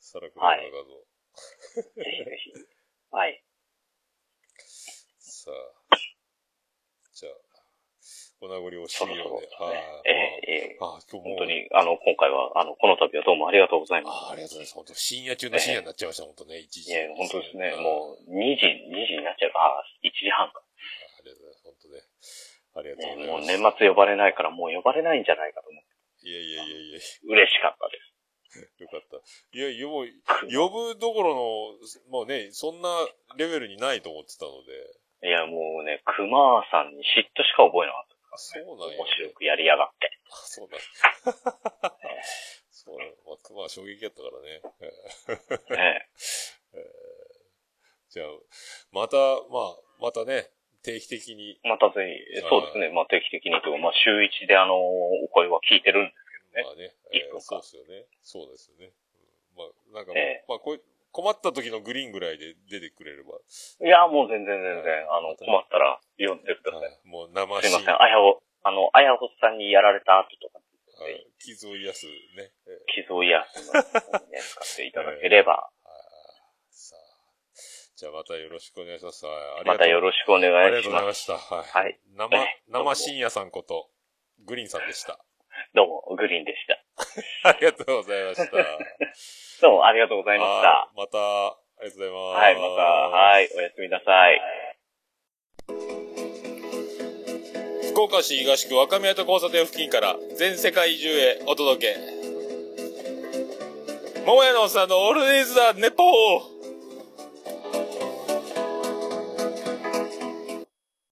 サラクラの画像。はい。ぜひぜひ。はい。さあ、じゃあ、お名残惜しいようで。そうそうね、えー、えー、あ今日も本当に、あの、今回は、あの、この度はどうもありがとうございます。あ, ありがとうございます。本当深夜中の深夜になっちゃいました、えー、本当ね、いちじ。えー、本当ですね。もう、にじ、にじになっちゃえば、あ、いちじはんか。ありがとうございます。本当ね。ありがとうございます。ね、もう年末呼ばれないから、もう呼ばれないんじゃないかと思って。いやいやいやいや。嬉しかったです。よかった。いや、呼ぶどころの、もうね、そんなレベルにないと思ってたので。いや、もうね、熊さんに嫉妬しか覚えなかったです、ね。そうなんや、ね。面白くやりやがって。あ、そうだ。そうなの。まあ、熊は衝撃やったからね。ねえー、じゃあ、また、まあ、またね。定期的に。またぜひ、そうですね。まあ定期的にというか、まあ週一であの、お声は聞いてるんですけどね。まあね。えー、そうですよね。そうですよね。うん、まあ、なんか、えー、まあこう、困った時のグリーンぐらいで出てくれれば。いや、もう全然全然、あの、困ったら読んでください。もう生し。すいません。あやほ、あの、あやほさんにやられた後とか。傷を癒すね。傷を癒すのにね、使っていただければ。じゃあまたよろしくお願いします。ありがとうまたよろしくお願いします。ありがとうございました。はい。はい、生、生深夜さんこと、グリーンさんでした。どうも、グリーンでした。ありがとうございました。どうも、ありがとうございました。また、ありがとうございます。はい、また、はい、おやすみなさい。福岡市東区若宮と交差点付近から全世界中へお届け。桃屋のおっさんのオールディーズ・ザ・ネポー